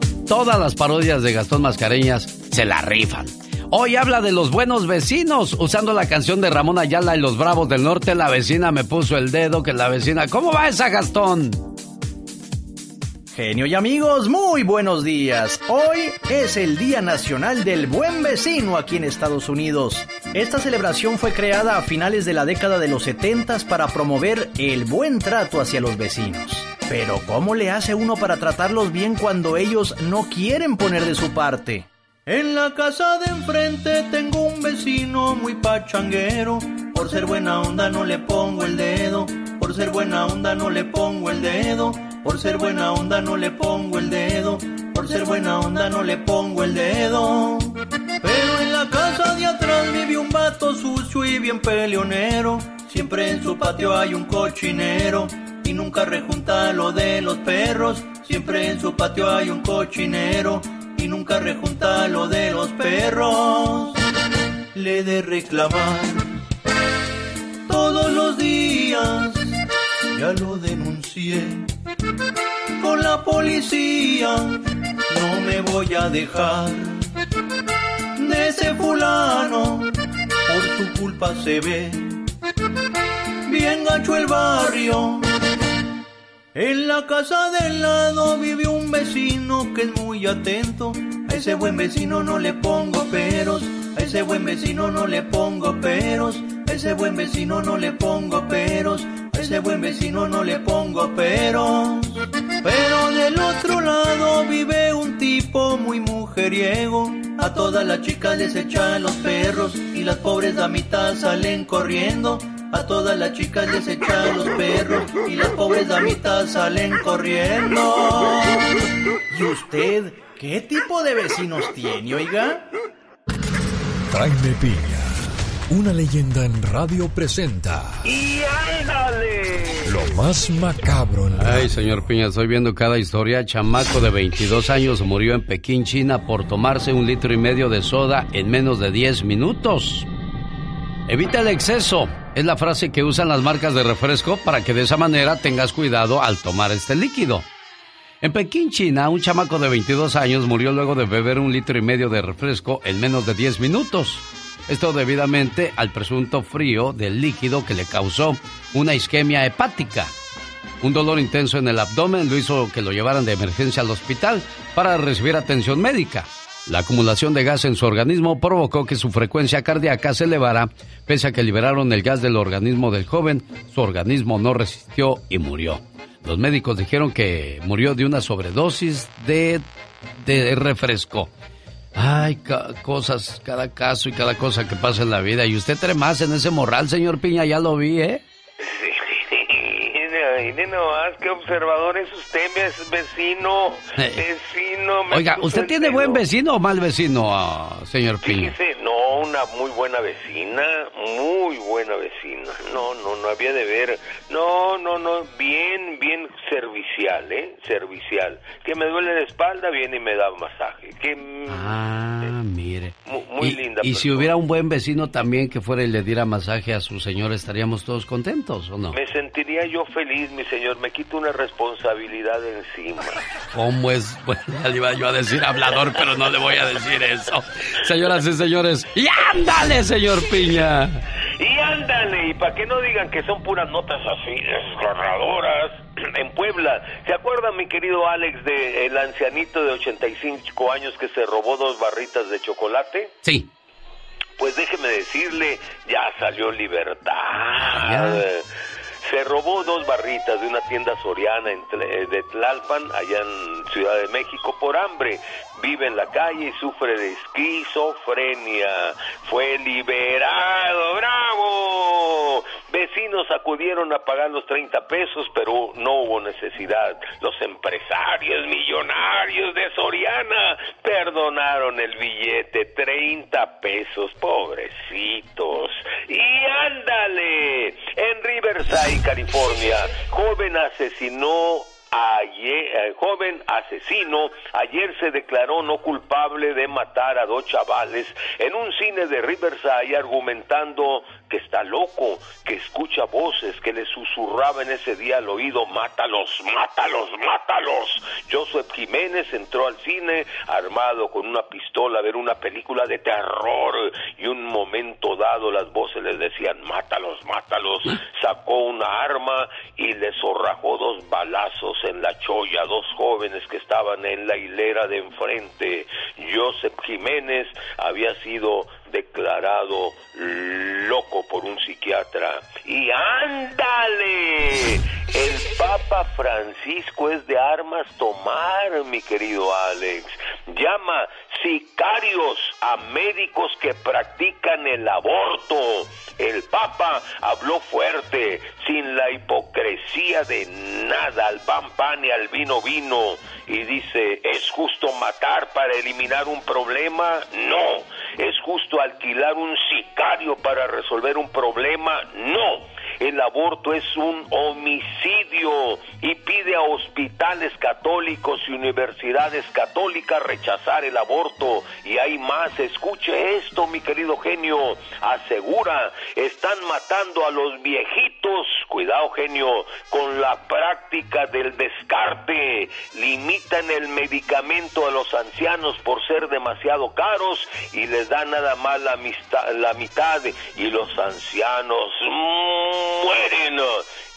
canción. Todas las parodias de Gastón Mascareñas se la rifan. Hoy habla de los buenos vecinos, usando la canción de Ramón Ayala y los Bravos del Norte. La vecina me puso el dedo, que la vecina... ¿Cómo va esa, Gastón? Genio y amigos, muy buenos días. Hoy es el Día Nacional del Buen Vecino aquí en Estados Unidos. Esta celebración fue creada a finales de la década de los 70s para promover el buen trato hacia los vecinos. Pero ¿cómo le hace uno para tratarlos bien cuando ellos no quieren poner de su parte? En la casa de enfrente tengo un vecino muy pachanguero. Por ser buena onda no le pongo el dedo. Por ser buena onda no le pongo el dedo. Por ser buena onda no le pongo el dedo. Por ser buena onda no le pongo el dedo. Pero en la casa de atrás vive un vato sucio y bien peleonero. Siempre en su patio hay un cochinero y nunca rejunta lo de los perros. Siempre en su patio hay un cochinero y nunca rejunta lo de los perros. Le he de reclamar todos los días, ya lo denuncié con la policía. No me voy a dejar de ese fulano, por su culpa se ve bien gacho el barrio. En la casa del lado vive un vecino que es muy atento. A ese buen vecino no le pongo peros. A ese buen vecino no le pongo peros. A ese buen vecino no le pongo peros. A ese buen vecino no le pongo peros. Pero del otro lado vive un tipo muy mujeriego. A todas las chicas les echan los perros y las pobres damitas salen corriendo. A todas las chicas les echan los perros y las pobres damitas salen corriendo. ¿Y usted qué tipo de vecinos tiene, oiga? Jaime Piña, Una leyenda en radio presenta... ¡Y ándale! Lo más macabro en radio. Ay, señor Piña, estoy viendo cada historia. Chamaco de 22 años murió en Pekín, China, por tomarse 1,5 litros de soda en menos de 10 minutos. Evita el exceso. Es la frase que usan las marcas de refresco para que de esa manera tengas cuidado al tomar este líquido. En Pekín, China, un chamaco de 22 años murió luego de beber 1,5 litros de refresco en menos de 10 minutos. Esto debidamente al presunto frío del líquido que le causó una isquemia hepática. Un dolor intenso en el abdomen lo hizo que lo llevaran de emergencia al hospital para recibir atención médica. La acumulación de gas en su organismo provocó que su frecuencia cardíaca se elevara. Pese a que liberaron el gas del organismo del joven, su organismo no resistió y murió. Los médicos dijeron que murió de una sobredosis de refresco. Ay, cosas, cada caso y cada cosa que pasa en la vida. Y usted trae más en ese morral, señor Piña, ya lo vi, ¿eh? Mire nomás, qué observador es usted, vecino. Vecino. Oiga, ¿usted tiene buen vecino o mal vecino, señor Piña? Fíjese, no, una muy buena vecina, muy buena vecina. No había de ver. No, bien servicial, servicial. Que me duele la espalda, viene y me da masaje. Que, mire. Muy linda. Y si hubiera un buen vecino también que fuera y le diera masaje a su señor, ¿estaríamos todos contentos o no? Me sentiría yo feliz, mi señor, me quito una responsabilidad de encima. ¿Cómo es? Bueno, le iba yo a decir hablador, pero no le voy a decir eso. Señoras y señores, ¡y ándale, señor Piña! ¡Y ándale! Y para que no digan que son puras notas así, desgarradoras, en Puebla. ¿Se acuerdan, mi querido Alex, de el ancianito de 85 años que se robó 2 barritas de chocolate? Sí. Pues déjeme decirle, ya salió en libertad. Se robó 2 barritas de una tienda soriana de Tlalpan, allá en Ciudad de México, por hambre. Vive en la calle y sufre de esquizofrenia. Fue liberado, ¡bravo! Vecinos acudieron a pagar los 30 pesos, pero no hubo necesidad. Los empresarios millonarios de Soriana perdonaron el billete, 30 pesos, pobrecitos. ¡Y ándale! En Riverside, California, joven asesino ayer se declaró no culpable de matar a 2 chavales en un cine de Riverside, argumentando que está loco, que escucha voces, que le susurraban ese día al oído, mátalos, mátalos, mátalos. Joseph Jiménez entró al cine armado con una pistola a ver una película de terror y un momento dado las voces les decían, mátalos, mátalos. Sacó una arma y le zorrajó 2 balazos en la cholla a 2 jóvenes que estaban en la hilera de enfrente. Joseph Jiménez había sido declarado loco por un psiquiatra. ¡Y ándale! El Papa Francisco es de armas tomar, mi querido Alex. Llama sicarios a médicos que practican el aborto. El Papa habló fuerte, sin la hipocresía de nada, al pan pan y al vino vino. Y dice, ¿es justo matar para eliminar un problema? No. ¿Es justo alquilar un sicario para resolver un problema? No. El aborto es un homicidio y pide a hospitales católicos y universidades católicas rechazar el aborto. Y hay más, escuche esto, mi querido genio. Asegura, están matando a los viejitos, cuidado genio, con la práctica del descarte. Limitan el medicamento a los ancianos por ser demasiado caros y les dan nada más la mitad y los ancianos mueren.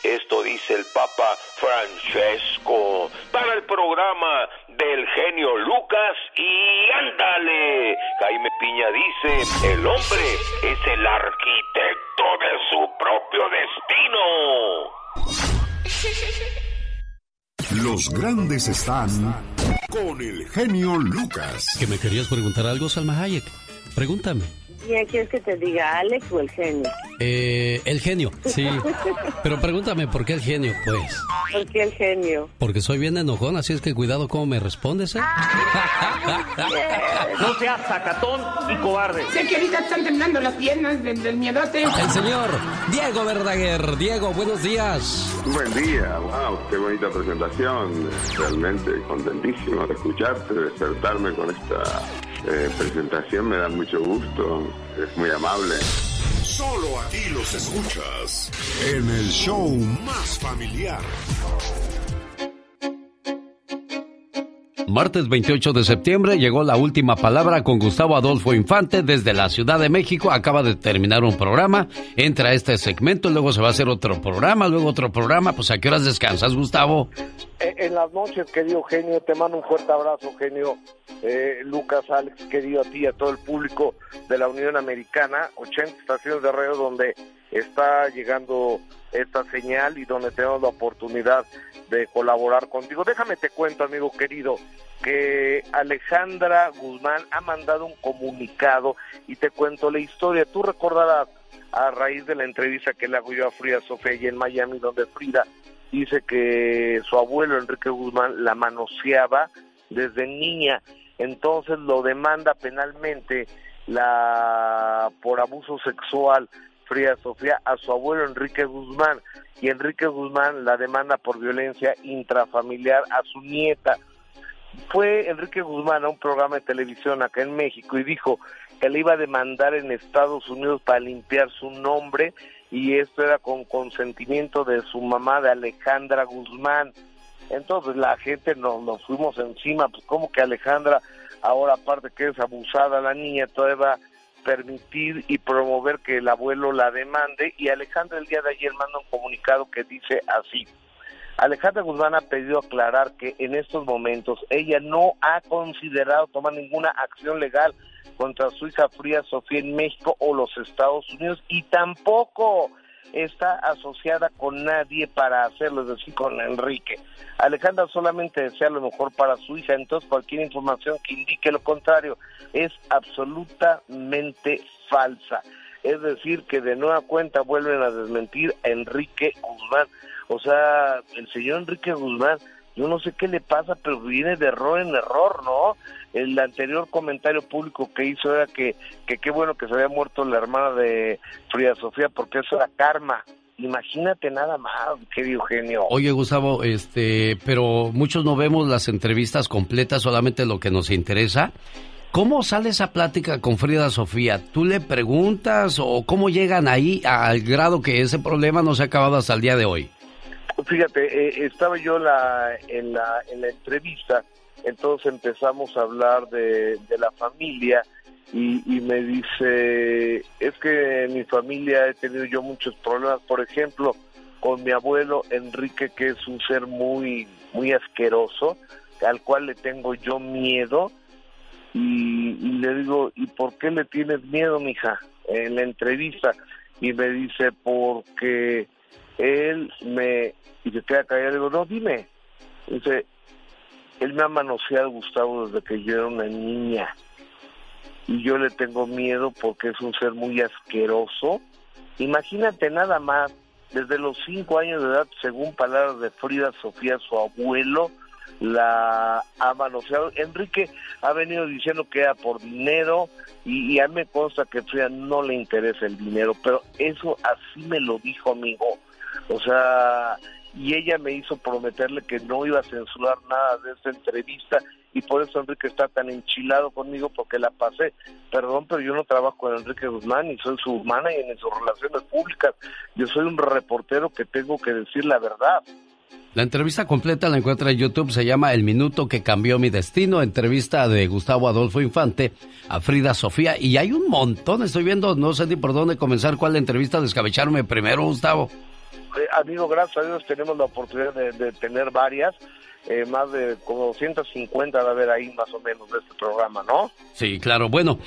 Esto dice el Papa Francesco. Para el programa del genio Lucas y ándale. Jaime Piña dice, el hombre es el arquitecto de su propio destino. Los grandes están con el genio Lucas. ¿Que me querías preguntar algo, Salma Hayek? Pregúntame. ¿Quién quieres que te diga, Alex o el genio? El genio, sí. Pero pregúntame, ¿por qué el genio, pues? ¿Por qué el genio? Porque soy bien enojón, así es que cuidado cómo me respondes, ¿eh? No seas sacatón y cobarde. Sé que ahorita están temblando las piernas del miedote. El señor Diego Verdaguer. Diego, buenos días. Buen día, wow, qué bonita presentación. Realmente contentísimo de escucharte, despertarme con esta presentación, me da mucho gusto. Es muy amable. Solo aquí los escuchas en el show más familiar. Martes 28 de septiembre llegó la última palabra con Gustavo Adolfo Infante desde la Ciudad de México. Acaba de terminar un programa, entra este segmento, luego se va a hacer otro programa, luego otro programa. Pues ¿a qué horas descansas, Gustavo? En las noches, querido genio. Te mando un fuerte abrazo, genio. Lucas, Alex, querido, a ti y a todo el público de la Unión Americana. 80 estaciones de radio donde está llegando esta señal y donde tenemos la oportunidad de colaborar contigo. Déjame te cuento, amigo querido, que Alejandra Guzmán ha mandado un comunicado y te cuento la historia. Tú recordarás, a raíz de la entrevista que le hago yo a Frida Sofía allá en Miami, donde Frida dice que su abuelo Enrique Guzmán la manoseaba desde niña. Entonces lo demanda penalmente por abuso sexual Frida Sofía a su abuelo Enrique Guzmán, y Enrique Guzmán la demanda por violencia intrafamiliar a su nieta. Fue Enrique Guzmán a un programa de televisión acá en México y dijo que le iba a demandar en Estados Unidos para limpiar su nombre, y esto era con consentimiento de su mamá, de Alejandra Guzmán. Entonces la gente nos fuimos encima, pues como que Alejandra, ahora aparte que es abusada la niña, todavía va permitir y promover que el abuelo la demande. Y Alejandra el día de ayer manda un comunicado que dice así: Alejandra Guzmán ha pedido aclarar que en estos momentos ella no ha considerado tomar ninguna acción legal contra su hija Frida Sofía en México o los Estados Unidos, y tampoco está asociada con nadie para hacerlo, es decir, con Enrique. Alejandra solamente desea lo mejor para su hija, entonces cualquier información que indique lo contrario es absolutamente falsa. Es decir, que de nueva cuenta vuelven a desmentir a Enrique Guzmán. O sea, el señor Enrique Guzmán, yo no sé qué le pasa, pero viene de error en error, ¿no? El anterior comentario público que hizo era que qué bueno que se había muerto la hermana de Frida Sofía, porque eso era karma. Imagínate nada más, querido genio. Oye, Gustavo, pero muchos no vemos las entrevistas completas, solamente lo que nos interesa. ¿Cómo sale esa plática con Frida Sofía? ¿Tú le preguntas o cómo llegan ahí al grado que ese problema no se ha acabado hasta el día de hoy? Fíjate, estaba yo en la entrevista, entonces empezamos a hablar de la familia y me dice, es que en mi familia he tenido yo muchos problemas, por ejemplo, con mi abuelo Enrique, que es un ser muy, muy asqueroso, al cual le tengo yo miedo, y le digo, ¿y por qué le tienes miedo, mija? En la entrevista, y me dice, porque él me... Y se queda callado, le digo, no, dime. Dice, él me ha manoseado, Gustavo, desde que yo era una niña. Y yo le tengo miedo porque es un ser muy asqueroso. Imagínate nada más, desde los 5 años de edad, según palabras de Frida Sofía, su abuelo la ha manoseado. Enrique ha venido diciendo que era por dinero, y a mí me consta que Frida no le interesa el dinero, pero eso así me lo dijo, amigo. O sea, y ella me hizo prometerle que no iba a censurar nada de esta entrevista, y por eso Enrique está tan enchilado conmigo, porque la pasé. Perdón, pero yo no trabajo con Enrique Guzmán, y soy su manager en sus relaciones públicas. Yo soy un reportero que tengo que decir la verdad. La entrevista completa la encuentra en YouTube, se llama El Minuto que Cambió Mi Destino, entrevista de Gustavo Adolfo Infante a Frida Sofía, y hay un montón, estoy viendo, no sé ni por dónde comenzar, cuál entrevista descabecharme primero, Gustavo. Amigo, gracias a Dios tenemos la oportunidad de tener varias, más de como 250 va a haber ahí más o menos de este programa, ¿no? Sí, claro. Bueno,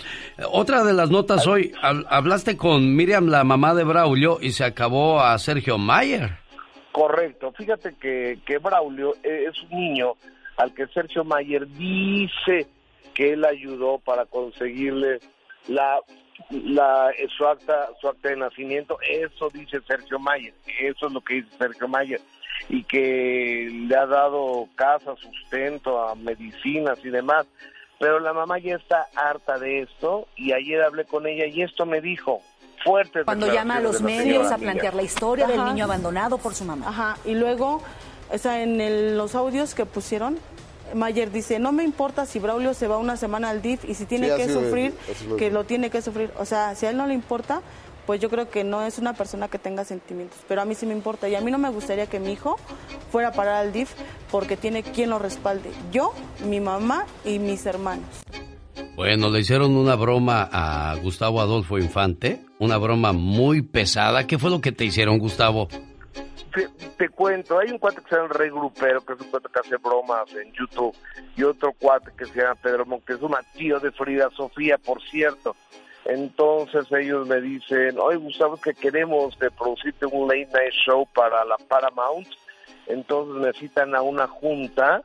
otra de las notas hoy, hablaste con Miriam, la mamá de Braulio, y se acabó a Sergio Mayer. Correcto, fíjate que Braulio es un niño al que Sergio Mayer dice que él ayudó para conseguirle la su acta de nacimiento. Eso dice Sergio Mayer, eso es lo que dice Sergio Mayer, y que le ha dado casa, sustento a medicinas y demás, pero la mamá ya está harta de esto, y ayer hablé con ella y esto me dijo. Fuerte cuando llama a los medios a plantear la historia del niño abandonado por su mamá. Ajá. Y luego, o sea, en los audios que pusieron, Mayer dice, no me importa si Braulio se va una semana al DIF y si tiene que sufrir, que lo tiene que sufrir. O sea, si a él no le importa, pues yo creo que no es una persona que tenga sentimientos. Pero a mí sí me importa, y a mí no me gustaría que mi hijo fuera a parar al DIF porque tiene quien lo respalde. Yo, mi mamá y mis hermanos. Bueno, le hicieron una broma a Gustavo Adolfo Infante, una broma muy pesada. ¿Qué fue lo que te hicieron, Gustavo? Te cuento, hay un cuate que se llama el Rey Grupero, que es un cuate que hace bromas en YouTube, y otro cuate que se llama Pedro Montezuma, tío de Frida Sofía, por cierto. Entonces ellos me dicen, oye, Gustavo, que queremos producirte un late night show para la Paramount. Entonces me citan a una junta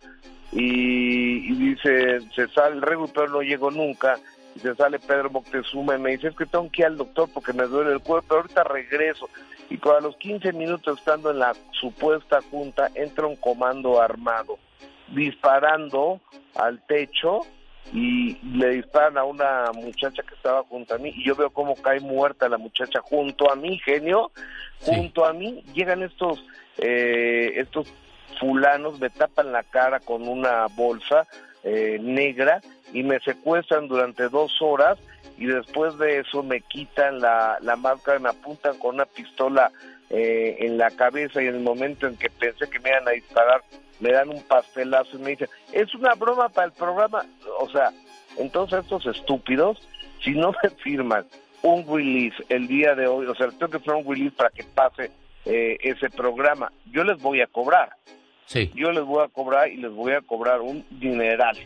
y dice, se sale el Rey Grupero, no llegó nunca. Y se sale Pedro Moctezuma y me dice, es que tengo que ir al doctor porque me duele el cuerpo, pero ahorita regreso. Y a los 15 minutos estando en la supuesta junta, entra un comando armado, disparando al techo, y le disparan a una muchacha que estaba junto a mí, y yo veo cómo cae muerta la muchacha junto a mí, genio, junto a mí. Llegan estos fulanos, me tapan la cara con una bolsa negra, y me secuestran durante 2 horas, y después de eso me quitan la máscara, me apuntan con una pistola en la cabeza, y en el momento en que pensé que me iban a disparar, me dan un pastelazo y me dicen, es una broma para el programa. O sea, entonces estos estúpidos, si no me firman un release el día de hoy, o sea, tengo que firmar un release para que pase ese programa, yo les voy a cobrar. Sí. Yo les voy a cobrar, y les voy a cobrar un dineral.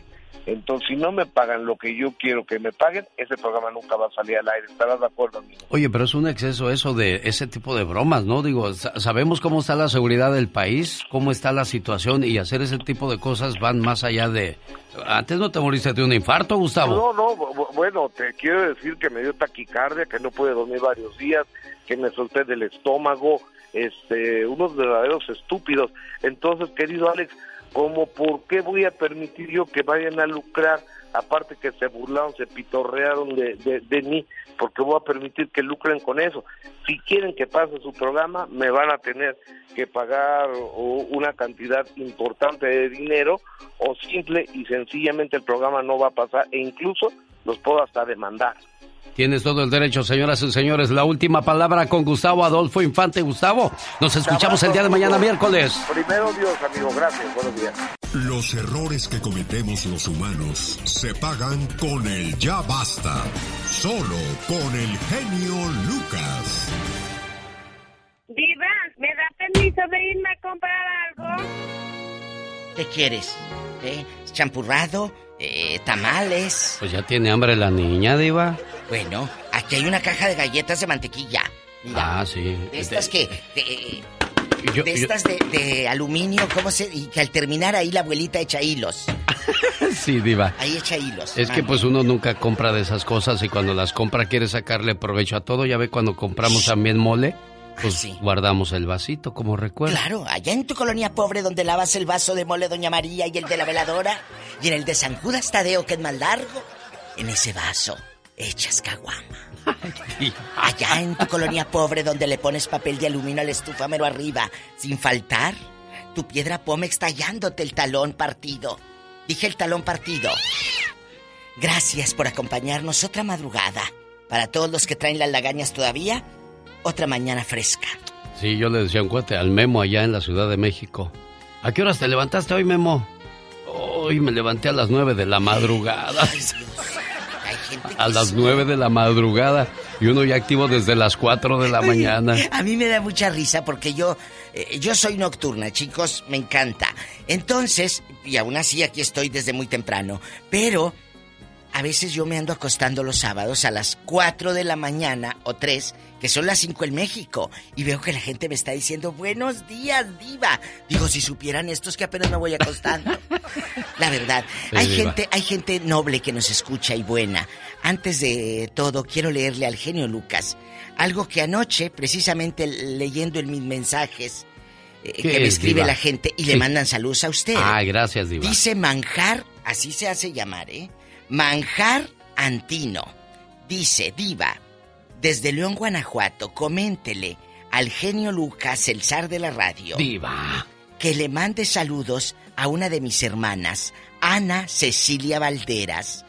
Entonces, si no me pagan lo que yo quiero que me paguen, ese programa nunca va a salir al aire. ¿Estarás de acuerdo, amigo? Oye, pero es un exceso eso de ese tipo de bromas, ¿no? Digo, sabemos cómo está la seguridad del país, cómo está la situación, y hacer ese tipo de cosas van más allá de... ¿Antes no te moriste de un infarto, Gustavo? No, bueno, te quiero decir que me dio taquicardia, que no pude dormir varios días, que me solté del estómago, unos verdaderos estúpidos. Entonces, querido Alex... ¿Cómo por qué voy a permitir yo que vayan a lucrar? Aparte que se burlaron, se pitorrearon de mí, porque voy a permitir que lucren con eso. Si quieren que pase su programa, me van a tener que pagar una cantidad importante de dinero, o simple y sencillamente el programa no va a pasar, e incluso los puedo hasta demandar. Tienes todo el derecho, señoras y señores. La última palabra con Gustavo Adolfo Infante. Gustavo, nos escuchamos el día de mañana, miércoles. Primero Dios, amigo. Gracias. Buenos días. Los errores que cometemos los humanos se pagan con el ya basta. Solo con el genio Lucas. Diva, ¿me da permiso de irme a comprar algo? ¿Qué quieres? ¿Champurrado? ¿Tamales? Pues ya tiene hambre la niña, diva. Bueno, aquí hay una caja de galletas de mantequilla. Mira, sí. ¿De estas qué? De estas de aluminio, ¿cómo se...? Y que al terminar ahí la abuelita echa hilos. Sí, diva. Ahí echa hilos. Es que pues uno nunca compra de esas cosas, y cuando las compra quiere sacarle provecho a todo. Ya ve, cuando compramos también mole... Pues sí, guardamos el vasito, como recuerdo. Claro, allá en tu colonia pobre donde lavas el vaso de mole Doña María y el de la veladora, y en el de San Judas Tadeo, que es más largo, en ese vaso echas caguama. Allá en tu colonia pobre donde le pones papel de aluminio al estufamero arriba, sin faltar tu piedra Pómex tallándote el talón partido. Dije el talón partido. Gracias por acompañarnos otra madrugada. Para todos los que traen las lagañas todavía... Otra mañana fresca. Sí, yo le decía un cuate al Memo allá en la Ciudad de México. ¿A qué horas te levantaste hoy, Memo? Hoy me levanté a las 9 de la madrugada. Ay, Dios. Hay gente que... A las 9 de la madrugada. Y uno ya activo desde las 4 de la mañana. A mí me da mucha risa porque yo soy nocturna, chicos, me encanta. Entonces, y aún así aquí estoy desde muy temprano. Pero... a veces yo me ando acostando los sábados a las 4 de la mañana o 3, que son las 5 en México, y veo que la gente me está diciendo, buenos días, diva. Digo, si supieran estos que apenas me voy acostando. La verdad, sí, hay gente noble que nos escucha y buena. Antes de todo, quiero leerle al genio Lucas algo que anoche, precisamente leyendo en mis mensajes, que me escribe diva? La gente y sí. Le mandan saludos a usted. Ay, gracias, diva. Dice Manjar, así se hace llamar, Manjar Antino. Dice, diva, desde León, Guanajuato, coméntele al genio Lucas, el zar de la radio. Diva. Que le mande saludos a una de mis hermanas, Ana Cecilia Valderas,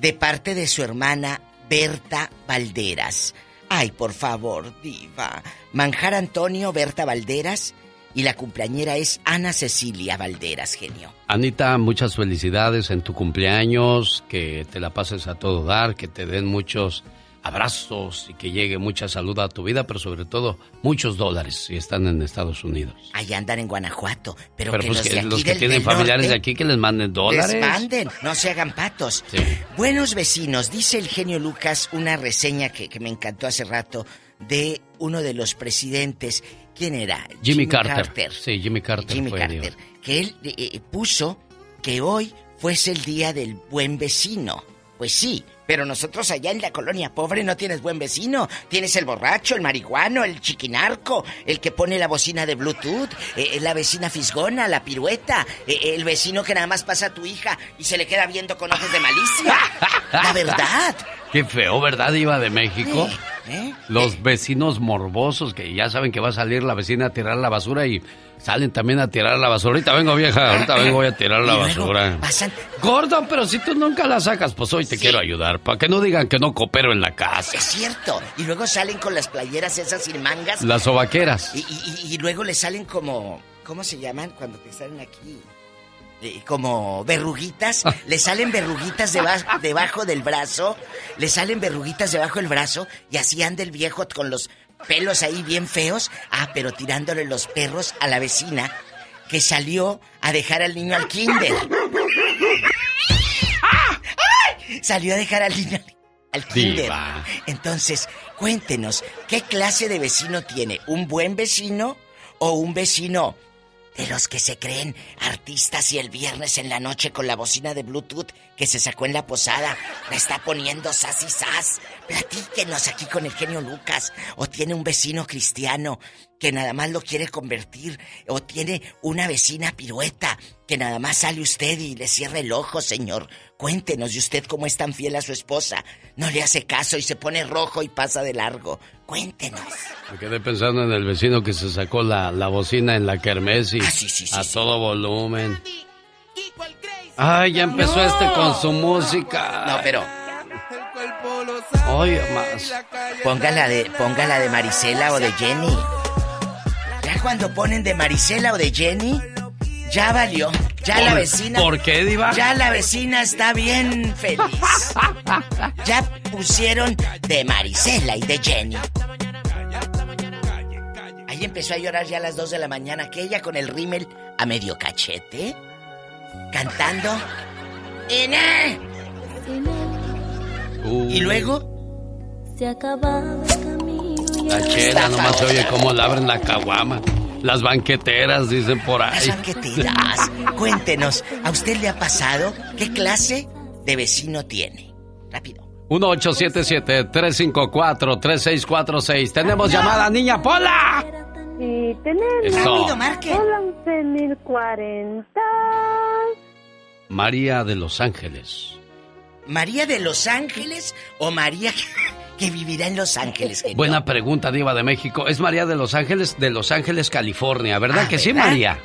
de parte de su hermana Berta Valderas. Ay, por favor, diva. Manjar Antonio, Berta Valderas. Y la cumpleañera es Ana Cecilia Valderas, genio. Anita, muchas felicidades en tu cumpleaños, que te la pases a todo dar, que te den muchos abrazos y que llegue mucha salud a tu vida, pero sobre todo muchos dólares si están en Estados Unidos. Allá andan en Guanajuato, pero que, pues los, que de aquí los que tienen familiares norte, de aquí que les manden dólares. Les manden, no se hagan patos. Sí. Buenos vecinos, dice el genio Lucas, una reseña que me encantó hace rato de uno de los presidentes. ¿Quién era? Jimmy Carter. Sí, Jimmy Carter. Que él puso que hoy fuese el día del buen vecino. Pues sí, pero nosotros allá en la colonia pobre no tienes buen vecino. Tienes el borracho, el marihuano, el chiquinarco, el que pone la bocina de Bluetooth, la vecina fisgona, la pirueta, el vecino que nada más pasa a tu hija y se le queda viendo con ojos de malicia. La verdad. Qué feo, ¿verdad, diva de México? Los vecinos morbosos que ya saben que va a salir la vecina a tirar la basura y salen también a tirar la basura. Ahorita vengo, vieja, ahorita vengo, voy a tirar la basura. Pasan... Gordon, pero si tú nunca la sacas, pues hoy te quiero ayudar, para que no digan que no coopero en la casa. Es cierto, y luego salen con las playeras esas sin mangas. Las sobaqueras. Y luego le salen como, ¿cómo se llaman cuando te salen aquí? Como verruguitas, le salen verruguitas debajo del brazo, le salen verruguitas debajo del brazo y así anda el viejo con los pelos ahí bien feos, pero tirándole los perros a la vecina que salió a dejar al niño al kinder. Salió a dejar al niño al kinder. Entonces, cuéntenos, ¿qué clase de vecino tiene? ¿Un buen vecino o un vecino de los que se creen artistas y el viernes en la noche con la bocina de Bluetooth que se sacó en la posada la está poniendo sas y sas? Platíquenos aquí con el genio Lucas. O tiene un vecino cristiano que nada más lo quiere convertir. O tiene una vecina pirueta que nada más sale usted y le cierra el ojo, señor. Cuéntenos de usted cómo es tan fiel a su esposa. No le hace caso y se pone rojo y pasa de largo. Cuéntenos. Me quedé pensando en el vecino que se sacó la bocina en la kermés y sí, todo volumen. Ay, ya empezó este con su música. No, pero... Oye, más. Póngala de Marisela o de Jenny. Ya cuando ponen de Marisela o de Jenny... Ya valió, ya la vecina... ¿Por qué, diva? Ya la vecina está bien feliz. Ya pusieron de Marisela y de Jenny. Ahí empezó a llorar ya a las 2 de la mañana aquella con el rímel a medio cachete. Cantando... ¡Iné! Y luego... Se acababa el camino... La chela nomás se oye cómo la abren la caguama. Las banqueteras, dicen por ahí. Las banqueteras. Cuéntenos, ¿a usted le ha pasado? ¿Qué clase de vecino tiene? Rápido. 1-877-354-3646. ¡Tenemos llamada, niña Pola! Sí, tenemos. Rápido, marque. Pola 11.040. María de Los Ángeles. ¿María de Los Ángeles o María... que vivirá en Los Ángeles, genio? Buena pregunta, diva de México. Es María de Los Ángeles, California, ¿verdad que sí, María?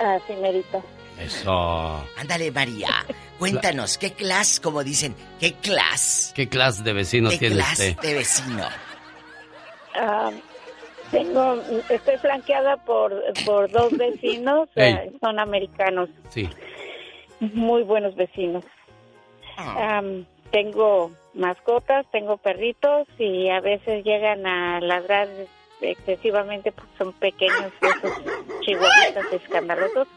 Ah, sí, merito. Eso. Ándale, María. Cuéntanos, ¿qué clase, como dicen, qué clase? ¿Qué clase de vecino tiene usted? ¿Qué clase de vecino? Estoy flanqueada por dos vecinos, son americanos. Sí. Muy buenos vecinos. Tengo mascotas, tengo perritos y a veces llegan a ladrar excesivamente porque son pequeños esos chihuahuitas escandalosos.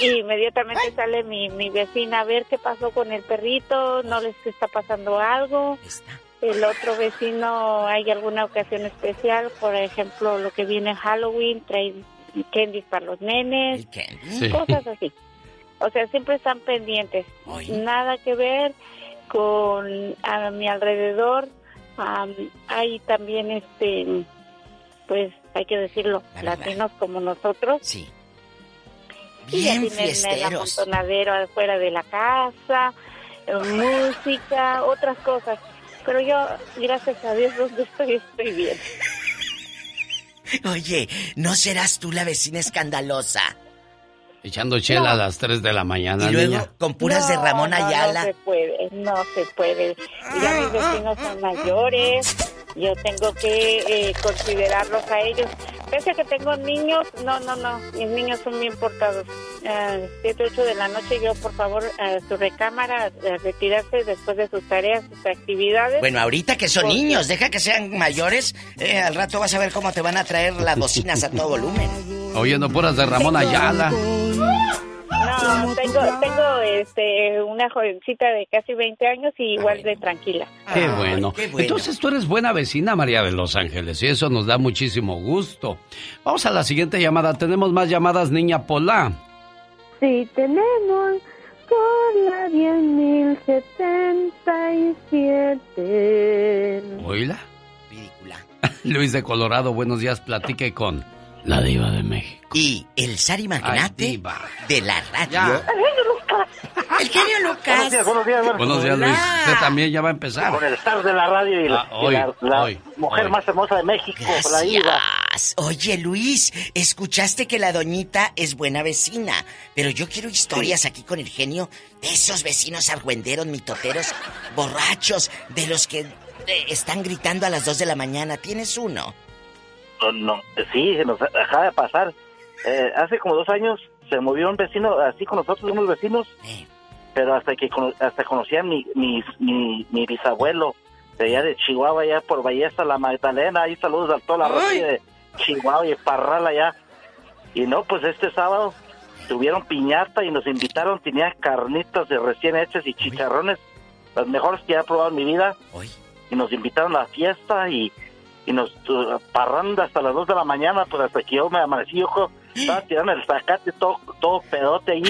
Y inmediatamente sale mi vecina a ver qué pasó con el perrito, no les está pasando algo. El otro vecino, hay alguna ocasión especial, por ejemplo, lo que viene Halloween, traen candies para los nenes, sí, cosas así. O sea, siempre están pendientes. Oye. Nada que ver con a mi alrededor. Hay también, pues hay que decirlo, latinos como nosotros. Sí. Bien y tienen el amontonadero afuera de la casa, música, otras cosas. Pero yo, gracias a Dios, donde estoy bien. Oye, ¿no serás tú la vecina escandalosa? Echando chela a las 3 de la mañana, y luego, niña, con puras de Ramón Ayala. No se puede. Ya mis vecinos son mayores. Yo tengo que considerarlos a ellos. Pese a que tengo niños, no. Mis niños son bien portados. 7, 8 de la noche, yo, por favor, a su recámara, a retirarse después de sus tareas, sus actividades. Bueno, ahorita que son niños, deja que sean mayores. Al rato vas a ver cómo te van a traer las bocinas a todo volumen. Oyendo puras de Ramón Ayala. No, tengo una jovencita de casi 20 años y igual de tranquila. Qué bueno. Entonces tú eres buena vecina, María de Los Ángeles, y eso nos da muchísimo gusto. Vamos a la siguiente llamada. Tenemos más llamadas, niña Pola. Sí, tenemos Pola 10,077. ¿Oíla? Ridícula. Luis de Colorado, buenos días, platique con la diva de México. Y el Sari Magnate de la radio. Ya. El genio Lucas. Buenos días, Luis. Usted también ya va a empezar. Con el star de la radio y la mujer más hermosa de México. Gracias. La diva. Oye, Luis, escuchaste que la doñita es buena vecina. Pero yo quiero historias aquí con el genio de esos vecinos argüenderos, mitoteros, borrachos, de los que están gritando a las 2 de la mañana. ¿Tienes uno? No, sí, se nos acaba de pasar. Hace como 2 años se movió un vecino así con nosotros, unos vecinos, pero hasta conocí a mi bisabuelo de allá de Chihuahua, allá por Ballesta, la Magdalena, ahí saludos a toda la raza de Chihuahua y Parral allá. Y no, pues este sábado tuvieron piñata y nos invitaron, tenía carnitas de recién hechas y chicharrones, las mejores que he probado en mi vida, y nos invitaron a la fiesta y nos parranda hasta las 2 de la mañana, pues hasta que yo me amanecí, ojo, estaba tirando el zacate, todo pedote ahí,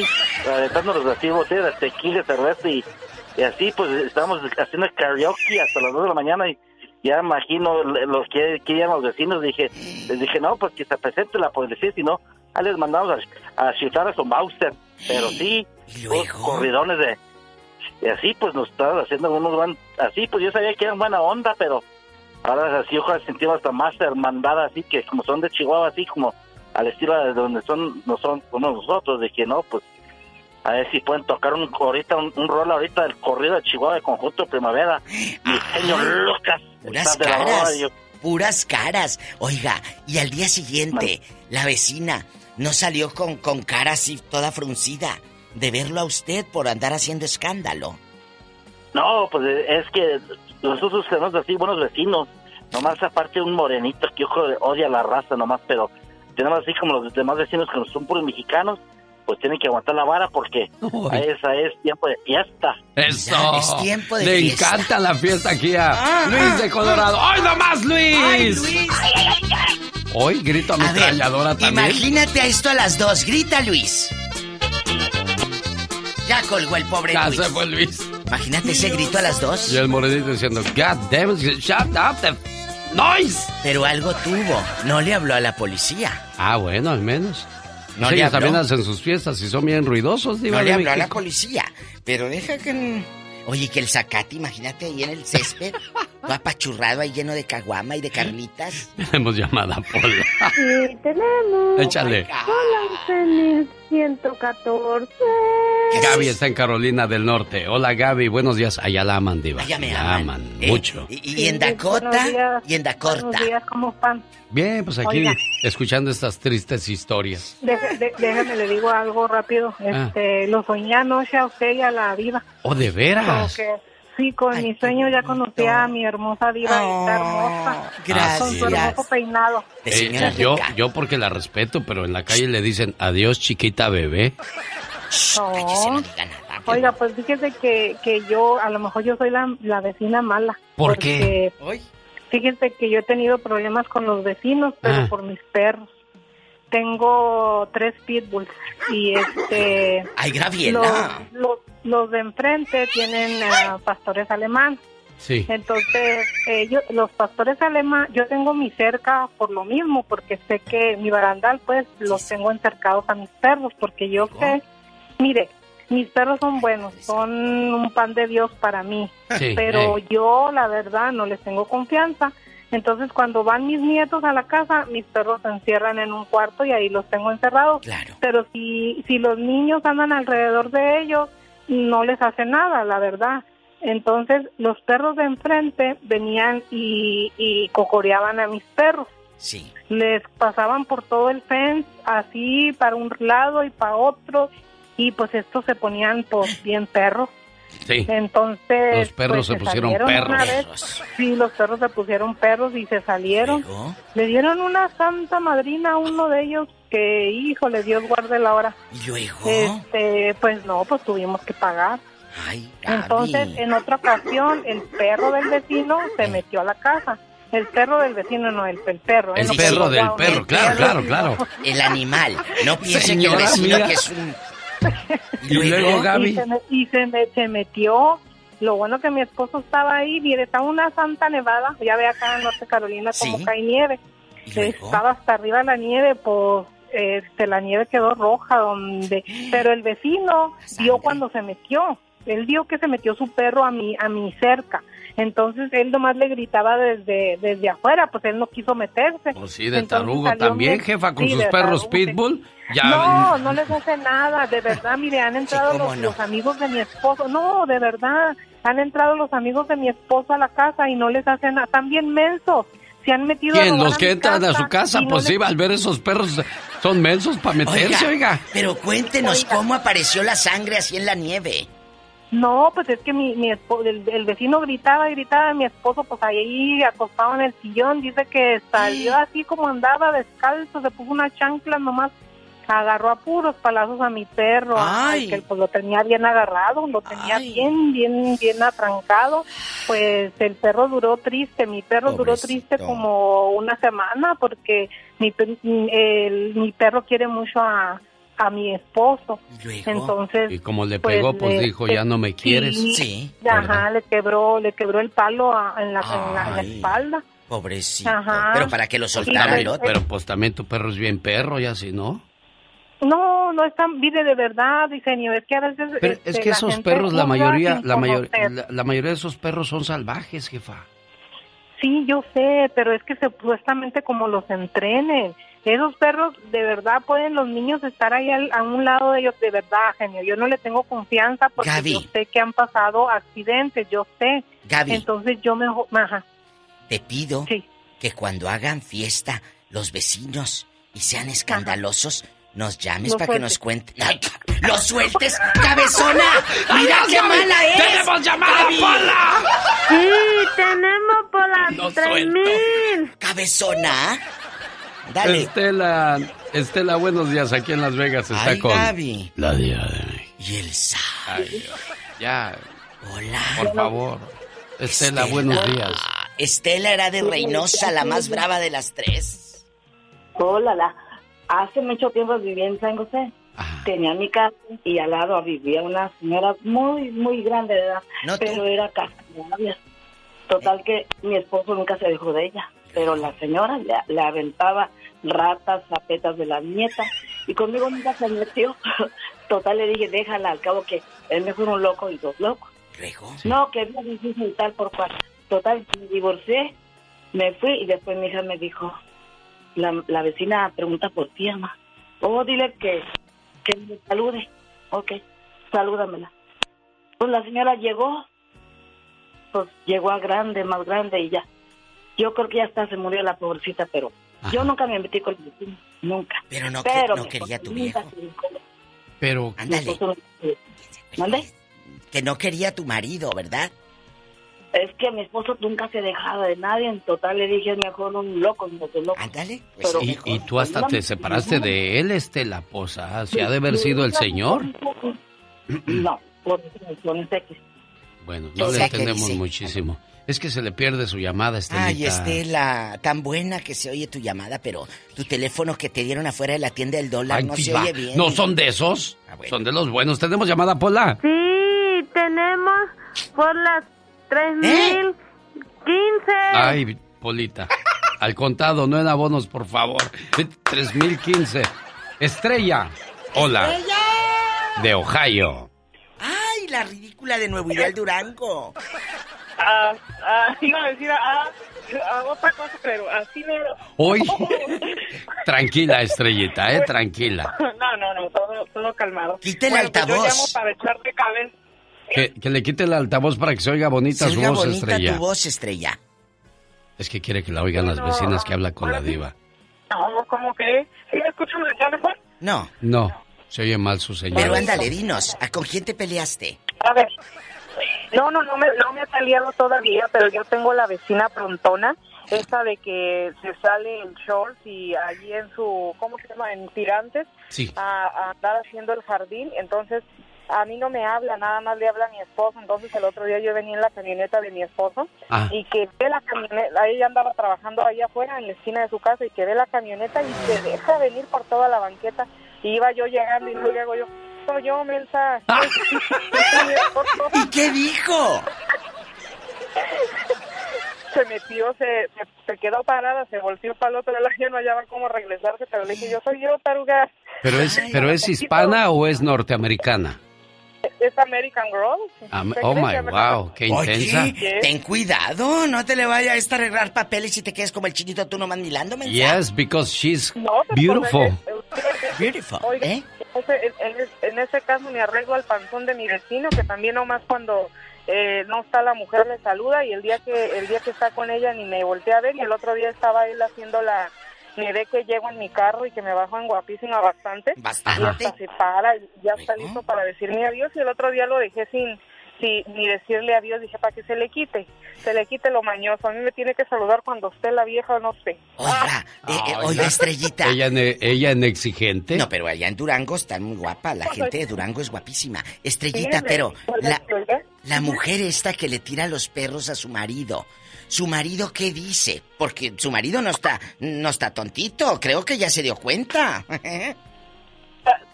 aventándonos así botellas de tequila, cerveza, y así, pues, estábamos haciendo karaoke hasta las 2 de la mañana, y ya imagino los que querían los vecinos, les dije, no, pues que se presente la policía, si no, ahí les mandamos a chutar a su Bauster, pero sí, los corridones y así, pues, nos estaban haciendo así, pues, yo sabía que eran buena onda, pero ahora así, ojalá sentimos hasta más hermandad, así que como son de Chihuahua, así como al estilo de donde no son como nosotros, de que no, pues a ver si pueden tocar un rol ahorita del corrido de Chihuahua de Conjunto Primavera. Genio Lucas. Puras caras. Oiga, y al día siguiente, la vecina no salió con cara así toda fruncida de verlo a usted por andar haciendo escándalo. No, pues es que nosotros tenemos así buenos vecinos, nomás aparte un morenito que odia la raza nomás, pero tenemos así como los demás vecinos que son puros mexicanos, pues tienen que aguantar la vara porque esa es tiempo de fiesta. Eso, es tiempo de fiesta. Le encanta la fiesta aquí a Luis de Colorado. ¡Hoy nomás, Luis! ¡Ay, Luis! Hoy grito ametralladora también. Imagínate a esto a las 2, grita Luis. Ya colgó el pobre Luis. Ya se fue Luis. Imagínate ese grito a las 2. Y el morenito diciendo, God damn it, shut up the noise. Pero algo tuvo, no le habló a la policía. Ah, bueno, al menos. No, sí, le habló. Ellos también hacen sus fiestas y son bien ruidosos. No le habló a la policía, pero deja que... Oye, que el zacate, imagínate ahí en el césped, todo apachurrado ahí lleno de caguama y de carnitas. Tenemos llamada, Polo. Sí, tenemos. Échale. Hola, 11,114. Gaby está en Carolina del Norte. Hola, Gaby, buenos días. Allá la aman, diva. Allá me aman. Mucho. Y en Dakota, Buenos días, ¿cómo están? Bien, pues aquí, oiga, escuchando estas tristes historias. Déjame le digo algo rápido. Lo soñé anoche a usted y a la diva. Oh, ¿de veras? Como que Sí, con mi sueño ya conocí a mi hermosa diva, está hermosa. Gracias. Con su hermoso peinado. Yo porque la respeto, pero en la calle le dicen adiós, chiquita bebé. No. Oiga, pues fíjese que yo, a lo mejor yo soy la vecina mala. ¿Por qué? Fíjese que yo he tenido problemas con los vecinos, pero por mis perros. Tengo 3 pitbulls y ¡ay, Graviela! Los de enfrente tienen pastores alemanes. Sí. Entonces, los pastores alemanes, yo tengo mi cerca por lo mismo, porque sé que mi barandal, pues, los tengo encercados a mis perros, porque yo sé, mire, mis perros son buenos, son un pan de Dios para mí, pero yo, la verdad, no les tengo confianza. Entonces, cuando van mis nietos a la casa, mis perros se encierran en un cuarto y ahí los tengo encerrados. Claro. Pero si los niños andan alrededor de ellos, no les hace nada, la verdad. Entonces, los perros de enfrente venían y cocoreaban a mis perros. Sí. Les pasaban por todo el fence, así para un lado y para otro, y pues estos se ponían pues bien perros. Sí. Entonces, los perros pues, se pusieron perros. Sí, los perros se pusieron perros y se salieron. ¿Digo? Le dieron una santa madrina a uno de ellos que, híjole, Dios guarde la hora. ¿Digo? Pues no, pues tuvimos que pagar. Ay, entonces, en otra ocasión, el perro del vecino se metió a la casa. El perro del vecino, no, el perro. El perro del perro, claro. El animal. No piensen que el vecino que es un... Y luego Gaby se metió. Lo bueno que mi esposo estaba ahí. Mire, está una santa nevada. Ya ve acá en Norte Carolina cómo cae nieve. Estaba hasta arriba la nieve. Pues la nieve quedó roja pero el vecino vio cuando se metió. Él vio que se metió su perro a mi cerca. Entonces él nomás le gritaba desde afuera, pues él no quiso meterse. Pues sí, de tarugo también, jefa, con sus perros pitbull. Ya. No les hace nada, de verdad, mire, han entrado los amigos de mi esposo. No, de verdad, han entrado los amigos de mi esposo a la casa y no les hacen nada. Están bien mensos. Se han metido ¿quién? Los que entran a su casa, pues sí, al ver esos perros son mensos para meterse, oiga. Pero cuéntenos cómo apareció la sangre así en la nieve. No, pues es que mi esposo, el vecino gritaba, mi esposo pues ahí acostado en el sillón, dice que salió así como andaba descalzo, se puso una chancla nomás, agarró a puros palazos a mi perro, que él, pues lo tenía bien agarrado, lo tenía bien atrancado, pues el perro duró triste, mi perro duró triste como una semana, porque mi perro quiere mucho a mi esposo. Entonces, y como le pegó, pues dijo, ya no me quieres. Sí. Ajá, le quebró el palo en la espalda. Pobrecito. Ajá. Pero para que lo soltara el otro. Pero pues también tu perro es bien perro, ya si no. No es tan, mire, de verdad, Diseño, es que a veces... Pero es que esos perros, la mayoría de esos perros son salvajes, jefa. Sí, yo sé, pero es que supuestamente como los entrenen. Esos perros, de verdad, pueden los niños estar ahí a un lado de ellos, de verdad, Genio. Yo no le tengo confianza porque Gaby, yo sé que han pasado accidentes, yo sé. Gaby, entonces yo te pido que cuando hagan fiesta los vecinos y sean escandalosos, nos llames para que nos cuentes. ¡Lo sueltes, cabezona! ¡Mira qué mala es! ¡Tenemos llamada, Pola! ¡Sí, tenemos, Pola! ¡Lo suelto! ¡Cabezona! Dale. Estela, buenos días. Aquí en Las Vegas está con Gaby. La Diva de México. Y el sabio. Ya. Hola. Por favor. Estela, buenos días. Estela era de Reynosa, la más brava de las 3. Hola, hace mucho tiempo viví en San José. Ajá. Tenía mi casa y al lado vivía una señora muy, muy grande de edad. Pero era cascarrabia. Total que mi esposo nunca se dejó de ella. Pero la señora le aventaba ratas, zapetas de la nieta. Y conmigo nunca se metió. Total, le dije, déjala, al cabo que es mejor un loco y dos locos. No, que es difícil tal por cual. Total, me divorcié, me fui y después mi hija me dijo, la vecina pregunta por ti, mamá. Oh, dile que me salude. Ok, salúdamela. Pues la señora llegó a grande, más grande y ya. Yo creo que ya se murió la pobrecita, pero yo nunca me metí con el vecino, nunca. Pero no quería tu viejo. Pero... Ándale. Que no quería tu marido, ¿verdad? Es que mi esposo nunca se dejaba de nadie. En total le dije, es mejor un loco, no te loco. Ándale. Pues y tú hasta te separaste de él, la posa. ¿Se ha de haber sido el señor? No, por razones X. Bueno, no le entendemos muchísimo. Es que se le pierde su llamada, Estelita. Ay, Estela, tan buena que se oye tu llamada, pero tu teléfono que te dieron afuera de la tienda del dólar no se oye bien. ¿No son de esos? Ah, bueno. Son de los buenos. ¿Tenemos llamada, Pola? Sí, tenemos por las 3015. Ay, Polita, al contado, no en abonos, por favor. 3015. Estrella, hola. Estrella. De Ohio. Ay, la ridícula de Nuevo Ideal Durango. Iba a decir a otra cosa, pero así no. Hoy, tranquila, Estrellita, tranquila. No, todo calmado. Quite el altavoz. Yo llamo para echarte cabeza. Que le quite el altavoz para que se oiga bonita su voz, bonita Estrella. Tu voz, Estrella. Es que quiere que la oigan las vecinas que habla con la diva. No, ¿cómo que? ¿Sí me escuchan mejor? No, se oye mal su señora. Pero ándale, dinos, ¿con quién te peleaste? A ver. No me ha salido todavía, pero yo tengo la vecina prontona, esa de que se sale en shorts y allí en su, ¿cómo se llama? En tirantes, sí. a andar haciendo el jardín. Entonces, a mí no me habla, nada más le habla a mi esposo. Entonces, el otro día yo venía en la camioneta de mi esposo y que ve la camioneta, ella andaba trabajando allá afuera en la esquina de su casa y que ve la camioneta y se deja venir por toda la banqueta. Y iba yo llegando y luego yo... yo, mensaje. ¿Y qué dijo? Se metió, se quedó parada, se volteó para el otro lado, yo no hallaba cómo regresarse, pero le dije, yo soy yo, taruga. ¿Pero es hispana o es norteamericana? Es American Girl. Oh my, wow, qué intensa. Oye, ten cuidado, no te le vaya a arreglar papeles y te quedes como el chinito tú nomás milando, mensaje. Yes, because she's beautiful. Beautiful, ¿eh? En ese caso me arreglo al panzón de mi vecino, que también nomás cuando no está la mujer me saluda, y el día que está con ella ni me voltea a ver, y el otro día estaba él haciendo la... Me ve que llego en mi carro y que me bajo en guapísima bastante. Y hasta se para, y ya está listo para decirme adiós, y el otro día lo dejé sin ni decirle adiós, dije, para que se le quite lo mañoso. A mí me tiene que saludar cuando esté la vieja o no sé. Oiga, Estrellita. ¿Ella en exigente? No, pero allá en Durango está muy guapa. La gente de Durango es guapísima. Estrellita, pero la mujer esta que le tira los perros a su marido. ¿Su marido qué dice? Porque su marido no está tontito. Creo que ya se dio cuenta.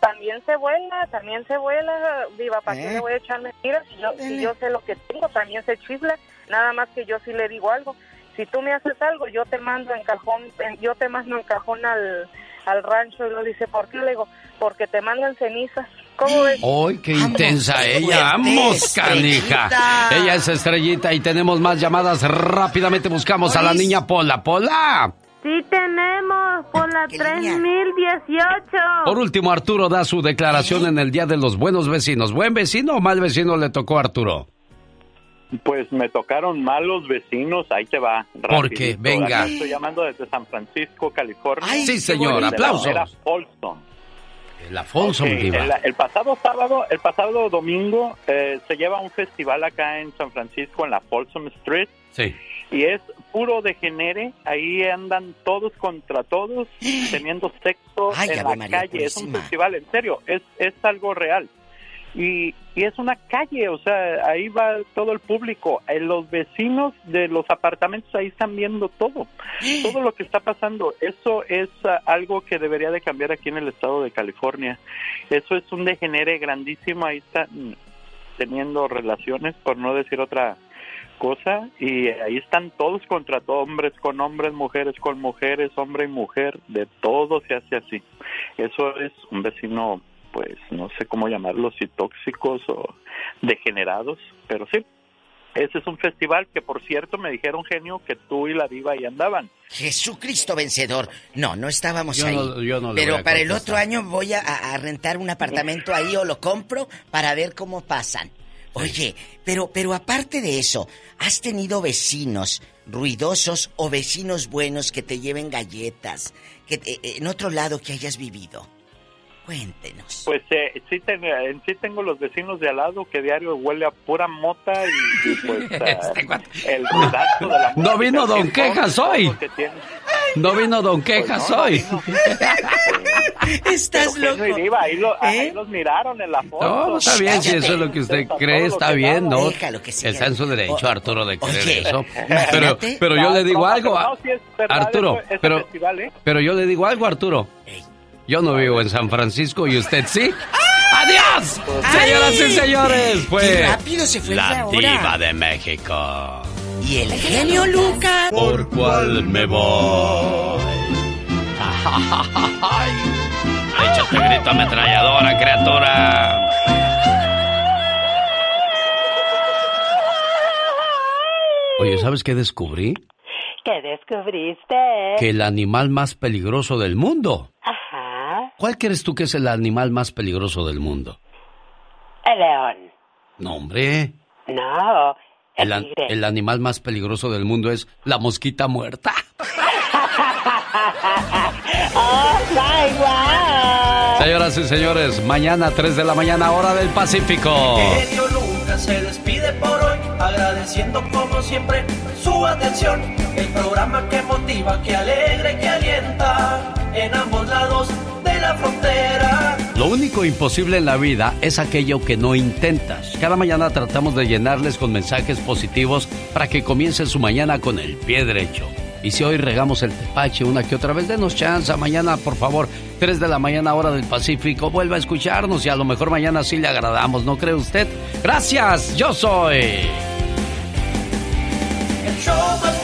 También se vuela, viva, ¿para qué le voy a echar mentiras? Si yo sé lo que tengo, también se chisla, nada más que yo sí le digo algo. Si tú me haces algo, yo te mando en cajón al rancho, y lo dice, ¿por qué? Le digo, porque te mandan cenizas. ¿Cómo ves? ¡Ay, qué intensa ella! ¡Vamos, canija! Ella es Estrellita y tenemos más llamadas. Rápidamente buscamos a la niña Pola. ¡Pola! Sí tenemos, por la 3018. Por último, Arturo da su declaración en el Día de los Buenos Vecinos. ¿Buen vecino o mal vecino le tocó a Arturo? Pues me tocaron malos vecinos, ahí te va. Porque, venga. Estoy llamando desde San Francisco, California. Ay, sí, señor, aplausos. Era Folsom. La Folsom, okay. El pasado domingo, se lleva un festival acá en San Francisco, en la Folsom Street. Sí. Y es puro degenere, ahí andan todos contra todos, teniendo sexo en la calle. Purísima. Es un festival, en serio, es algo real. Y es una calle, o sea, ahí va todo el público. Los vecinos de los apartamentos ahí están viendo todo lo que está pasando. Eso es algo que debería de cambiar aquí en el estado de California. Eso es un degenere grandísimo, ahí están teniendo relaciones, por no decir otra cosa, y ahí están todos contra todos, hombres con hombres, mujeres con mujeres, hombre y mujer, de todo se hace así. Eso es un vecino, pues no sé cómo llamarlos, si tóxicos o degenerados, pero sí. Ese es un festival que, por cierto, me dijeron, Genio, que tú y la diva ahí andaban. ¡Jesucristo vencedor! No estábamos ahí. Yo no pero para el otro año voy a rentar un apartamento ahí o lo compro para ver cómo pasan. Oye, pero aparte de eso, ¿has tenido vecinos ruidosos o vecinos buenos que te lleven galletas? Que en otro lado que hayas vivido. Cuéntenos. Pues sí tengo los vecinos de al lado que diario huele a pura mota y pues el ruidazo de la mota. No vino Don Quejas hoy. No vino Don Quejas hoy. Estás loco. Ahí los miraron en la foto. No, está bien, si eso es lo que usted cree, está bien, ¿no? Está en su derecho, Arturo, de creer eso. Pero yo le digo algo, Arturo. Pero yo le digo algo, Arturo. Yo no vivo en San Francisco y usted sí. ¡Adiós! Señoras y señores, pues rápido se fue la diva de México. Y el genio Lucas. ¿Por cuál me voy? ¡Échate grito ametralladora, criatura! Oye, ¿sabes qué descubrí? ¿Qué descubriste? Que el animal más peligroso del mundo. Ajá. ¿Cuál crees tú que es el animal más peligroso del mundo? El león. No, hombre. No. El animal más peligroso del mundo es la mosquita muerta. Oh my God. Señoras y señores, mañana 3 de la mañana, hora del Pacífico. Genio Lucas se despide por hoy, agradeciendo como siempre su atención. El programa que motiva, que alegra y que alienta en ambos lados de la frontera. Lo único imposible en la vida es aquello que no intentas. Cada mañana tratamos de llenarles con mensajes positivos para que comiencen su mañana con el pie derecho. Y si hoy regamos el tepache una que otra vez, denos chance. Mañana, por favor, 3 de la mañana, hora del Pacífico. Vuelva a escucharnos y a lo mejor mañana sí le agradamos, ¿no cree usted? ¡Gracias! ¡Yo soy! El show más